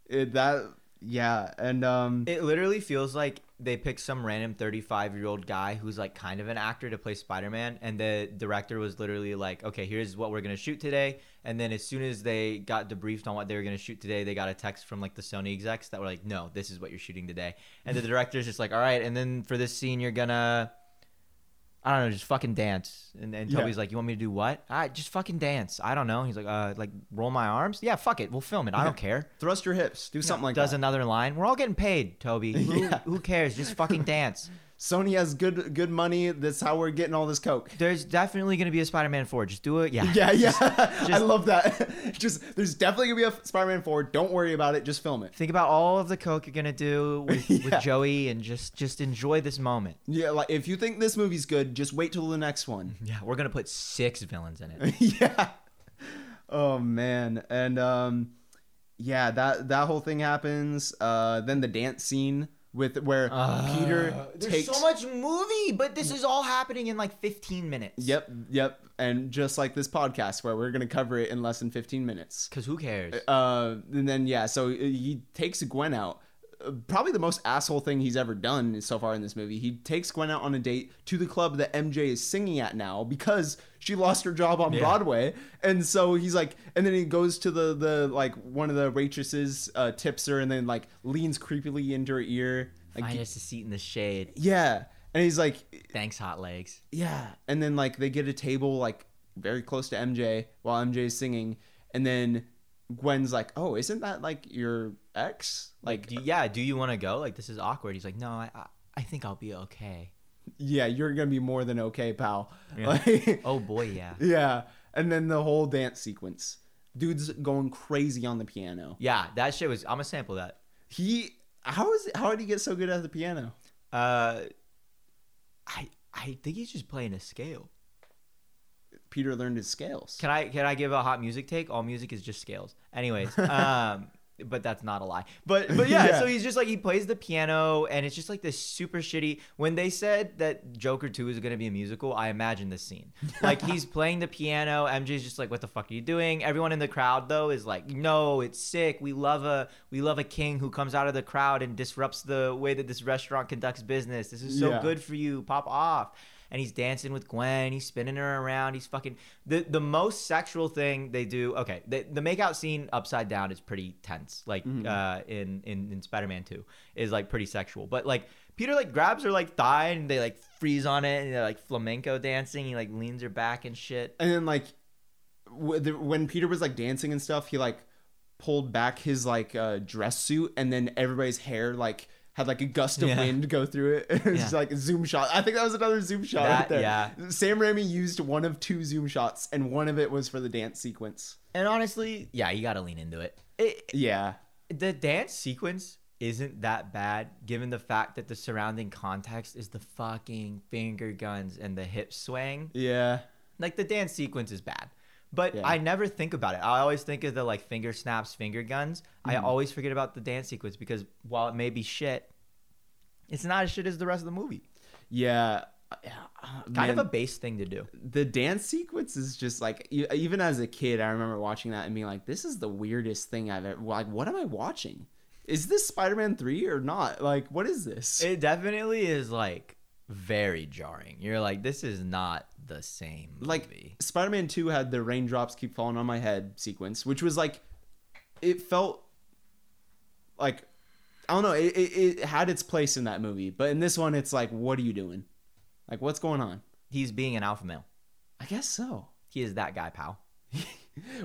it, that, yeah, and um, it literally feels like they picked some random thirty-five-year-old guy who's like kind of an actor to play Spider-Man, and the director was literally like, okay, here's what we're going to shoot today. And then as soon as they got debriefed on what they were going to shoot today, they got a text from like the Sony execs that were like, no, this is what you're shooting today. And the director's just like, all right, and then for this scene, you're going to, I don't know, just fucking dance. And then Toby's yeah. like, you want me to do what? All right, just fucking dance. I don't know. He's like, uh, like roll my arms? Yeah, fuck it. We'll film it. I yeah. don't care. Thrust your hips. Do something yeah, like does that. Does another line. We're all getting paid, Toby. Who, yeah. who cares? Just fucking dance. Sony has good good money. That's how we're getting all this coke. There's definitely going to be a Spider-Man four. Just do it. Yeah. Yeah, yeah. Just, just, I love that. Just there's definitely going to be a Spider-Man four. Don't worry about it. Just film it. Think about all of the coke you're going to do with, yeah. with Joey and just just enjoy this moment. Yeah, like if you think this movie's good, just wait till the next one. Yeah, we're going to put six villains in it. yeah. Oh man. And um yeah, that that whole thing happens. Uh then the dance scene with where uh, Peter takes... There's so much movie, but this is all happening in like fifteen minutes. Yep, yep. And just like this podcast where we're going to cover it in less than fifteen minutes. Because who cares? Uh, and then, yeah, so he takes Gwen out. Probably the most asshole thing he's ever done so far in this movie. He takes Gwen out on a date to the club that M J is singing at now because she lost her job on yeah. Broadway. And so he's like, and then he goes to the, the like one of the waitresses, uh, tips her and then like leans creepily into her ear. Like, find us a seat in the shade. Yeah. And he's like, thanks, hot legs. Yeah. And then like they get a table like very close to M J while M J is singing. And then Gwen's like, oh, isn't that like your ex? Like, do, yeah, do you want to go? Like, this is awkward. He's like, no, I I think I'll be okay. Yeah, you're going to be more than okay, pal. Yeah. Like, oh, boy, yeah. Yeah, and then the whole dance sequence. Dude's going crazy on the piano. Yeah, that shit was, I'm going to sample that. He, how is how did he get so good at the piano? Uh, I I think he's just playing a scale. Peter learned his scales. Can I can I give a hot music take? All music is just scales. Anyways, um, but that's not a lie. But but yeah, yeah, so he's just like he plays the piano, and it's just like this super shitty. When they said that Joker two is gonna be a musical, I imagine this scene. Like he's playing the piano. M J's just like, what the fuck are you doing? Everyone in the crowd though is like, no, it's sick. We love a we love a king who comes out of the crowd and disrupts the way that this restaurant conducts business. This is so yeah. good for you. Pop off. And he's dancing with Gwen. He's spinning her around. He's fucking... The the most sexual thing they do... Okay, the, the makeout scene upside down is pretty tense. Like, mm-hmm. uh, in, in, in Spider-Man two is, like, pretty sexual. But, like, Peter, like, grabs her, like, thigh and they, like, freeze on it. And they're, like, flamenco dancing. He, like, leans her back and shit. And then, like, when Peter was, like, dancing and stuff, he, like, pulled back his, like, uh, dress suit. And then everybody's hair, like... had like a gust of yeah. wind go through it. It was yeah. just like a zoom shot. I think that was another zoom shot that, right there. Yeah. Sam Raimi used one of two zoom shots, and one of it was for the dance sequence. And honestly, yeah, you got to lean into it. it. Yeah. The dance sequence isn't that bad, given the fact that the surrounding context is the fucking finger guns and the hip swaying. Yeah. Like, the dance sequence is bad. But yeah. I never think about it. I always think of the, like, finger snaps, finger guns. Mm. I always forget about the dance sequence because while it may be shit, it's not as shit as the rest of the movie. Yeah. Kind Man, of a base thing to do. The dance sequence is just, like, even as a kid, I remember watching that and being like, this is the weirdest thing I've ever, like, what am I watching? Is this Spider-Man three or not? Like, what is this? It definitely is, like... very jarring. You're like, this is not the same movie. Like, Spider-Man two had the raindrops keep falling on my head sequence, which was like, it felt like I don't know. It, it, it had its place in that movie, but in this one, it's like, what are you doing? Like, what's going on? He's being an alpha male. I guess so. He is that guy, pal.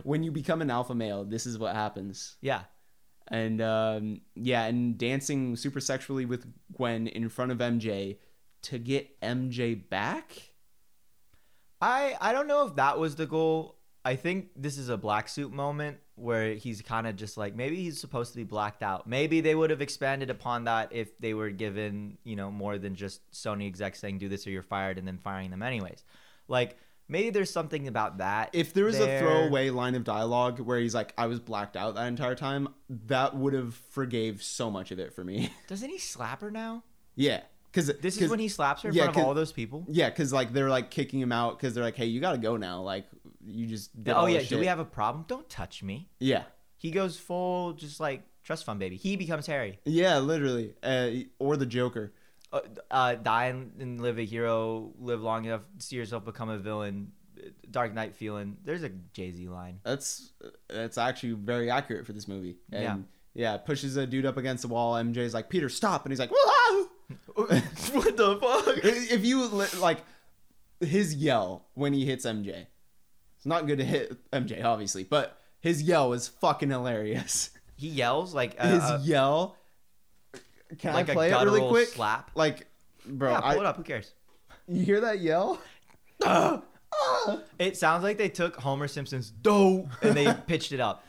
When you become an alpha male, this is what happens. Yeah. And um, yeah, and dancing super sexually with Gwen in front of M J to get M J back? I I don't know if that was the goal. I think this is a black suit moment where he's kind of just like, maybe he's supposed to be blacked out. Maybe they would have expanded upon that if they were given, you know, more than just Sony execs saying, do this or you're fired, and then firing them anyways. Like, maybe there's something about that. If there was there. a throwaway line of dialogue where he's like, I was blacked out that entire time, that would have forgave so much of it for me. Doesn't he slap her now? Yeah. Cause, this cause, is when he slaps her in yeah, front of all those people? Yeah, because like, they're like kicking him out because they're like, hey, you got to go now. Like, you just did Oh, yeah, do we have a problem? Don't touch me. Yeah. He goes full just like, trust fund, baby. He becomes Harry. Yeah, literally. Uh, or the Joker. Uh, uh, die and, and live a hero, live long enough, see yourself become a villain, Dark Knight feeling. There's a Jay-Z line. That's that's actually very accurate for this movie. And yeah. Yeah, pushes a dude up against the wall. M J's like, Peter, stop. And he's like, ah! What the fuck? If you, like, his yell when he hits M J. It's not good to hit M J, obviously, but his yell is fucking hilarious. He yells? like uh, His uh, yell... Can like I play it really quick? Slap. Like, bro, yeah, pull I, it up. Who cares? You hear that yell? Uh, uh. It sounds like they took Homer Simpson's "doh" and they pitched it up.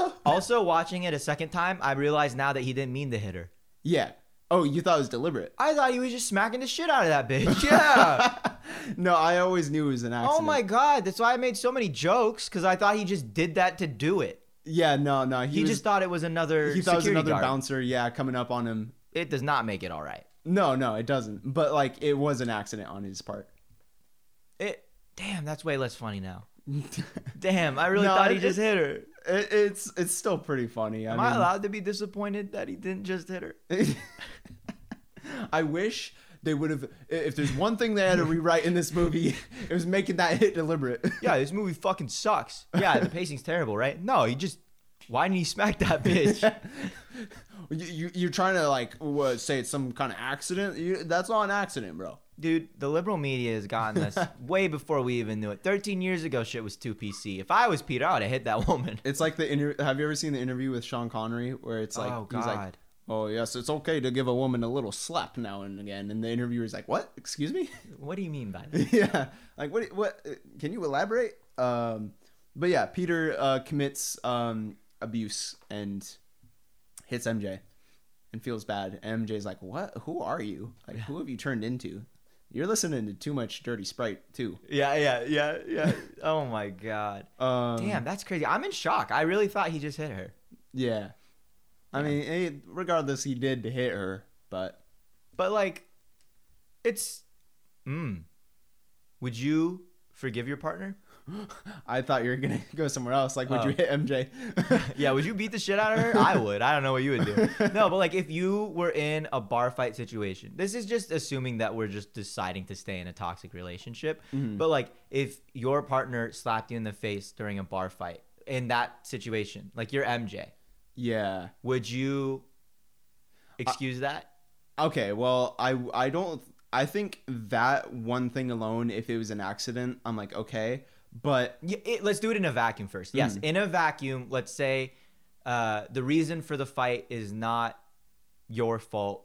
Uh. Also, watching it a second time, I realized now that he didn't mean to hit her. Yeah. Oh, you thought it was deliberate? I thought he was just smacking the shit out of that bitch. Yeah. No, I always knew it was an accident. Oh my god, that's why I made so many jokes, because I thought he just did that to do it. Yeah, no, no. He, he was, just thought it was another. He thought it was another guard. bouncer. Yeah, coming up on him. It does not make it all right. No, no, it doesn't. But like, it was an accident on his part. It. Damn, that's way less funny now. Damn, I really no, thought he it, just hit her. It, it's it's still pretty funny. I Am mean, I allowed to be disappointed that he didn't just hit her? I wish they would have. If there's one thing they had to rewrite in this movie, it was making that hit deliberate. Yeah, this movie fucking sucks. Yeah, the pacing's terrible, right? No, he just. Why didn't he smack that bitch? you, you you're trying to like what, say it's some kind of accident. You, that's not an accident, bro. Dude, the liberal media has gotten us way before we even knew it. Thirteen years ago, shit was too P C. If I was Peter, I would have hit that woman. It's like the inter- have you ever seen the interview with Sean Connery where it's like, oh, he's God. like, oh yes, it's okay to give a woman a little slap now and again, and the interviewer's like, "What? Excuse me? What do you mean by that?" Yeah, like what? What? Can you elaborate? Um, but yeah, Peter uh, commits um, abuse and hits M J, and feels bad. And M J's like, "What? Who are you? Like, who have you turned into? You're listening to too much Dirty Sprite, too." Yeah, yeah, yeah, yeah. Oh my God. Um, Damn, that's crazy. I'm in shock. I really thought he just hit her. Yeah. I mean, it, regardless, he did hit her, but... But, like, it's... Mm. Would you forgive your partner? I thought you were going to go somewhere else. Like, would oh. you hit M J? Yeah, would you beat the shit out of her? I would. I don't know what you would do. No, but, like, if you were in a bar fight situation... This is just assuming that we're just deciding to stay in a toxic relationship. Mm-hmm. But, like, if your partner slapped you in the face during a bar fight, in that situation, like, you're M J... Yeah. Would you excuse I, that? Okay, well, I, I don't... I think that one thing alone, if it was an accident, I'm like, okay, but... Yeah, it, let's do it in a vacuum first. Yes, mm. in a vacuum, let's say uh, the reason for the fight is not your fault.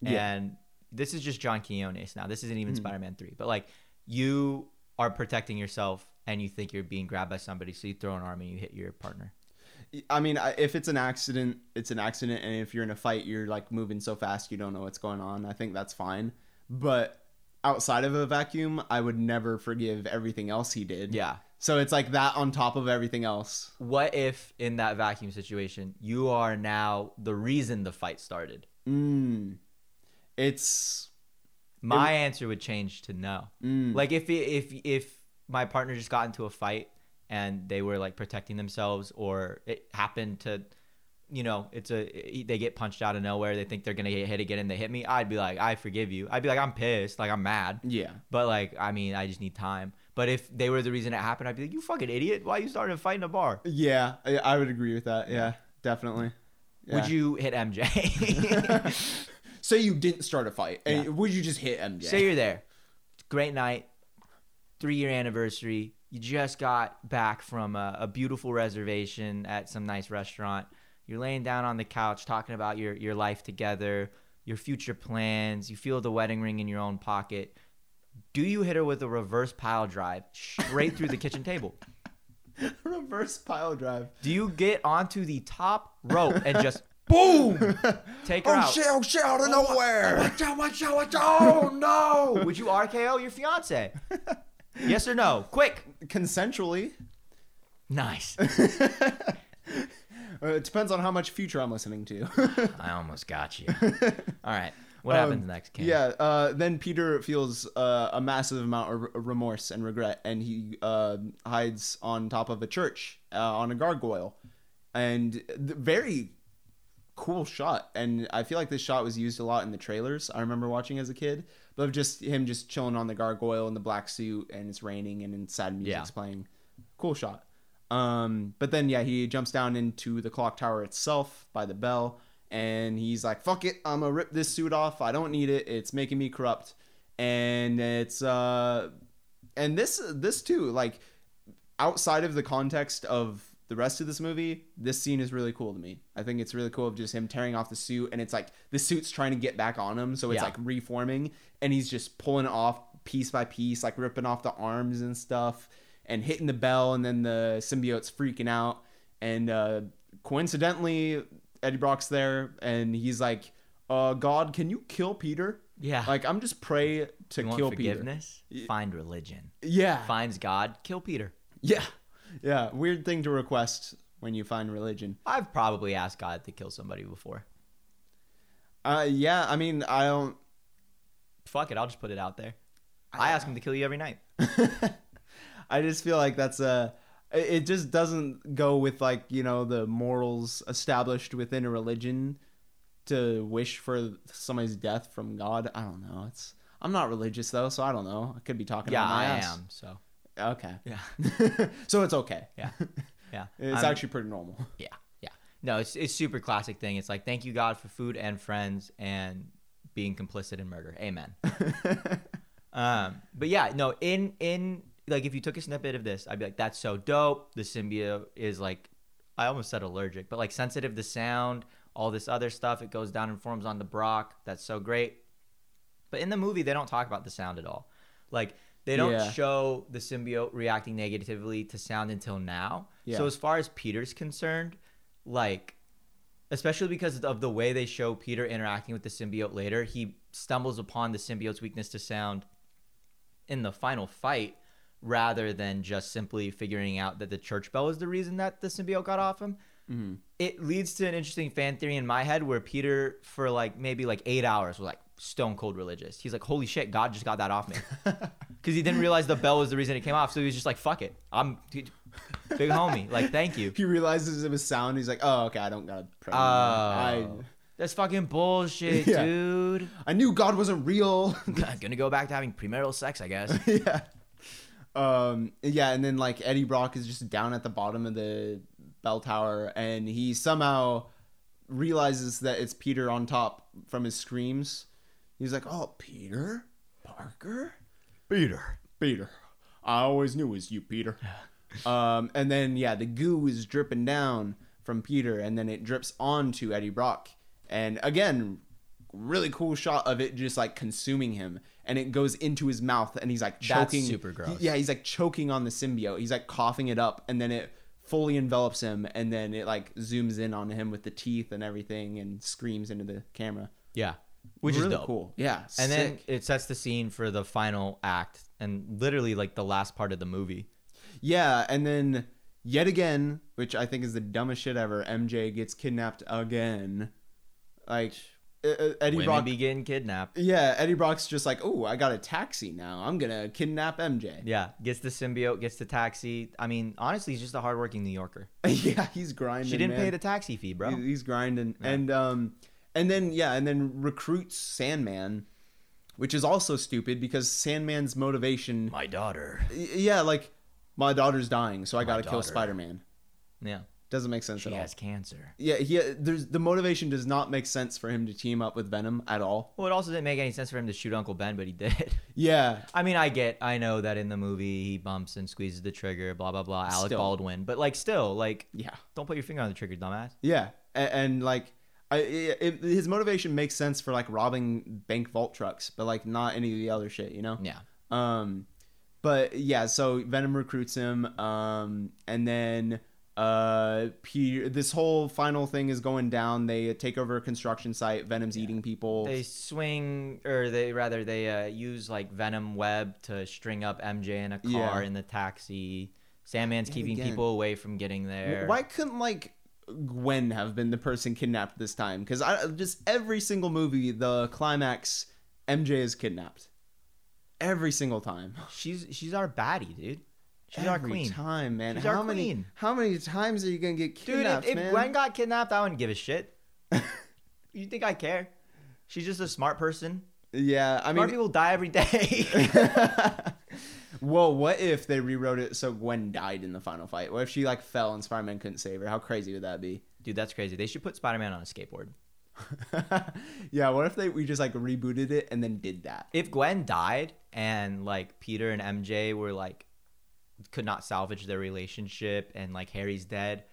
Yeah. And this is just John Quinones now. This isn't even mm. Spider-Man three. But, like, you are protecting yourself and you think you're being grabbed by somebody, so you throw an arm and you hit your partner. I mean, if it's an accident, it's an accident. And if you're in a fight, you're like moving so fast, you don't know what's going on. I think that's fine. But outside of a vacuum, I would never forgive everything else he did. Yeah. So it's like that on top of everything else. What if in that vacuum situation, you are now the reason the fight started? Mm. It's my it... answer would change to no. Mm. Like if, if, if my partner just got into a fight and they were like protecting themselves, or it happened to, you know, it's a it, they get punched out of nowhere. They think they're gonna get hit again, and they hit me. I'd be like, I forgive you. I'd be like, I'm pissed, like I'm mad. Yeah. But like, I mean, I just need time. But if they were the reason it happened, I'd be like, you fucking idiot! Why you started fighting a bar? Yeah, I would agree with that. Yeah, definitely. Yeah. Would you hit M J? Say you didn't start a fight. Yeah. Would you just hit M J? Say you're there. Great night. Three-year anniversary. You just got back from a, a beautiful reservation at some nice restaurant. You're laying down on the couch talking about your, your life together, your future plans. You feel the wedding ring in your own pocket. Do you hit her with a reverse pile drive straight through the kitchen table? Reverse pile drive. Do you get onto the top rope and just boom? Take her oh, out. Shit, oh, shit, out of oh, nowhere. Watch out, watch out, watch out. Oh, no. Would you R K O your fiance? Yes or no? Quick. Consensually. Nice. It depends on how much Future I'm listening to. I almost got you. All right. What happens um, next, Ken? Yeah, uh, then Peter feels uh, a massive amount of remorse and regret, and he uh, hides on top of a church uh, on a gargoyle. And the very cool shot, and I feel like this shot was used a lot in the trailers I remember watching as a kid, but just him just chilling on the gargoyle in the black suit, and it's raining, and it's sad music's yeah. playing. Cool shot. Um, but then, yeah, he jumps down into the clock tower itself by the bell. And he's like, fuck it, I'm gonna rip this suit off. I don't need it. It's making me corrupt. And it's, uh, and this, this too, like, outside of the context of the rest of this movie, this scene is really cool to me. I think it's really cool of just him tearing off the suit. And it's like, the suit's trying to get back on him. So it's yeah. like reforming. And he's just pulling it off piece by piece, like ripping off the arms and stuff and hitting the bell. And then the symbiote's freaking out. And, uh, coincidentally, Eddie Brock's there, and he's like, uh, God, can you kill Peter? Yeah. Like, I'm just pray to you want kill forgiveness? Peter. Find religion. Yeah. Finds God, kill Peter. Yeah. Yeah. Weird thing to request when you find religion. I've probably asked God to kill somebody before. Uh, yeah. I mean, I don't. Fuck it. I'll just put it out there. I, I ask him to kill you every night. I just feel like that's a. It just doesn't go with, like, you know, the morals established within a religion to wish for somebody's death from God. I don't know. It's I'm not religious, though, so I don't know. I could be talking yeah, about my I ass. am, so. Okay. Yeah. So it's okay. Yeah. Yeah. It's I'm, actually pretty normal. Yeah. Yeah. No, it's it's super classic thing. It's like, thank you, God, for food and friends and being complicit in murder. Amen. um. But, yeah, no, in in... like, if you took a snippet of this, I'd be like, that's so dope. The symbiote is, like, I almost said allergic, but, like, sensitive to sound, all this other stuff. It goes down and forms on the Brock. That's so great. But in the movie, they don't talk about the sound at all. Like, they don't yeah. show the symbiote reacting negatively to sound until now. Yeah. So as far as Peter's concerned, like, especially because of the way they show Peter interacting with the symbiote later, he stumbles upon the symbiote's weakness to sound in the final fight, rather than just simply figuring out that the church bell is the reason that the symbiote got off him. Mm-hmm. It leads to an interesting fan theory in my head where Peter, for like maybe like eight hours, was like stone cold religious. He's like, holy shit, God just got that off me. Because he didn't realize the bell was the reason it came off. So he was just like, fuck it. I'm big homie. Like, thank you. He realizes it was sound. He's like, oh, okay, I don't got to pray. Oh. I... That's fucking bullshit, yeah. dude. I knew God wasn't real. I'm going to go back to having premarital sex, I guess. Yeah. Um, yeah, and then, like, Eddie Brock is just down at the bottom of the bell tower, and he somehow realizes that it's Peter on top from his screams. He's like, oh, Peter? Parker? Peter. Peter. I always knew it was you, Peter. um, and then, yeah, the goo is dripping down from Peter, and then it drips onto Eddie Brock. And, again, really cool shot of it just, like, consuming him. And it goes into his mouth, and he's like choking. That's super gross. Yeah, he's like choking on the symbiote. He's like coughing it up, and then it fully envelops him, and then it like zooms in on him with the teeth and everything, and screams into the camera. Yeah, which really is dope. Cool. Yeah, and sick. Then it sets the scene for the final act, and literally like the last part of the movie. Yeah, and then yet again, which I think is the dumbest shit ever, M J gets kidnapped again. Like. Eddie Women Brock begin kidnapped. Yeah, Eddie Brock's just like, oh, I got a taxi now. I'm gonna kidnap M J. Yeah, gets the symbiote, gets the taxi. I mean, honestly, he's just a hardworking New Yorker. Yeah, he's grinding. She didn't man. pay the taxi fee, bro. He's grinding, yeah. and um, and then yeah, and then recruits Sandman, which is also stupid because Sandman's motivation. My daughter. Yeah, like my daughter's dying, so I my gotta daughter. kill Spider-Man. Yeah. Doesn't make sense she at all. He has cancer. Yeah, he, there's, the motivation does not make sense for him to team up with Venom at all. Well, it also didn't make any sense for him to shoot Uncle Ben, but he did. Yeah. I mean, I get, I know that in the movie he bumps and squeezes the trigger, blah, blah, blah, Alec still. Baldwin. But, like, still, like, yeah, don't put your finger on the trigger, dumbass. Yeah. And, and like, I, it, it, his motivation makes sense for, like, robbing bank vault trucks, but, like, not any of the other shit, you know? Yeah. Um, But, yeah, so Venom recruits him, um, and then... uh Peter, this whole final thing is going down. They take over a construction site. Venom's yeah. eating people. They swing, or they rather they uh use like Venom web to string up M J in a car yeah. in the taxi. Sandman's and keeping again, people away from getting there. Why couldn't like Gwen have been the person kidnapped this time? Because I just every single movie the climax M J is kidnapped every single time. She's she's our baddie, dude. She's Every our queen. time, man. She's how our many, queen. How many times are you going to get kidnapped, Dude, if, if man? Gwen got kidnapped, I wouldn't give a shit. You think I care? She's just a smart person. Yeah, I mean... Smart people die every day. Whoa, what if they rewrote it so Gwen died in the final fight? What if she, like, fell and Spider-Man couldn't save her? How crazy would that be? Dude, that's crazy. They should put Spider-Man on a skateboard. Yeah, what if they we just, like, rebooted it and then did that? If Gwen died and, like, Peter and M J were, like... could not salvage their relationship and like Harry's dead,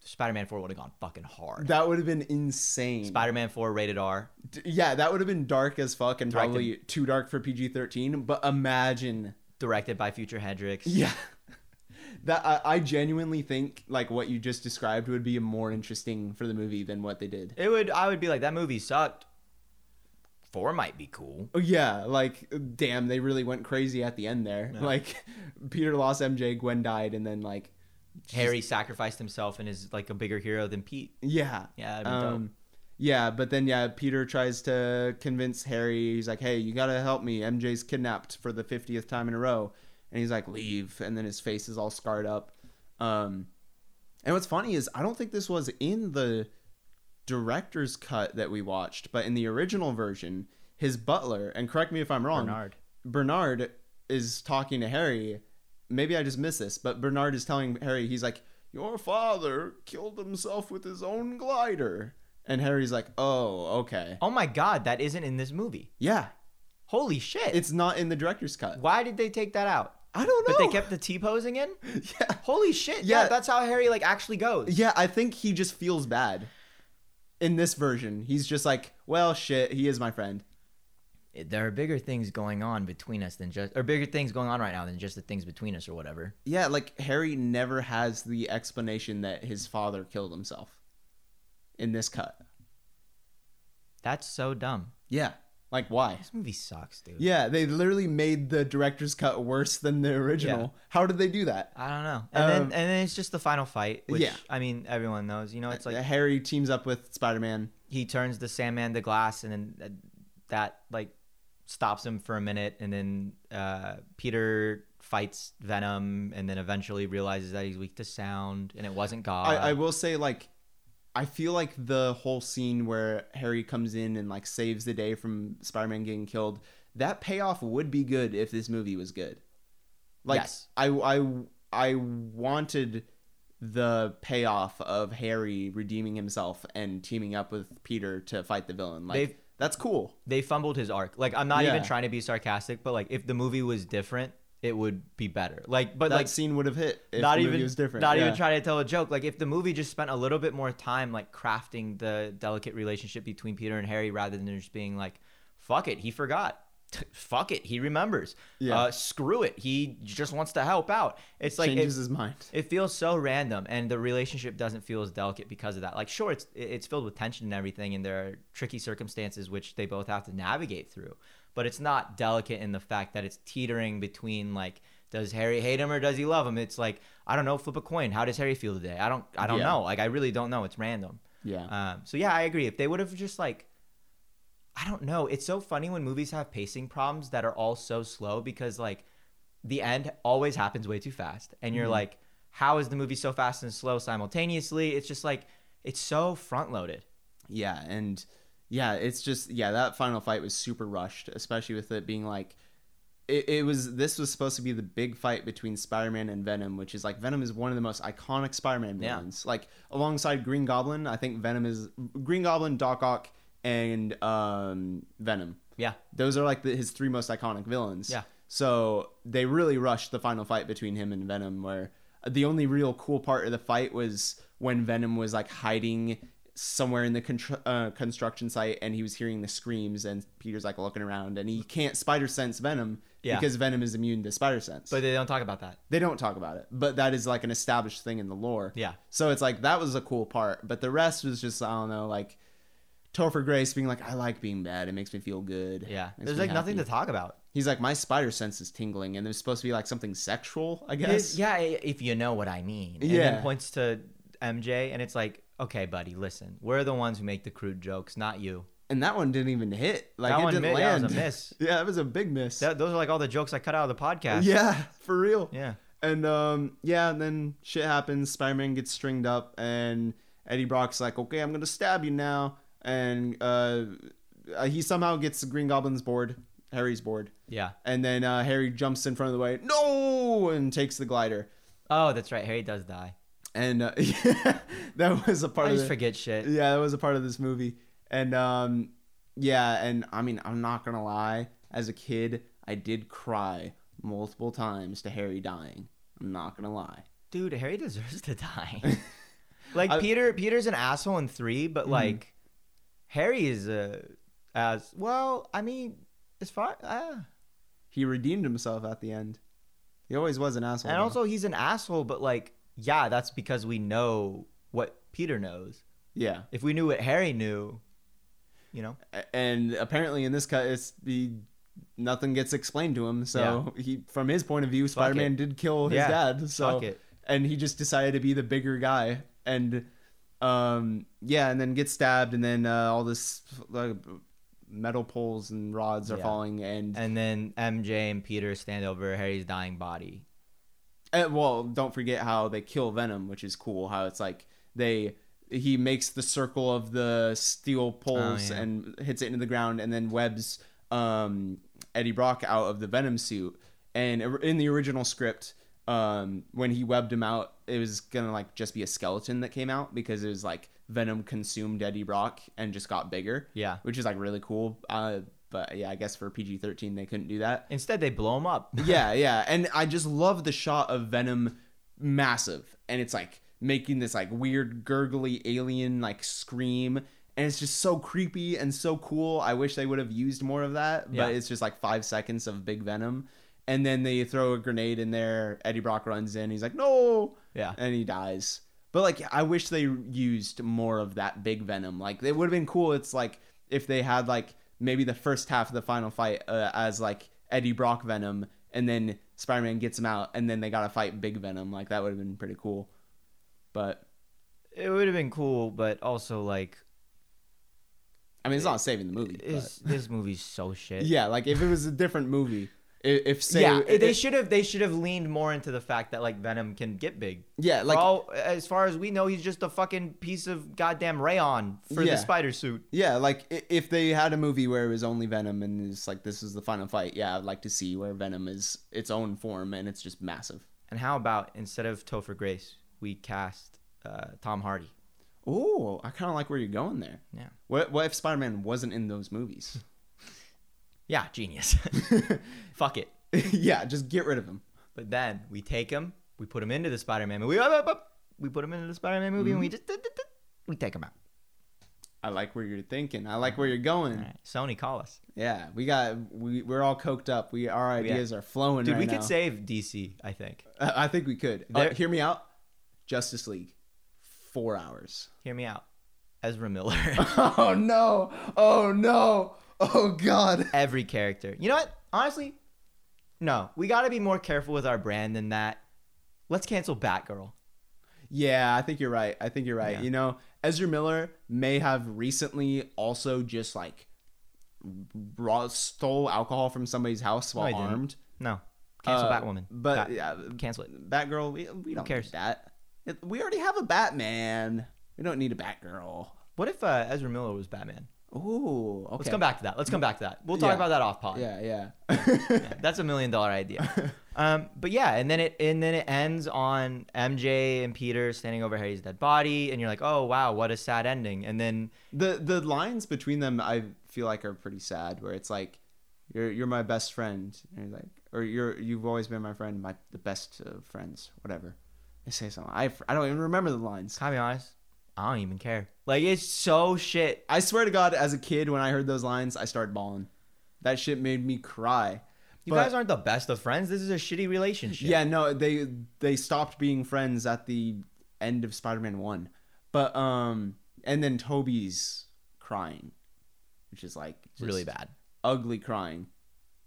Spider-Man four would have gone fucking hard. That would have been insane. Spider-Man four rated R. D- yeah, that would have been dark as fuck and directed, probably too dark for P G thirteen, but imagine. Directed by Future Hendrix. Yeah. That I, I genuinely think like what you just described would be more interesting for the movie than what they did. It would, I would be like, that movie sucked. Four might be cool. Yeah, like, damn, they really went crazy at the end there. No. Like, Peter lost M J, Gwen died, and then, like... Just... Harry sacrificed himself and is, like, a bigger hero than Pete. Yeah. Yeah, that'd be um, dope. Yeah, but then, yeah, Peter tries to convince Harry. He's like, hey, you gotta help me. M J's kidnapped for the fiftieth time in a row. And he's like, leave. And then his face is all scarred up. Um, and what's funny is I don't think this was in the... director's cut that we watched, but in the original version, his butler, and correct me if I'm wrong, Bernard Bernard is talking to Harry. Maybe I just missed this, but Bernard is telling Harry, he's like, your father killed himself with his own glider. And Harry's like, oh, okay. Oh my god, that isn't in this movie. Yeah. Holy shit. It's not in the director's cut. Why did they take that out? I don't know. But they kept the T-posing in? Yeah. Holy shit. Yeah. Yeah, that's how Harry like actually goes. Yeah, I think he just feels bad. In this version, he's just like, well, shit, he is my friend. There are bigger things going on between us than just, or bigger things going on right now than just the things between us or whatever. Yeah, like Harry never has the explanation that his father killed himself in this cut. That's so dumb. Yeah. Like, why? This movie sucks, dude. Yeah, they literally made the director's cut worse than the original. Yeah. How did they do that? I don't know. And um, then and then it's just the final fight, which, yeah. I mean, everyone knows. You know, it's like... Harry teams up with Spider-Man. He turns the Sandman to glass, and then that, like, stops him for a minute. And then uh, Peter fights Venom, and then eventually realizes that he's weak to sound, and it wasn't God. I, I will say, like... I feel like the whole scene where Harry comes in and like saves the day from Spider-Man getting killed, that payoff would be good if this movie was good. Like yes. I, I, I wanted the payoff of Harry redeeming himself and teaming up with Peter to fight the villain. Like They've, that's cool. They fumbled his arc. Like I'm not yeah. even trying to be sarcastic, but like if the movie was different, it would be better. Like, but that like scene would have hit if not the movie even, was different. Not yeah. even trying to tell a joke. Like, if the movie just spent a little bit more time, like, crafting the delicate relationship between Peter and Harry rather than just being like, fuck it, he forgot. Fuck it, he remembers. Yeah. Uh, screw it, he just wants to help out. It's like changes it, his mind. It feels so random, and the relationship doesn't feel as delicate because of that. Like, sure, it's it's filled with tension and everything, and there are tricky circumstances which they both have to navigate through. But it's not delicate in the fact that it's teetering between like, does Harry hate him or does he love him? It's like, I don't know, flip a coin. How does Harry feel today? I don't, I don't yeah. know. Like, I really don't know. It's random. Yeah. Um. So yeah, I agree. If they would have just like, I don't know. It's so funny when movies have pacing problems that are all so slow because like, the end always happens way too fast, and you're mm-hmm. like, how is the movie so fast and slow simultaneously? It's just like, it's so front loaded. Yeah, and. Yeah, it's just, yeah, that final fight was super rushed, especially with it being like, it, it was this was supposed to be the big fight between Spider-Man and Venom, which is like Venom is one of the most iconic Spider-Man villains. Yeah. Like alongside Green Goblin, I think Venom is Green Goblin, Doc Ock, and um, Venom. Yeah, those are like the, his three most iconic villains. Yeah. So they really rushed the final fight between him and Venom, where the only real cool part of the fight was when Venom was like hiding somewhere in the contr- uh, construction site, and he was hearing the screams, and Peter's like looking around, and he can't spider sense Venom yeah. because Venom is immune to spider sense. But they don't talk about that. They don't talk about it, but that is like an established thing in the lore. Yeah. So it's like that was a cool part, but the rest was just, I don't know, like Topher Grace being like, I like being bad. It makes me feel good. Yeah. There's like happy. Nothing to talk about. He's like, my spider sense is tingling, and there's supposed to be like something sexual, I guess. It, yeah, if you know what I mean. Yeah. And then points to M J, and it's like, okay, buddy, listen. We're the ones who make the crude jokes, not you. And that one didn't even hit. Like, that it one didn't mi- land. That was a miss. Yeah, that was a big miss. That, those are like all the jokes I cut out of the podcast. Yeah, for real. Yeah. And um, yeah, and then shit happens. Spider-Man gets stringed up, and Eddie Brock's like, okay, I'm going to stab you now. And uh, he somehow gets Green Goblin's board, Harry's board. Yeah. And then uh, Harry jumps in front of the way, no, and takes the glider. Oh, that's right. Harry does die. And uh, yeah, that was a part I of I just the, forget shit. Yeah, that was a part of this movie. And um, yeah, and I mean, I'm not going to lie. As a kid, I did cry multiple times to Harry dying. I'm not going to lie. Dude, Harry deserves to die. Like, I, Peter, Peter's an asshole in three, but mm-hmm. like... Harry is uh, as well. I mean, as far uh, he redeemed himself at the end. He always was an asshole, and though. Also he's an asshole. But like, yeah, that's because we know what Peter knows. Yeah, if we knew what Harry knew, you know. And apparently, in this cut, it's the nothing gets explained to him. So yeah. he, from his point of view, Spider-Man did kill his yeah. dad. So Fuck it. And he just decided to be the bigger guy and. Um, yeah, and then gets stabbed, and then uh, all this like, metal poles and rods are yeah. falling, and and then M J and Peter stand over Harry's dying body. And, well, don't forget how they kill Venom, which is cool. How it's like they he makes the circle of the steel poles oh, yeah. and hits it into the ground, and then webs um, Eddie Brock out of the Venom suit. And in the original script, um, when he webbed him out, it was gonna like just be a skeleton that came out because it was like Venom consumed Eddie Brock and just got bigger. Yeah, which is like really cool. Uh, but yeah, I guess for P G thirteen they couldn't do that. Instead, they blow him up. yeah, yeah, and I just love the shot of Venom, massive, and it's like making this like weird gurgly alien like scream, and it's just so creepy and so cool. I wish they would have used more of that, but yeah. it's just like five seconds of big Venom. And then they throw a grenade in there. Eddie Brock runs in. He's like, no. Yeah. And he dies. But, like, I wish they used more of that big Venom. Like, it would have been cool. It's, like, if they had, like, maybe the first half of the final fight uh, as, like, Eddie Brock Venom. And then Spider-Man gets him out. And then they got to fight big Venom. Like, that would have been pretty cool. But. It would have been cool, but also, like. I mean, it's it, not saving the movie. It's, this movie's so shit. Yeah, like, if it was a different movie. If say, yeah, if, they should have they should have leaned more into the fact that like Venom can get big. Yeah, like all, as far as we know, he's just a fucking piece of goddamn rayon for yeah. the spider suit. Yeah, like if they had a movie where it was only Venom and it's like this is the final fight. Yeah, I'd like to see where Venom is its own form and it's just massive. And how about instead of Topher Grace, we cast uh, Tom Hardy? Ooh, I kind of like where you're going there. Yeah. What what if Spider-Man wasn't in those movies? Yeah, genius. Fuck it. Yeah, just get rid of him. But then we take him, we put him into the Spider-Man movie. We put him into the Spider-Man movie, mm-hmm. and we just we take him out. I like where you're thinking. I like where you're going. Right. Sony, call us. Yeah, we got we we're all coked up. We our ideas yeah. are flowing. Dude, right we now. Could save D C. I think. Uh, I think we could. Uh, hear me out. Justice League, four hours. Hear me out. Ezra Miller. Oh no! Oh no! Oh, God. Every character. You know what? Honestly, no. We got to be more careful with our brand than that. Let's cancel Batgirl. Yeah, I think you're right. I think you're right. Yeah. You know, Ezra Miller may have recently also just, like, raw, stole alcohol from somebody's house while no, armed. No. Cancel uh, Batwoman. But, Bat- yeah. Cancel it. Batgirl, we, we don't care that. We already have a Batman. We don't need a Batgirl. What if uh, Ezra Miller was Batman? Ooh, okay. Let's come back to that. Let's come back to that. We'll talk yeah. about that off pod. Yeah, yeah. yeah. That's a million dollar idea. Um, but yeah, and then it and then it ends on M J and Peter standing over Harry's dead body, and you're like, oh wow, what a sad ending. And then the the lines between them, I feel like, are pretty sad. Where it's like, you're you're my best friend, and you're like, or you're you've always been my friend, my the best of friends, whatever. They say something. I I don't even remember the lines. Can I be honest? I don't even care. Like, it's so shit. I swear to God, as a kid, when I heard those lines, I started bawling. That shit made me cry. You but, guys aren't the best of friends. This is a shitty relationship. Yeah, no, they they stopped being friends at the end of Spider-Man one. But, um, and then Tobey's crying, which is like really bad. Ugly crying.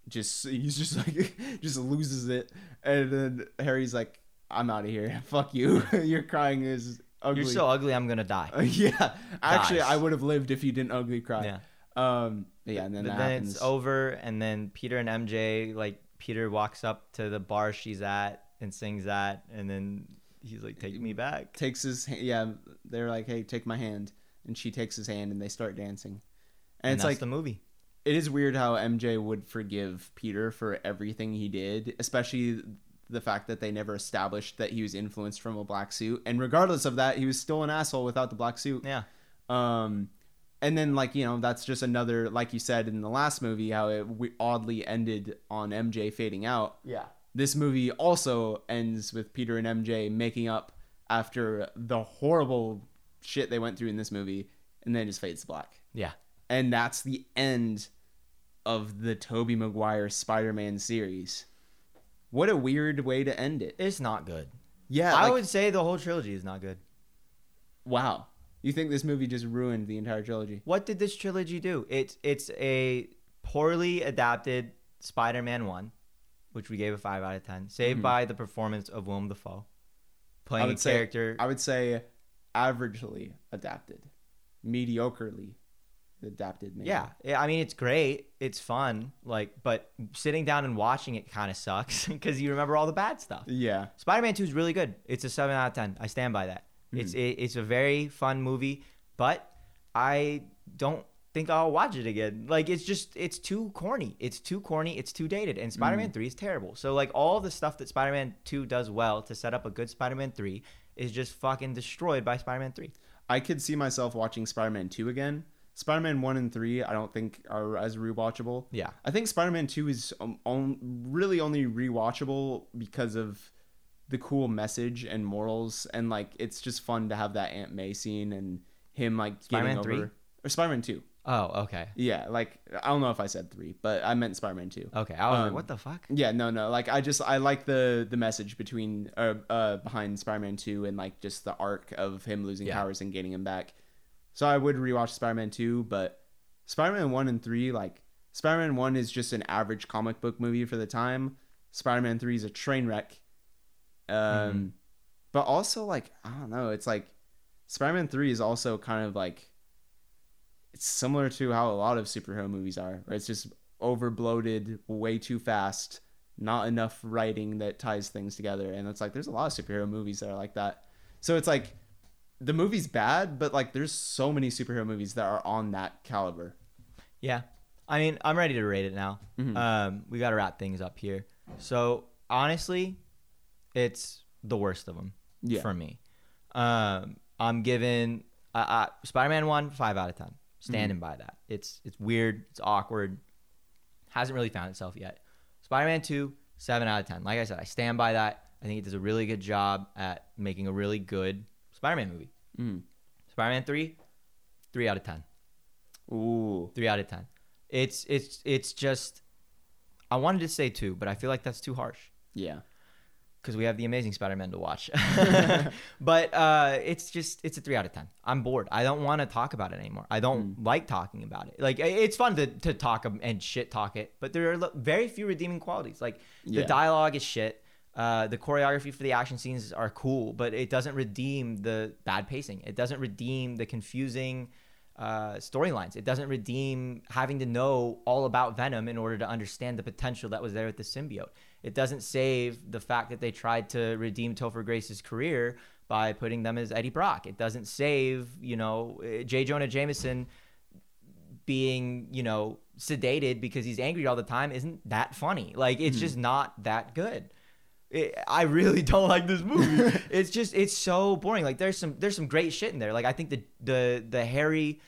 Just, he's just like, just loses it. And then Harry's like, I'm out of here. Fuck you. Your crying is ugly. You're so ugly, I'm gonna die. Uh, yeah, Dies. Actually, I would have lived if you didn't ugly cry. Yeah, um, yeah, and then but that then it's over, and then Peter and M J, like, Peter walks up to the bar she's at and sings that, and then he's like, "Take me back." Takes his yeah. They're like, "Hey, take my hand," and she takes his hand, and they start dancing, and, and it's that's like the movie. It is weird how M J would forgive Peter for everything he did, especially the fact that they never established that he was influenced from a black suit. And regardless of that, he was still an asshole without the black suit. Yeah. Um, and then, like, you know, that's just another, like you said in the last movie, how it oddly ended on M J fading out. Yeah. This movie also ends with Peter and M J making up after the horrible shit they went through in this movie, and then it just fades to black. Yeah. And that's the end of the Tobey Maguire Spider-Man series. What a weird way to end it. It's not good. Yeah. Like, I would say the whole trilogy is not good. Wow. You think this movie just ruined the entire trilogy? What did this trilogy do? It's it's a poorly adapted Spider-Man one, which we gave a five out of ten, saved mm-hmm. by the performance of Willem Dafoe, playing a character. Say, I would say averagely adapted. Mediocrely adapted, maybe. Yeah, I mean, it's great, it's fun, like, but sitting down and watching it kind of sucks because you remember all the bad stuff. Yeah. Spider-Man two is really good. It's a seven out of ten. I stand by that. Mm-hmm. It's it, it's a very fun movie, but I don't think I'll watch it again. Like, it's just, it's too corny. It's too corny. It's too dated, and Spider-Man mm-hmm. three is terrible. So, like, all the stuff that Spider-Man two does well to set up a good Spider-Man three is just fucking destroyed by Spider-Man three. I could see myself watching Spider-Man two again. Spider-Man one and three, I don't think are as rewatchable. Yeah. I think Spider-Man two is um, on, really only rewatchable because of the cool message and morals. And, like, it's just fun to have that Aunt May scene and him, like, Spider-Man getting over... Spider-Man three? Or Spider-Man two. Oh, okay. Yeah, like, I don't know if I said three, but I meant Spider-Man two. Okay, I was um, like, what the fuck? Yeah, no, no. Like, I just, I like the, the message between, uh, uh, behind Spider-Man two and, like, just the arc of him losing yeah. powers and gaining him back. So I would rewatch Spider-Man two, but Spider-Man one and three, like, Spider-Man one is just an average comic book movie for the time. Spider-Man three is a train wreck. Um, mm-hmm. But also, like, I don't know. It's like Spider-Man three is also kind of like, it's similar to how a lot of superhero movies are, where it's just overbloated, way too fast, not enough writing that ties things together. And it's like, there's a lot of superhero movies that are like that. So it's like, the movie's bad, but, like, there's so many superhero movies that are on that caliber. Yeah. I mean, I'm ready to rate it now. Mm-hmm. Um, we got to wrap things up here. So, honestly, it's the worst of them yeah. for me. Um, I'm giving uh, uh, Spider-Man one, five out of ten. Standing mm-hmm. by that. It's it's weird. It's awkward. Hasn't really found itself yet. Spider-Man two, seven out of ten. Like I said, I stand by that. I think it does a really good job at making a really good Spider-Man movie. Mm. Spider-Man three, three out of ten. Ooh. three out of ten. It's it's it's just, I wanted to say two, but I feel like that's too harsh. Yeah. Because we have The Amazing Spider-Man to watch. But uh, it's just, it's a three out of ten. I'm bored. I don't want to talk about it anymore. I don't mm. like talking about it. Like, it's fun to, to talk and shit talk it, but there are very few redeeming qualities. Like, yeah. the dialogue is shit. Uh, the choreography for the action scenes are cool, but it doesn't redeem the bad pacing. It doesn't redeem the confusing uh, storylines. It doesn't redeem having to know all about Venom in order to understand the potential that was there with the symbiote. It doesn't save the fact that they tried to redeem Topher Grace's career by putting them as Eddie Brock. It doesn't save, you know, J. Jonah Jameson being, you know, sedated because he's angry all the time isn't that funny. Like, it's mm. just not that good. It, I really don't like this movie. It's just, it's so boring. Like, there's some there's some great shit in there. Like, I think the the the Harry,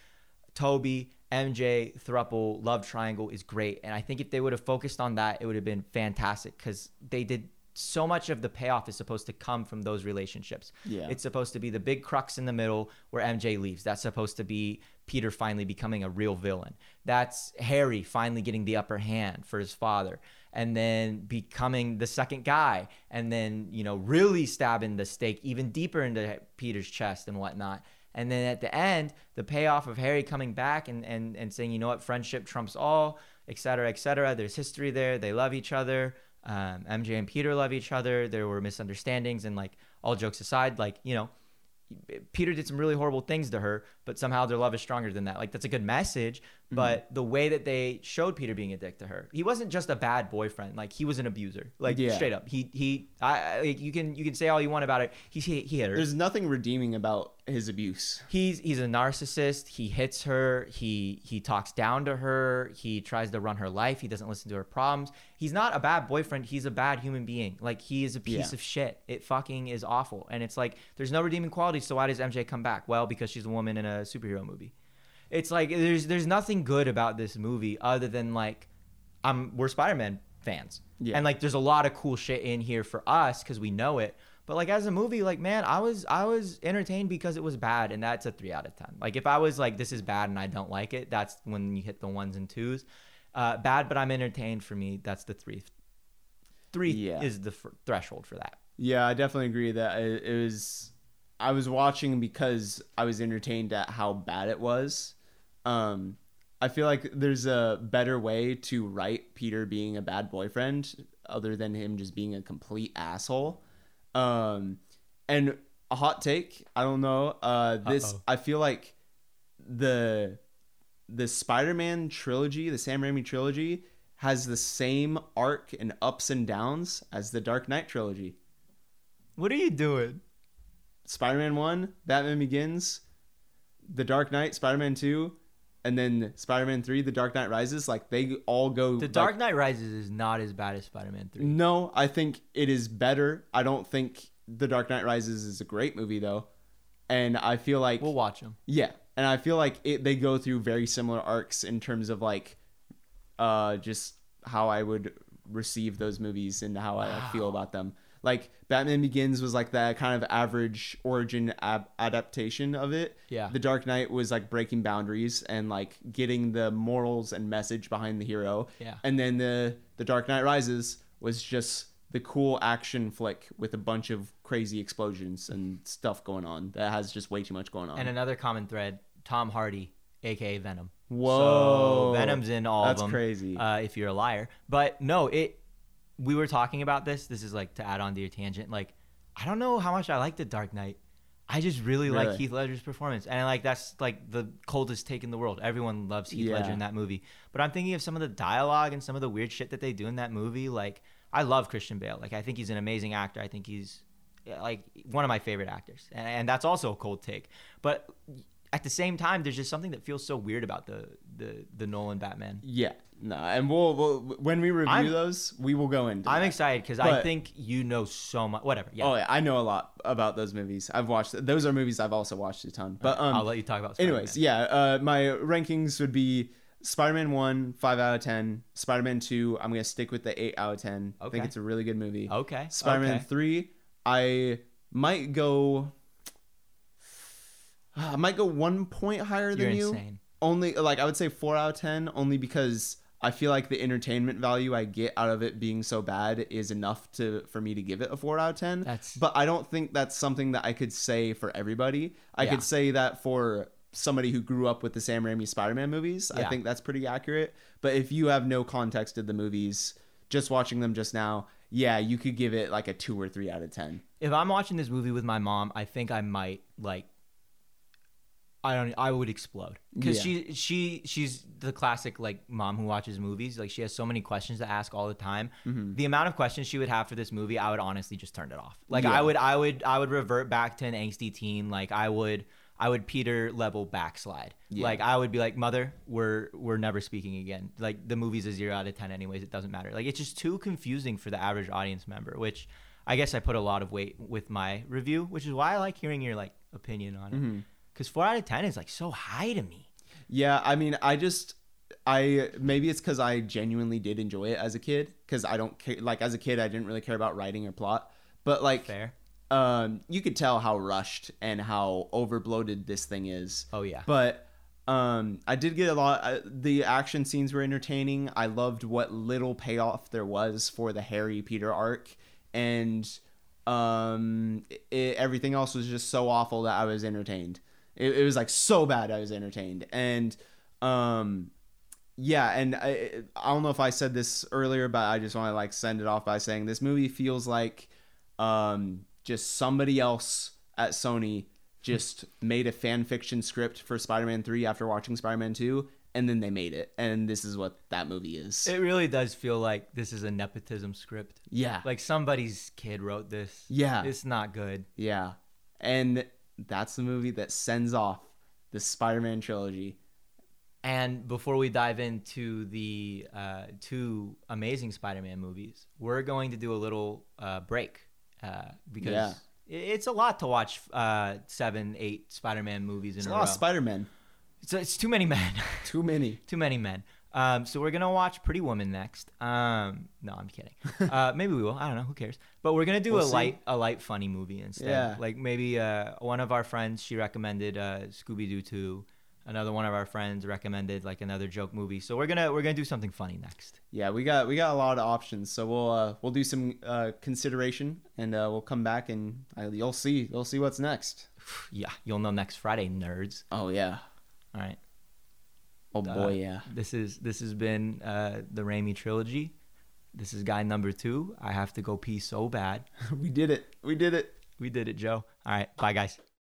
Toby, M J, thruple love triangle is great, and I think if they would have focused on that, it would have been fantastic, because they did so much of the payoff is supposed to come from those relationships. Yeah, it's supposed to be the big crux in the middle where M J leaves. That's supposed to be Peter finally becoming a real villain. That's Harry finally getting the upper hand for his father, and then becoming the second guy, and then, you know, really stabbing the stake even deeper into Peter's chest and whatnot. And then at the end, the payoff of Harry coming back and, and, and saying, you know what, friendship trumps all, et cetera, et cetera. There's history there. They love each other. Um, M J and Peter love each other. There were misunderstandings, and, like, all jokes aside, like, you know, Peter did some really horrible things to her, but somehow their love is stronger than that. Like, that's a good message, but mm-hmm. the way that they showed Peter being a dick to her, he wasn't just a bad boyfriend. Like, he was an abuser. Like, yeah. straight up. He he. I, I you can you can say all you want about it. He he, he hit her. There's nothing redeeming about his abuse. He's he's a narcissist. He hits her. He he talks down to her. He tries to run her life. He doesn't listen to her problems. He's not a bad boyfriend. He's a bad human being. Like, he is a piece yeah. of shit. It fucking is awful. And it's like, there's no redeeming quality. So why does M J come back? Well, because she's a woman in a superhero movie. It's like, there's there's nothing good about this movie other than, like, I'm we're Spider-Man fans. Yeah. And, like, there's a lot of cool shit in here for us because we know it. But, like, as a movie, like, man, I was I was entertained because it was bad, and that's a three out of ten. Like, if I was like, this is bad and I don't like it, that's when you hit the ones and twos. Uh, bad, but I'm entertained, for me, that's the three. Three yeah. is the f- threshold for that. Yeah, I definitely agree that it, it was. I was watching because I was entertained at how bad it was. Um, I feel like there's a better way to write Peter being a bad boyfriend other than him just being a complete asshole. Um, and a hot take, I don't know, uh, this, Uh-oh. I feel like the, the Spider-Man trilogy, the Sam Raimi trilogy, has the same arc and ups and downs as the Dark Knight trilogy. What are you doing? Spider-Man one, Batman Begins, the Dark Knight, Spider-Man two, and then Spider-Man three, the Dark Knight Rises. Like, they all go. The Dark like, Knight Rises is not as bad as Spider-Man three. No, I think it is better. I don't think The Dark Knight Rises is a great movie, though. And I feel like we'll watch them. Yeah. And I feel like it, they go through very similar arcs in terms of, like, uh, just how I would receive those movies and how wow. I feel about them. Like, Batman Begins was, like, that kind of average origin ab- adaptation of it. Yeah. The Dark Knight was, like, breaking boundaries and, like, getting the morals and message behind the hero. Yeah. And then the, the Dark Knight Rises was just the cool action flick with a bunch of crazy explosions and stuff going on that has just way too much going on. And another common thread, Tom Hardy, a k a. Venom. Whoa. So Venom's in all That's of them. That's crazy. Uh, if you're a liar. But, no, it... We were talking about this. This is, like, to add on to your tangent. Like, I don't know how much I like The Dark Knight. I just really, really? like Heath Ledger's performance. And, like, that's, like, the coldest take in the world. Everyone loves Heath yeah. Ledger in that movie. But I'm thinking of some of the dialogue and some of the weird shit that they do in that movie. Like, I love Christian Bale. Like, I think he's an amazing actor. I think he's, like, one of my favorite actors. And, and that's also a cold take. But at the same time, there's just something that feels so weird about the, the, the Nolan Batman. Yeah. No, and we'll, we'll when we review I'm, those, we will go into. I'm that. excited because I think you know so much. Whatever. Yeah. Oh, yeah, I know a lot about those movies. I've watched those are movies I've also watched a ton. But um, I'll let you talk about. Spider-Man. Anyways, yeah. Uh, my rankings would be Spider-Man one, five out of ten. Spider-Man two, I'm gonna stick with the eight out of ten. Okay. I think it's a really good movie. Okay. Spider-Man okay. three, I might go. I might go one point higher than You're you. Insane. Only like I would say four out of ten. Only because. I feel like the entertainment value I get out of it being so bad is enough to for me to give it a four out of ten. That's... But I don't think that's something that I could say for everybody. I yeah. could say that for somebody who grew up with the Sam Raimi Spider-Man movies. Yeah. I think that's pretty accurate. But if you have no context of the movies, just watching them just now, yeah, you could give it like a two or three out of ten. If I'm watching this movie with my mom, I think I might like... I don't. I would explode because yeah. she she she's the classic like mom who watches movies. Like she has so many questions to ask all the time. Mm-hmm. The amount of questions she would have for this movie, I would honestly just turn it off. Like yeah. I would I would I would revert back to an angsty teen. Like I would I would Peter level backslide. Yeah. Like I would be like, mother, we're we're never speaking again. Like the movie's a zero out of ten anyways. It doesn't matter. Like it's just too confusing for the average audience member, which I guess I put a lot of weight with my review, which is why I like hearing your like opinion on it. Mm-hmm. Cause four out of ten is like so high to me. Yeah. I mean, I just, I, maybe it's cause I genuinely did enjoy it as a kid. Cause I don't care. Like as a kid, I didn't really care about writing or plot, but like, fair. Um, you could tell how rushed and how overbloated this thing is. Oh yeah. But, um, I did get a lot, uh, the action scenes were entertaining. I loved what little payoff there was for the Harry Peter arc, and, um, it, everything else was just so awful that I was entertained. It, it was like so bad. I was entertained. And, um, yeah. And I, I don't know if I said this earlier, but I just want to like send it off by saying this movie feels like, um, just somebody else at Sony just made a fan fiction script for Spider-Man three after watching Spider-Man two, and then they made it. And this is what that movie is. It really does feel like this is a nepotism script. Yeah. Like somebody's kid wrote this. Yeah. It's not good. Yeah. And that's the movie that sends off the Spider-Man trilogy. And before we dive into the uh, two amazing Spider-Man movies, we're going to do a little uh, break. Uh, because yeah. it's a lot to watch uh, seven, eight Spider-Man movies in it's a, a row. It's a lot of Spider-Man. It's, it's too many men. Too many. Too many men. Um, so we're going to watch Pretty Woman next. Um, no, I'm kidding. Uh, maybe we will. I don't know. Who cares? But we're going to do we'll a see. light a light, funny movie instead. Yeah. Like maybe uh, one of our friends, she recommended uh, Scooby-Doo two. Another one of our friends recommended like another joke movie. So we're gonna we're gonna do something funny next. Yeah, we got we got a lot of options. So we'll uh, we'll do some uh, consideration, and uh, we'll come back and I, you'll see you'll see what's next. Yeah, you'll know next Friday, nerds. Oh yeah. All right. Oh uh, boy, yeah. This is this has been uh, the Raimi trilogy. This is guy number two. I have to go pee so bad. We did it. We did it. We did it, Joe. All right. Bye, guys.